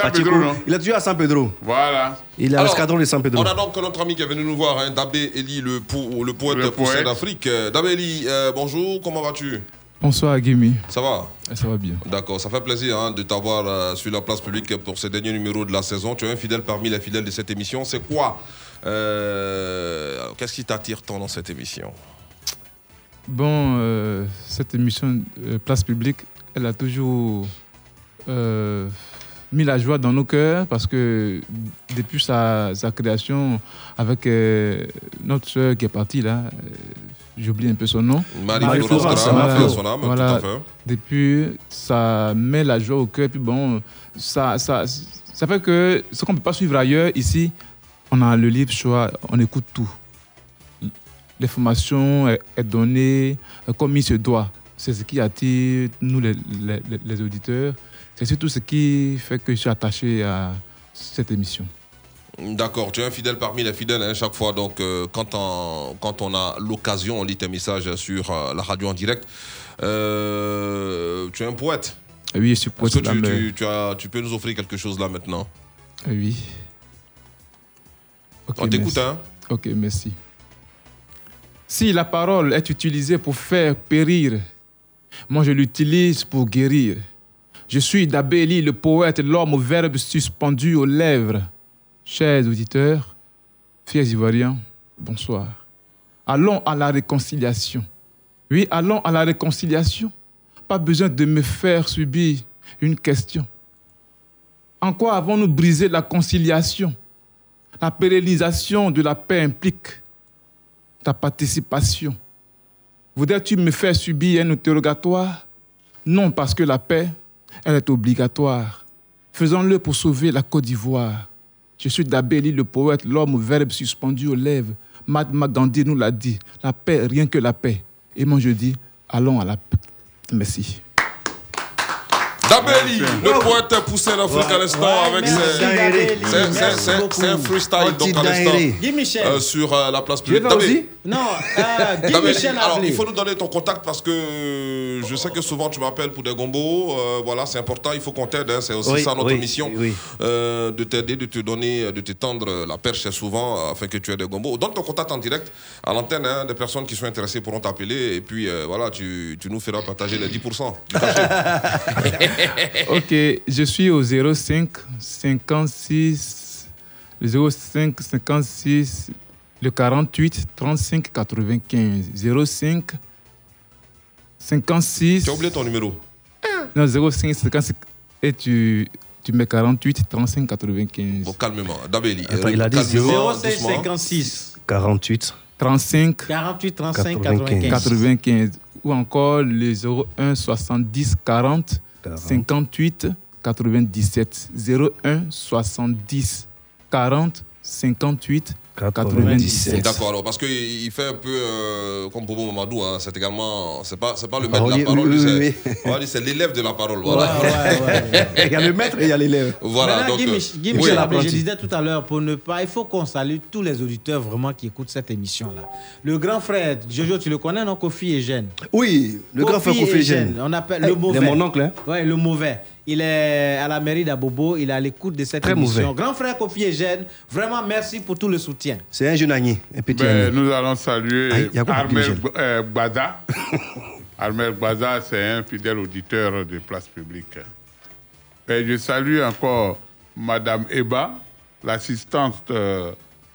Pachiko. Il est toujours à San Pedro. Voilà. Il est à l'escadron de San Pedro. On a donc notre ami qui est venu nous voir, hein, Dabéli, le, po- le poète le poussé poète. d'Afrique. Dabéli, euh, bonjour, comment vas-tu? Bonsoir Guimi. Ça va? Ça va bien. D'accord, ça fait plaisir hein, de t'avoir euh, sur la Place Publique pour ce dernier numéro de la saison. Tu es un fidèle parmi les fidèles de cette émission. C'est quoi euh, qu'est-ce qui t'attire tant dans cette émission? Bon, euh, cette émission euh, Place Publique, elle a toujours euh, mis la joie dans nos cœurs parce que depuis sa, sa création avec euh, notre sœur qui est partie là, euh, j'oublie un peu son nom. Marie-Flora, voilà, voilà, depuis, ça met la joie au cœur. Puis bon, ça, ça, ça fait que ce qu'on ne peut pas suivre ailleurs, ici, on a le libre choix, on écoute tout. L'information est, est donnée comme il se doit. C'est ce qui attire nous, les, les, les auditeurs. C'est surtout ce qui fait que je suis attaché à cette émission. D'accord, tu es un fidèle parmi les fidèles hein, chaque fois. Donc, euh, quand, on, quand on a l'occasion, on lit tes messages sur euh, la radio en direct. Euh, tu es un poète. Oui, je suis poète. Est-ce que tu, tu, tu, as, tu peux nous offrir quelque chose là maintenant? Oui. Okay, on t'écoute, merci. Hein? Ok, merci. Si la parole est utilisée pour faire périr, moi je l'utilise pour guérir. Je suis Dabéli, le poète, l'homme au verbe suspendu aux lèvres. Chers auditeurs, fiers Ivoiriens, bonsoir. Allons à la réconciliation. Oui, allons à la réconciliation. Pas besoin de me faire subir une question. En quoi avons-nous brisé la conciliation? La pérennisation de la paix implique ta participation. Voudrais-tu me faire subir un interrogatoire? Non, parce que la paix, elle est obligatoire. Faisons-le pour sauver la Côte d'Ivoire. Je suis Dabéli, le poète, l'homme au verbe suspendu aux lèvres. Mahatma Gandhi nous l'a dit. La paix, rien que la paix. Et moi, je dis, allons à la paix. Merci. Dabéli, le poète poussé d'Afrique ouais, à l'instant ouais, avec ses... C'est, c'est, c'est, c'est un freestyle, donc à l'instant, euh, sur euh, la Place Publique. Dabéli. Non, euh, Guy non, Michel Ablé. Alors, il faut nous donner ton contact parce que je sais que souvent tu m'appelles pour des gombos. Euh, voilà, c'est important, il faut qu'on t'aide. Hein, c'est aussi oui, ça notre oui, mission oui. Euh, de t'aider, de te donner, de t'étendre la perche souvent afin que tu aies des gombos. Donne ton contact en direct à l'antenne. Hein, des personnes qui sont intéressées pourront t'appeler et puis euh, voilà, tu, tu nous feras partager les dix pour cent. Ok, je suis au zéro cinq cinquante-six le quarante-huit trente-cinq quatre-vingt-quinze zéro cinq cinquante-six. Tu as oublié ton numéro. Non, zéro cinq cinquante-six et tu tu mets quarante-huit trente-cinq quatre-vingt-quinze. Bon, calmement, Dabéli. Attends, il a dit zéro cinq cinquante-six quarante-huit trente-cinq quatre-vingt-quinze ou encore le zéro un soixante-dix quarante cinquante-huit quatre-vingt-dix-sept zéro un soixante-dix quarante cinquante-huit quatre-vingt-dix-sept D'accord, alors parce qu'il fait un peu euh, comme Bobo Mamadou, hein, c'est également, c'est pas, c'est pas le maître oh, de la oui, parole, oui, c'est, oui, oui. On va dire, c'est l'élève de la parole. Voilà. Ouais, ouais, ouais, ouais. Il y a le maître et il y a l'élève. Voilà, donc, Guy, Guy Michel Ablé, oui, je disais tout à l'heure, pour ne pas, il faut qu'on salue tous les auditeurs vraiment qui écoutent cette émission-là. Le grand frère, Jojo, tu le connais, non? Kofi et Jeanne. Oui, le Kofi grand frère Kofi et Jeanne. On appelle hey, le mauvais. C'est mon oncle, hein? Oui, le mauvais. Il est à la mairie d'Abobo, il est à l'écoute de cette Très émission. Mauvais. Grand frère Kofi et Jeanne, vraiment merci pour tout le soutien. C'est un jeune agné, un petit agné. Nous allons saluer Armel euh, Baza. Armel Baza, c'est un fidèle auditeur de Place Publique. Et je salue encore Madame Eba, l'assistante euh,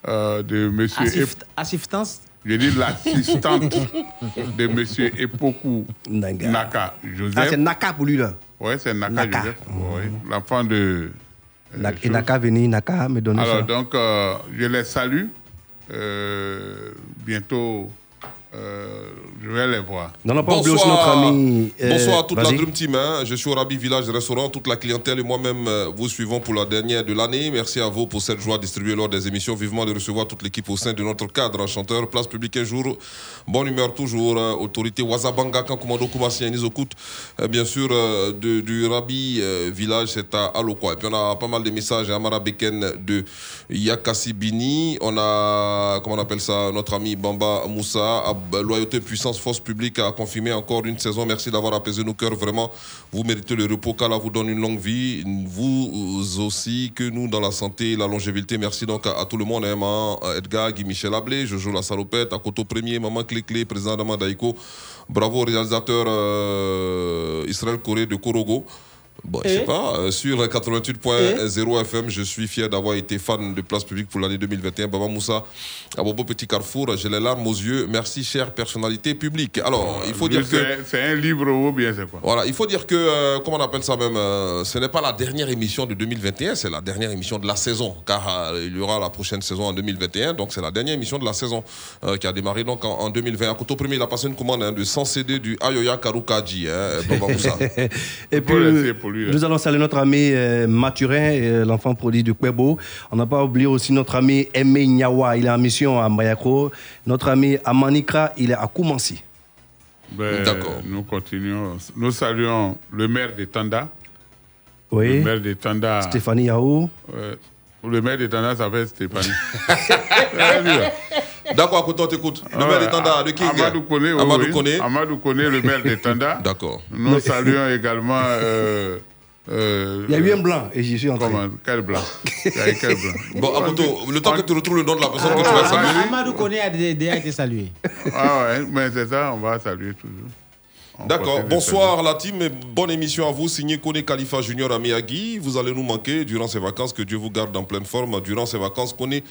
euh, de Monsieur Assif- Eba. Assistance? Je dis l'assistante de Monsieur Epoku Naga. Naka Joseph. Ah, c'est Naka pour lui, là. Oui, c'est Naka, Naka. Joseph, ouais, mmh. l'enfant de... Euh, Naka, et Naka venu, Naka me donne ça. Alors donc, euh, je les salue. Euh, bientôt, euh, je vais les voir. Non, non, pas bonsoir, notre ami, euh, bonsoir à toute vas-y. la Dream Team. Hein. Je suis au Rabi Village Restaurant. Toute la clientèle et moi-même vous suivons pour la dernière de l'année. Merci à vous pour cette joie distribuée lors des émissions. Vivement de recevoir toute l'équipe au sein de notre cadre. Chanteur, Place Publique un jour, bonne humeur toujours. Euh, autorité Wazabanga, Kankomando, Koumassi, Nizokout. Euh, bien sûr, euh, de, du Rabi euh, Village, c'est à Alokwa. Et puis on a pas mal de messages. Amara Beken de Yakassibini. On a, comment on appelle ça, notre ami Bamba Moussa. Loyauté, puissance, force publique a confirmé encore une saison. Merci d'avoir apaisé nos cœurs. Vraiment, vous méritez le repos. Qu'Allah vous donne une longue vie. Vous aussi, que nous, dans la santé et la longévité. Merci donc à, à tout le monde. Hein, Maman Edgar, Guy Michel Ablé, Jojo La Salopette, Akoto Premier, Mahamat Cléclé, président Adama Dahico. Bravo au réalisateur euh, Israël Koré de Korogo. Bon, je sais pas, euh, sur quatre-vingt-huit point zéro F M, je suis fier d'avoir été fan de Place Publique pour l'année deux mille vingt et un. Baba Moussa, à Bobo Petit Carrefour, j'ai les larmes aux yeux. Merci, chère personnalité publique. Alors, il faut dire que... C'est un livre ou bien c'est quoi ? Voilà, il faut dire que, euh, comment on appelle ça même, euh, ce n'est pas la dernière émission de deux mille vingt et un, c'est la dernière émission de la saison, car euh, il y aura la prochaine saison en deux mille vingt et un, donc c'est la dernière émission de la saison euh, qui a démarré donc en, en deux mille vingt. Akoto Premier, il a passé une commande hein, de cent CD du Ayoya Karukaji, hein, Baba Moussa. Et puis... Lui, nous allons saluer notre ami euh, Mathurin, euh, l'enfant produit de Kwebo. On n'a pas oublié aussi notre ami Aimé Nyawa, il est en mission à Mayako. Notre ami Amanika, il est à Koumansi. Ben, D'accord. Nous continuons. Nous saluons le maire de Tanda. Oui. Le maire de Tanda. Stéphanie Yahou. Euh, le maire de Tanda, ça fait Stéphanie. D'accord, à côté, on t'écoute. Le ah, maire de Tanda, le King. Amadou Koné, oui, Amadou Koné. Amadou Koné, le maire de Tanda. D'accord. Nous saluons également. Euh, euh, il y a eu un blanc et j'y suis entré. Comment ? Quel blanc ? Il y a eu quel blanc ? Bon, à côté, le temps que tu retrouves le nom de la personne ah, que tu vas saluer. Amadou Koné a déjà été salué. Ah ouais, mais c'est ça, on va saluer toujours. On D'accord. Bonsoir la team et bonne émission à vous. Signé Koné Khalifa Junior à Miyagi. Vous allez nous manquer durant ces vacances. Que Dieu vous garde en pleine forme durant ces vacances. Koné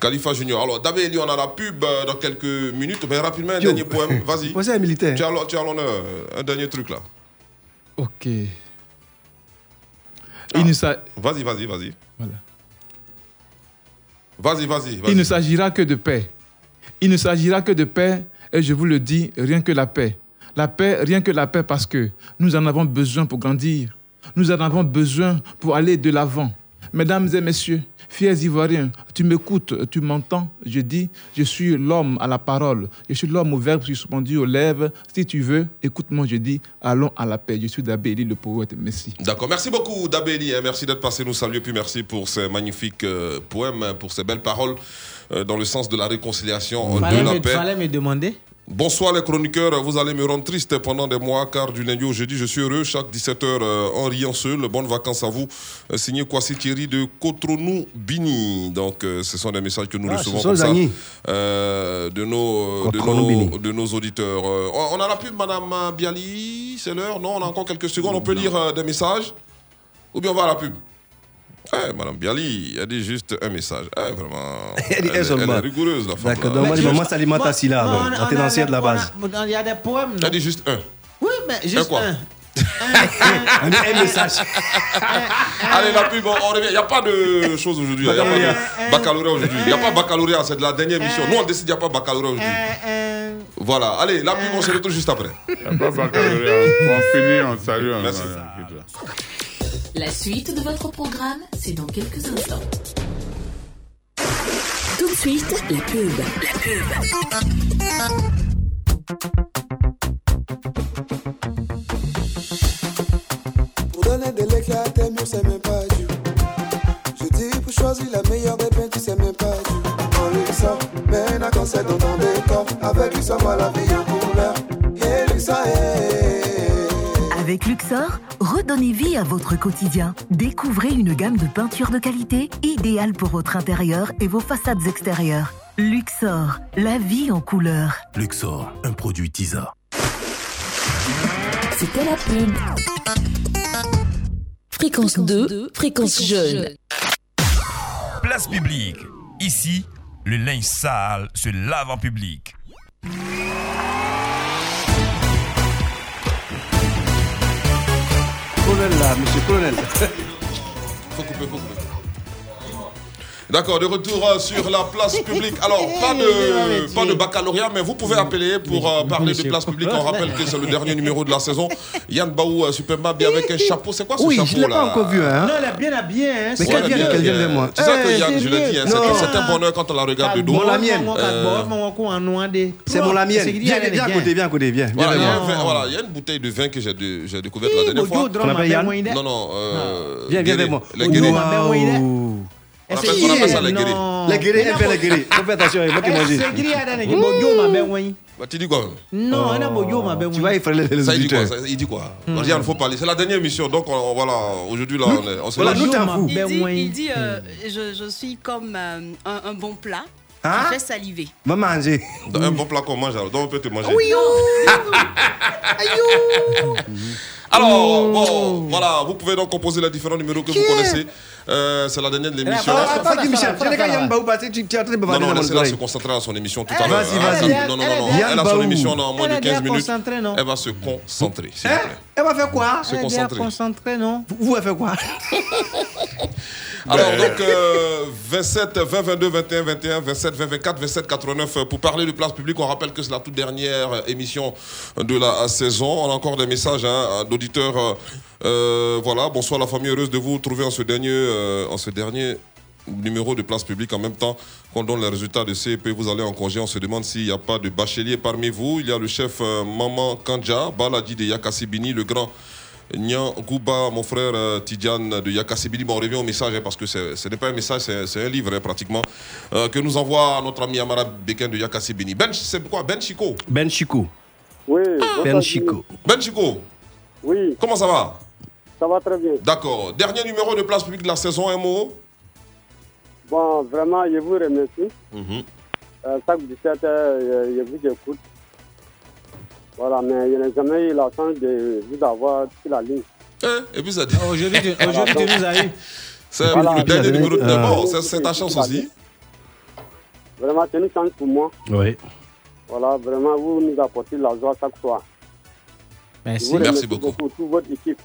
Khalifa Junior. Alors, Dabéli, on a la pub dans quelques minutes. Mais rapidement, un Yo. dernier poème. Vas-y. Moi, c'est un militaire. Tu as l'honneur. Un dernier truc là. Ok. Ah. Il nous a... Vas-y, vas-y, vas-y. Voilà. Vas-y, vas-y, vas-y. Il ne s'agira que de paix. Il ne s'agira que de paix. Et je vous le dis, rien que la paix. La paix, rien que la paix, parce que nous en avons besoin pour grandir. Nous en avons besoin pour aller de l'avant. Mesdames et messieurs, fiers Ivoiriens, tu m'écoutes, tu m'entends, je dis, je suis l'homme à la parole, je suis l'homme au verbe suspendu aux lèvres. Si tu veux, écoute-moi, je dis, allons à la paix. Je suis Dabéli, le poète, merci. D'accord, merci beaucoup Dabéli, merci d'être passé nous saluer, puis merci pour ces magnifiques euh, poèmes, pour ces belles paroles euh, dans le sens de la réconciliation, euh, de me, la paix. Fallait me demander. Bonsoir les chroniqueurs, vous allez me rendre triste pendant des mois car du lundi au jeudi, je suis heureux chaque dix-sept heures euh, en riant seul. Bonnes vacances à vous. Euh, signé Kwasi Thierry de Cotonou-Bini. Donc euh, ce sont des messages que nous ah, recevons comme ça euh, de, nos, euh, de, nos, de nos auditeurs. Euh, on a la pub, Madame Biali, c'est l'heure. Non, on a encore quelques secondes. On peut lire euh, des messages ou bien on va à la pub. Hey, Madame Biali, elle dit juste un message. Hey, vraiment, elle, elle, elle, elle est rigoureuse, la femme. D'accord, donc maman s'alimente à Silla, la tenancière de la base. Il y a des poèmes. Elle dit juste un. Oui, mais juste un. Quoi? un, un, un, un message. Un, un, allez, la pub, on revient. Il n'y a pas de choses aujourd'hui. Il n'y a pas de baccalauréat aujourd'hui. Il n'y a pas de baccalauréat, c'est de la dernière mission. Nous, on décide qu'il n'y a pas de baccalauréat aujourd'hui. Voilà, allez, la pub, on se retrouve juste après. Il n'y a pas de baccalauréat. On finit, on salue. Merci. La suite de votre programme, c'est dans quelques instants. Tout de suite, la pub. La pub. Pour donner de l'éclat à tes murs, c'est même pas du. Je dis pour choisir la meilleure des peintures, c'est même pas du. En Luxor, mène à concert dans ton décor. Avec Luxor, voilà la vie en couleur. Et Luxor, et... Avec Luxor, redonnez vie à votre quotidien. Découvrez une gamme de peintures de qualité idéale pour votre intérieur et vos façades extérieures. Luxor, la vie en couleur. Luxor, un produit Tisa. C'était la pub. Fréquence, fréquence deux, deux, fréquence, fréquence jeune. jeune. Place publique. Ici, le linge sale se lave en public. Là, monsieur Colonel. Faut couper, faut couper. D'accord, de retour sur la place publique. Alors, pas de, pas de baccalauréat, mais vous pouvez appeler pour euh, parler de place publique. On rappelle que c'est le dernier numéro de la saison. Yann Baou, euh, super Mabi avec un chapeau. C'est quoi ce oui, chapeau là? Oui, je l'ai pas encore vu. Hein. Non, elle est bien habillée. Hein. Mais qu'elle vient, qu'elle vient de moi. C'est ça que Yann, je l'ai dit. Hein, c'est un bonheur quand on la regarde de dos. Mon la mienne. C'est mon la mienne. Viens, viens à côté, viens à côté, viens. Voilà, il y a une bouteille de vin que j'ai découverte la dernière fois. On l'appelle Yann. Non, non. Viens, viens avec moi. Les guérés. On appelle, on appelle ça les guéris. Les guéris, on fait les guéris. Faut faire attention, il faut qu'ils mangent. C'est guéris, il faut tu dis quoi? Non, il tu vas y faire les guéris. Ça, il dit quoi? Il dit quoi? Il faut parler. C'est la dernière émission, donc on, voilà, aujourd'hui, là, on s'est dit. Il dit, il dit euh, je, je suis comme euh, un, un bon plat. Hein? Tu fais saliver. Va manger. Dans un bon plat qu'on mange, alors, donc on peut te manger. Oui, oh, alors, mmh. bon, voilà, vous pouvez donc composer les différents numéros que qui vous connaissez. Euh, c'est la dernière de l'émission. Attends, Guy Michel, tu es en train de bavarder. Non, non, laissez-la se concentrer à son émission tout à l'heure. Vas-y, vas-y. Non, non, non, elle a son émission en moins de quinze minutes. Elle va se concentrer, s'il vous plaît. Elle va faire quoi? Se concentrer, non? Vous, elle fait quoi? Alors, donc, vingt-sept, vingt, vingt-deux, vingt et un, vingt et un, vingt-sept, vingt, vingt-quatre, vingt-sept, quatre-vingt-neuf. Pour parler de place publique, on rappelle que c'est la toute dernière émission de la saison. On a encore des messages, hein, d'auditeurs. Euh, voilà, bonsoir la famille, heureuse de vous retrouver en ce dernier, euh, en ce dernier numéro de place publique. En même temps qu'on donne les résultats de C E P, vous allez en congé. On se demande s'il n'y a pas de bachelier parmi vous. Il y a le chef euh, Maman Kanja, Baladi de Yakassibini, le grand Nyan Gouba, mon frère euh, Tidjane de Yakassibini. Bon, on revient au message hein, parce que c'est, ce n'est pas un message, c'est, c'est un livre hein, pratiquement euh, que nous envoie notre ami Amara Bekin de Yakassibini. Ben, c'est quoi? Ben Chico Ben Chico. Oui, Ben Chico. Ben Chico. Oui. Comment ça va? Ça va très bien. D'accord. Dernier numéro de Place Publique de la saison, un mot? Bon, vraiment, je vous remercie. Mm-hmm. Euh, chaque dix-sept heures, je, je vous écoute. Voilà, mais je n'ai jamais eu la chance de vous avoir sur la ligne. Eh, et puis ça dit... Oh, aujourd'hui, tu nous as eu. C'est voilà, le dernier numéro de la mort, c'est ta chance aussi. Vraiment, c'est une chance pour moi. Oui. Voilà, vraiment, vous nous apportez la joie chaque soir. Merci, merci beaucoup. Tout votre équipe.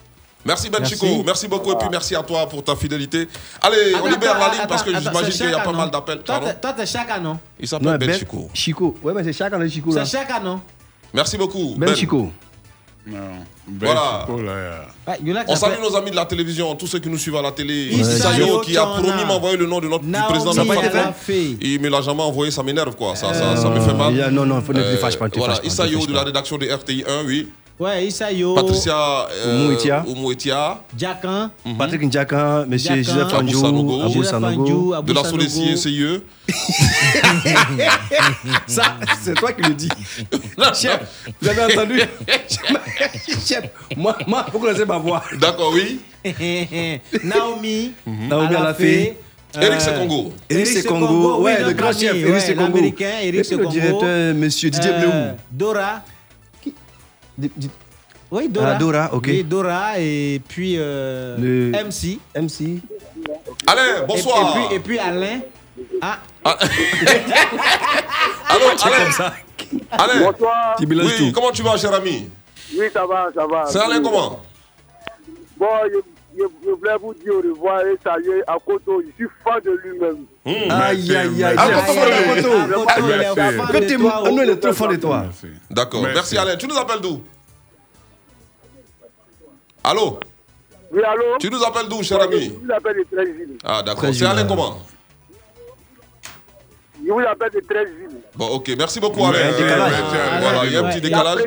Merci Ben Chico, merci, merci beaucoup voilà. Et puis merci à toi pour ta fidélité. Allez, attends, on libère attends, la ligne attends, parce que attends, j'imagine qu'il y a pas non. mal d'appels. Toi, t'es, toi t'es Chaka, non? Il s'appelle non, Ben Chico. Chico, ouais, mais c'est Chaka, non Chico là. C'est Chaka, non? Merci beaucoup Ben, Ben Chico. Non. Voilà. On salue nos amis de la télévision, tous ceux qui nous suivent à la télé. Isayo qui a promis m'envoyer le nom de notre président de la F P I. Il ne me l'a jamais envoyé, ça m'énerve quoi, ça, ça, ça me fait mal. Non, non, ne te fâche pas. Voilà, Isayo de la rédaction de R T I un, oui. Ouais, Isayo. Patricia Oumouetia. Djakan. Patrick Djakan, monsieur Joseph Anjou. De la Soleil C I E. Ça, c'est toi qui le dis. Chef, vous avez entendu? Chef, moi, moi, vous connaissez ma voix. D'accord, oui. Naomi. Naomi à la fée. Eric Sekongo. Eric Sekongo, ouais, le grand chef. Eric Sekongo. L'américain, Eric Sekongo. Le directeur, monsieur Didier Bleu. Dora. D- d- oui, Dora. Ah, Dora, ok. Et Dora et puis euh, le... M C. M C. Alain, bonsoir. Et, et, puis, et puis Alain. Ah. Ah. Alors, Alain. Ça. Alain. Bonsoir. Oui, tout. Comment tu vas, cher ami? Oui, ça va, ça va. C'est Alain, oui. Comment? Bon, je, je, je voulais vous dire au revoir et saluer Akoto. Je suis fan de lui-même. Mmh, aïe, aïe, aïe. Akoto, il est trop fan de toi. D'accord, merci. merci Alain. Tu nous appelles d'où? Allô? Oui, allô? Tu nous appelles d'où, cher oui, ami? Je vous appelle de treize villes. Ah, d'accord. C'est Alain, comment? Je vous appelle de treize villes. Bon, ok, merci beaucoup, Alain. Il y a un petit décalage. Voilà, il y a un petit décalage.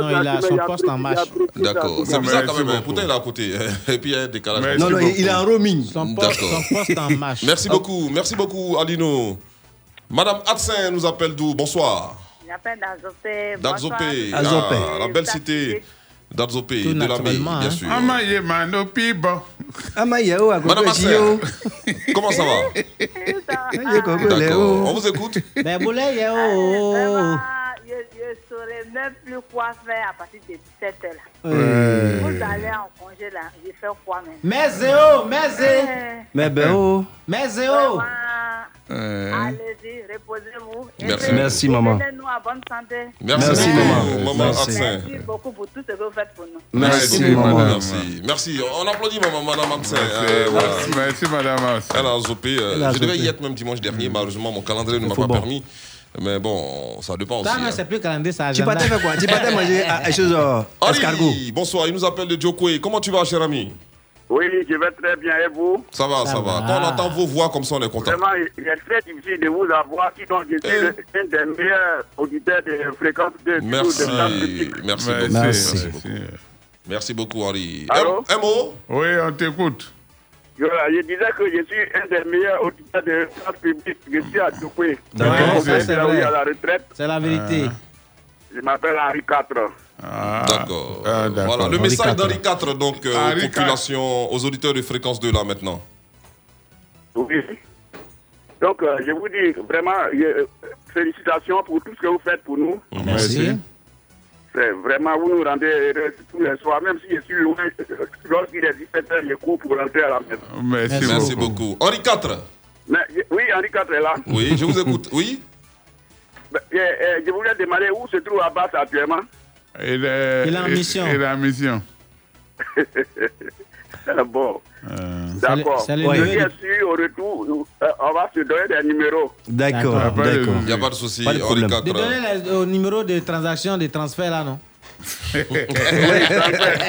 Non, il a son poste en marche. D'accord, c'est bizarre quand même. Pourtant, il est à côté. Et puis, il y a un décalage. Non, non, il est en roaming. Son poste en marche. Merci beaucoup, merci beaucoup, Alino. Madame Adsin nous appelle d'où? Bonsoir. J'appelle d'Azopé. D'Azopé. D'Azopé. La belle cité d'Azopé. De la Mille, bien sûr. Amaye Manopibo. Madame Asser, comment ça va? D'accord, on vous écoute. Ben boulay, yo. Je ne saurais même plus quoi faire à partir de sept heures. Euh... Vous allez en congé là, je fais quoi même? Mais zéo, mais zéo. Mais béo. Mais zéo. Allez-y, reposez-vous. Merci, merci maman. Nous à bonne santé. Merci, merci maman. Maman merci. merci beaucoup pour tout ce que vous faites pour nous. Merci, merci maman. Merci. merci. On applaudit maman, madame Absin. Merci, euh, voilà. merci madame Absin. Elle a zopé. Euh, je devais y être même dimanche dernier, malheureusement mon calendrier ne m'a pas bon. permis. Mais bon, ça dépend ça, aussi. Non, hein. C'est plus calendrier, ça. Tu partais faire quoi? Tu partais manger à chose escargot. Bonsoir, il nous appelle de Djokoué. Comment tu vas, cher ami? Oui, je vais très bien. Et vous? Ça va, ça, ça va. va. Quand on entend vos voix comme ça, on est content. Vraiment, il est très difficile de vous avoir. Sinon, je suis et... l'un des meilleurs auditeurs de Fréquence deux. Merci. Merci. Merci. Merci. Merci beaucoup. Merci, Merci beaucoup, Henri. Allô? M- M-O? Oui, on t'écoute. Voilà, je disais que je suis un des meilleurs auditeurs de Place Publique. Je suis à Djokoué. D'accord, c'est, c'est là où il y a la retraite. C'est la vérité. Euh... Je m'appelle Henri quatre. Ah. D'accord. Ah, d'accord. Voilà, le Henri message quatre. d'Henri quatre, donc, euh, Henri aux populations, aux auditeurs de Fréquence deux, là, maintenant. Oui. Donc, euh, je vous dis vraiment, je, félicitations pour tout ce que vous faites pour nous. Merci. Merci. C'est vraiment, vous nous rendez heureux tous les soirs, même si je suis loin, lorsqu'il est dix-sept heures, je cours pour rentrer à la maison. Merci, Merci beaucoup. beaucoup. Henri quatre. Mais, oui, Henri quatre est là. Oui, je vous écoute. Oui. Je, je voulais demander où se trouve Abbas actuellement. Il est, il est en mission. Il est en mission. Bon. Euh, D'accord. C'est le, c'est le bien sûr, au retour, on va se donner des numéros. D'accord. D'accord. D'accord. Il n'y a pas de souci. Pas de problème. De donner le numéro de transaction, de transfert, là, non? Oui, transfert.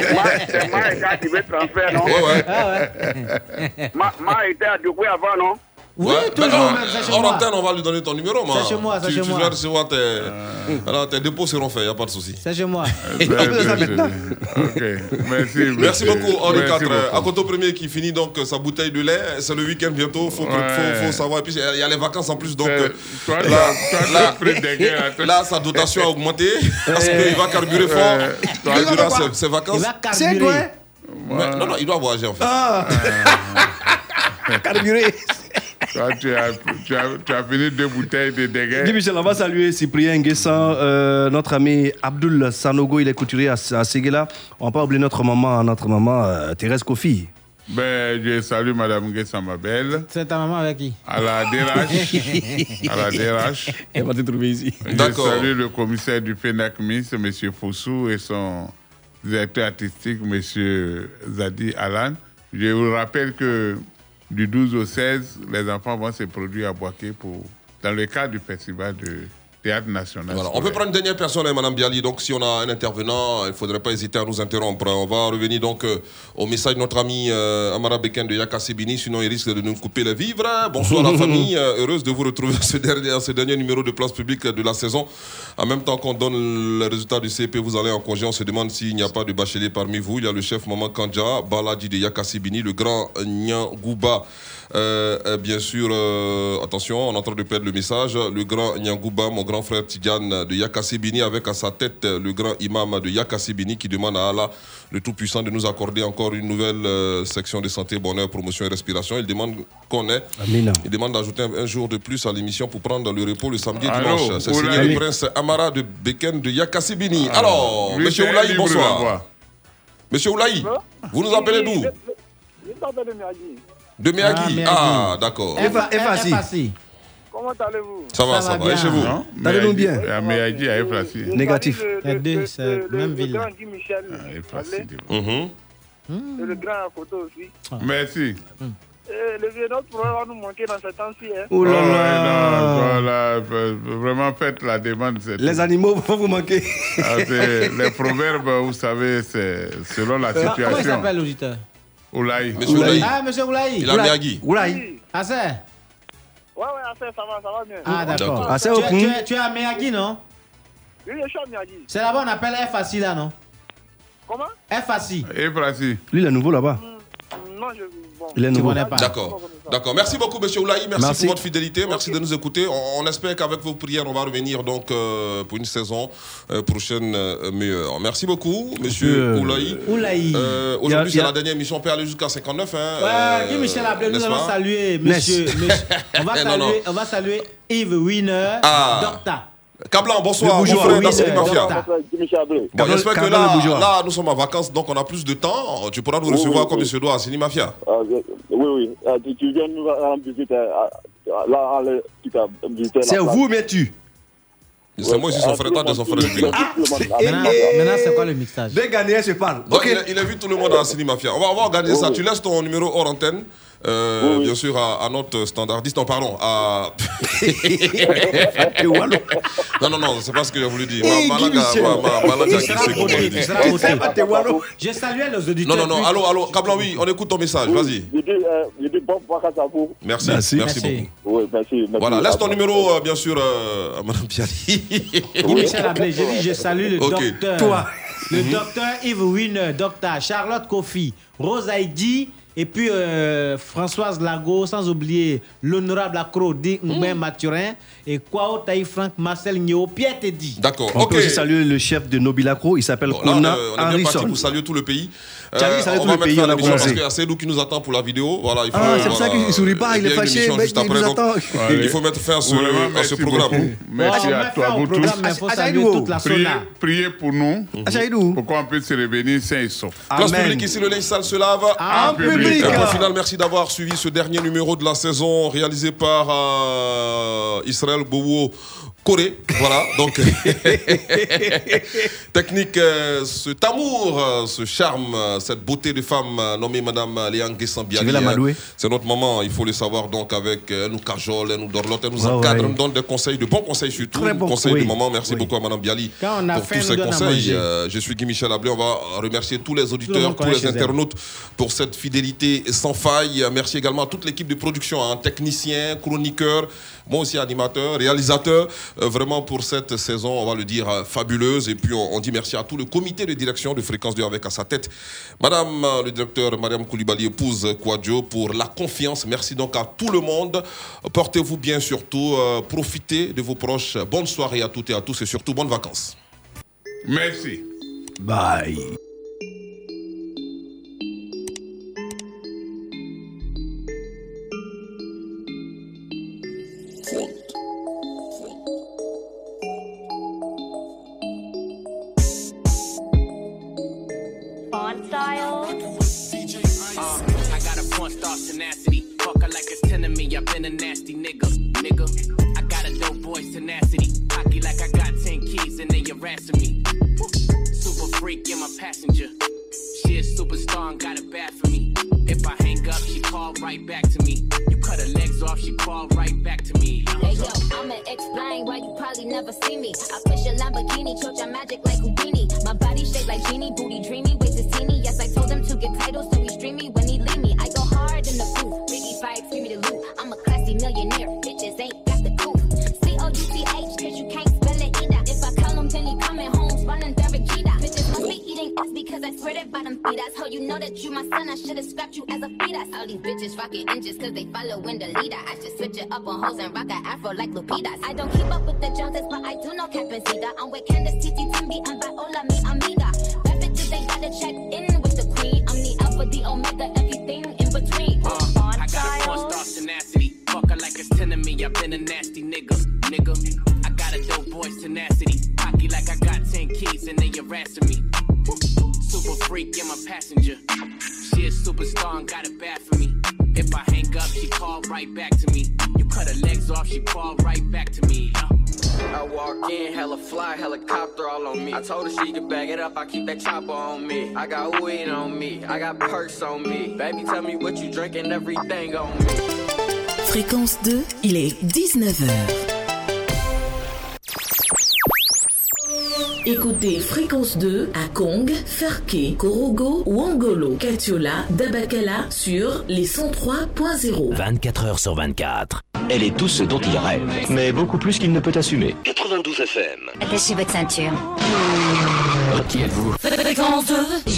C'est moi qui ai activé le transfert, non? Oui, oui. Ah, ouais. Ma, ma était à Djokoué avant, non? Oui, ouais, toujours, même, c'est chez moi. En antenne, on va lui donner ton numéro, man. C'est chez moi, c'est tu, chez tu moi. Tu vas recevoir tes... Euh... Alors, tes dépôts seront faits, il n'y a pas de souci. C'est chez moi. C'est, c'est, c'est... Okay. Merci, merci beaucoup, Henri quatre. Akoto Premier qui finit donc sa bouteille de lait. C'est le week-end bientôt, faut, ouais. faut, faut savoir. Et puis, il y a les vacances en plus, donc... Euh, toi, là, toi, là, là, là, sa dotation a augmenté, parce qu'il va carburer fort. Il durera ses, ses vacances. Il va carburer. Mais, non, non, il doit voyager, en fait. Ah. Carburer. Toi, tu, as, tu, as, tu as fini deux bouteilles de dégâts. Guy Michel, on va saluer Cyprien Guessan, euh, notre ami Abdul Sanogo, il est couturier à, à Séguéla. On n'a pas oublié notre maman, notre maman euh, Thérèse Kofi. Ben, je salue Madame Guessan, ma belle. C'est ta maman avec qui? À la D R H. À la D R H. Elle va te trouver ici. Je D'accord. salue le commissaire du FENACMIS, M. Fossou, et son directeur artistique, M. Zadi Alan. Je vous rappelle que du douze au seize, les enfants vont se produire à Boaké pour, dans le cadre du festival de Théâtre national. Voilà. On peut prendre une dernière personne, hein, Madame Biali. Donc, si on a un intervenant, il ne faudrait pas hésiter à nous interrompre. On va revenir donc euh, au message de notre ami euh, Amara Beken de Yakassibini, sinon il risque de nous couper le vivre. Bonsoir la famille, euh, heureuse de vous retrouver ce dernier, ce dernier numéro de Place Publique de la saison. En même temps qu'on donne le résultat du C P, vous allez en congé. On se demande s'il n'y a pas de bachelier parmi vous. Il y a le chef Maman Kandja, Baladji de Yakassibini, le grand Nyangouba. Euh, euh, bien sûr, euh, attention, on est en train de perdre le message. Le grand Nyangouba, mon grand frère Tidjane de Yakassibini, avec à sa tête le grand imam de Yakassibini qui demande à Allah, le Tout-Puissant, de nous accorder encore une nouvelle euh, section de santé, bonheur, promotion et respiration. Il demande qu'on ait. Amina. Il demande d'ajouter un, un jour de plus à l'émission pour prendre le repos le samedi et Allô, dimanche. C'est signé le prince Amara de Beken de Yakassibini. Ah. Alors, M. Oulaï, bonsoir. M. Oulaï, vous nous appelez d'où? Je t'appelle de Miyagi. De Miyagi. Ah, ah d'accord. Effaci. Comment allez-vous? Ça va, ça, ça va. va. Et chez vous? Allez-vous bien? À Miyagi, à Effaci. Négatif. C'est même ville. Le grand Guy Michel Ablé. Et le grand Akoto aussi. Merci. Le vieux notre programme va nous manquer dans cette temps-ci. Oh là là. Vraiment, faites la demande. Les animaux vont vous manquer. Les proverbes, vous savez, c'est selon la situation. Comment il s'appelle l'auditeur? Oulaï. Monsieur Oulaï. Ah, monsieur Oulaï. Il a Miyagi. Oulaï. Assez. Ouais, ouais, assez, ça va, ça va bien. Ah, d'accord. Assez au tu, tu, tu es à Miyagi, non? Oui, je suis à Miyagi. C'est là-bas, on appelle F A C I, là, non? Comment? F A C I. F A C I. Lui, il est nouveau là-bas. Mmh, non, je. Bon. Il est nouveau. Pas. D'accord. D'accord. Merci beaucoup, monsieur Oulaï. Merci, merci pour votre fidélité. Merci, merci de nous écouter. On, on espère qu'avec vos prières, on va revenir donc euh, pour une saison euh, prochaine euh, meilleure. Merci beaucoup, monsieur Oulaï. Oulaï. Euh, aujourd'hui, a, c'est a... la dernière émission. On peut aller jusqu'à cinquante-neuf. Hein, ouais, euh, Guy Michel Ablé, nous allons saluer, monsieur. monsieur on, va saluer, non, non. on va saluer Yves Winner, ah. Docteur. Cablan, bonsoir, mon frère d'Assini Mafia. Bon, j'espère que là, là, nous sommes en vacances, donc on a plus de temps. Tu pourras nous recevoir oui, oui, comme oui. il se doit, Assini Mafia. Euh, oui, oui. Tu viens nous rendre visite. Là, tu t'as visité. C'est vous, mais tu. C'est moi, je suis son frère, toi, de son frère. Maintenant, c'est quoi le mixage? Deux Ghanéens se parlent. Il invite tout le monde à Assini Mafia. On va organiser ça. Tu laisses ton numéro hors antenne. Euh, oui. Bien sûr, à, à notre standardiste, non, pardon, à. non, non, non, c'est pas ce que j'ai voulu dire. Je saluais les auditeurs. Non, non, non, allô, allô, Cablan, oui, on écoute ton message, oui, vas-y. Je dis, euh, je dis bon vacances à vous. Merci, merci, merci, merci beaucoup. Oui, merci, merci. Voilà, laisse ton numéro, euh, bien sûr, euh, à Mme Biali. Oui, Michel Ablé, je dis, je salue le okay. docteur. Toi. Le mm-hmm. docteur Yves Wiener, docteur Charlotte Kofi, Rose Haïdi. Et puis euh, Françoise Lago, sans oublier l'honorable Acro D. Mbé mmh. Mathurin et Kwao Taï Franck, Marcel Nio, Pierre Teddy. D'accord. On okay. peut aussi saluer le chef de Nobilacro, il s'appelle bon, Kona Harrison. On est bien parti pour saluer tout le pays. Euh, Charlie, on va mettre fin à l'émission parce qu'il y a Cédou qui nous attend pour la vidéo. Voilà, il faut, ah, c'est pour voilà, ça qu'il ne sourit pas, il est fâché, mec, il nous attend. Il faut mettre fin à ce, à ce programme. Merci à toi, vous tous. Priez pour nous, pour qu'on puisse revenir sain et sauf. Place publique, ici le linge sale se lave. En public. Au final, merci d'avoir suivi ce dernier numéro de la saison réalisé par euh, Israël Koré. Voilà, donc technique, euh, cet amour, euh, ce charme, euh, cette beauté de femme euh, nommée Madame Léa Biali. Euh, c'est notre maman, il faut le savoir. Donc avec euh, nous cajole, nous dorlote, nous oh, encadre, ouais. nous donne des conseils, de bons conseils surtout, bon, conseils oui. de maman. Merci oui. beaucoup à Madame Biali pour tous ces conseils. Euh, je suis Guy Michel Ablé. On va remercier tous les auditeurs, tous les internautes pour cette fidélité sans faille. Merci également à toute l'équipe de production, hein, techniciens, chroniqueurs, moi aussi animateur, réalisateur, euh, vraiment pour cette saison, on va le dire, euh, fabuleuse. Et puis on, on dit merci à tout le comité de direction de Fréquence deux avec à sa tête Madame euh, le directeur Mariam Koulibaly, épouse Kouadjo, pour la confiance. Merci donc à tout le monde. Portez-vous bien surtout, euh, profitez de vos proches. Bonne soirée à toutes et à tous et surtout bonnes vacances. Merci. Bye. I've been a nasty nigga, nigga. I got a dope boy's tenacity. Hockey like I got ten keys and they harassing me. Super freak in my passenger. She a superstar and got it bad for me. If I hang up, she call right back to me. You cut cut her legs off, she called right back to me. Hey yo, I'ma explain why you probably never see me. I push a Lamborghini, chocha magic like Houdini. My body shaped like genie, booty dreamy, wait to see me. Yes, I told him to get titles, so he stream me when he leave me. I go hard in the booth, biggie fights, give me the loot. I'm a classy millionaire, bitches ain't got the cool. C O U T H, cause you can't spell it either. If I call him, then he coming home, spawning Derek Jeter. Bitches must be eating ass because I swear that bottom feed us. How you know that you my son, I should've scrapped you as a fetus. All these bitches rockin' inches cause they followin' the leader. I should switch it up on hoes and rock an afro like Lupita's. I don't keep up with the Joneses, but I do know Captain Zeta. I'm with Candace, Titi, Timby, and Viola, mi amiga. That bitches, they gotta check in with the queen. I'm the alpha, the omega, everything in between. Uh, I got a four-star tenacity. Fuck her like it's ten to me, I've been a nasty nigga, nigga. I got a dope boy's tenacity. Hockey like I got ten keys and they harassing me. Super freak, you're my passenger. She a superstar and got it bad for me. If I hang up, she call right back to me. You cut her legs off, she call right back to me. I walk in, hella fly, helicopter all on me. I told her she could bag it up, I keep that chopper on me. I got weed on me, I got perks on me. Baby, tell me what you drinking, everything on me. Fréquence deux, il est dix-neuf heures. Écoutez Fréquence deux à Kong, Farké, Korogo ou Angolo, Katiola, Dabakala sur les cent trois point zéro. vingt-quatre heures sur vingt-quatre. Elle est tout ce dont il rêve, mais beaucoup plus qu'il ne peut assumer. quatre-vingt-douze F M. Attachez votre ceinture. Retiens-vous. Fréquence deux.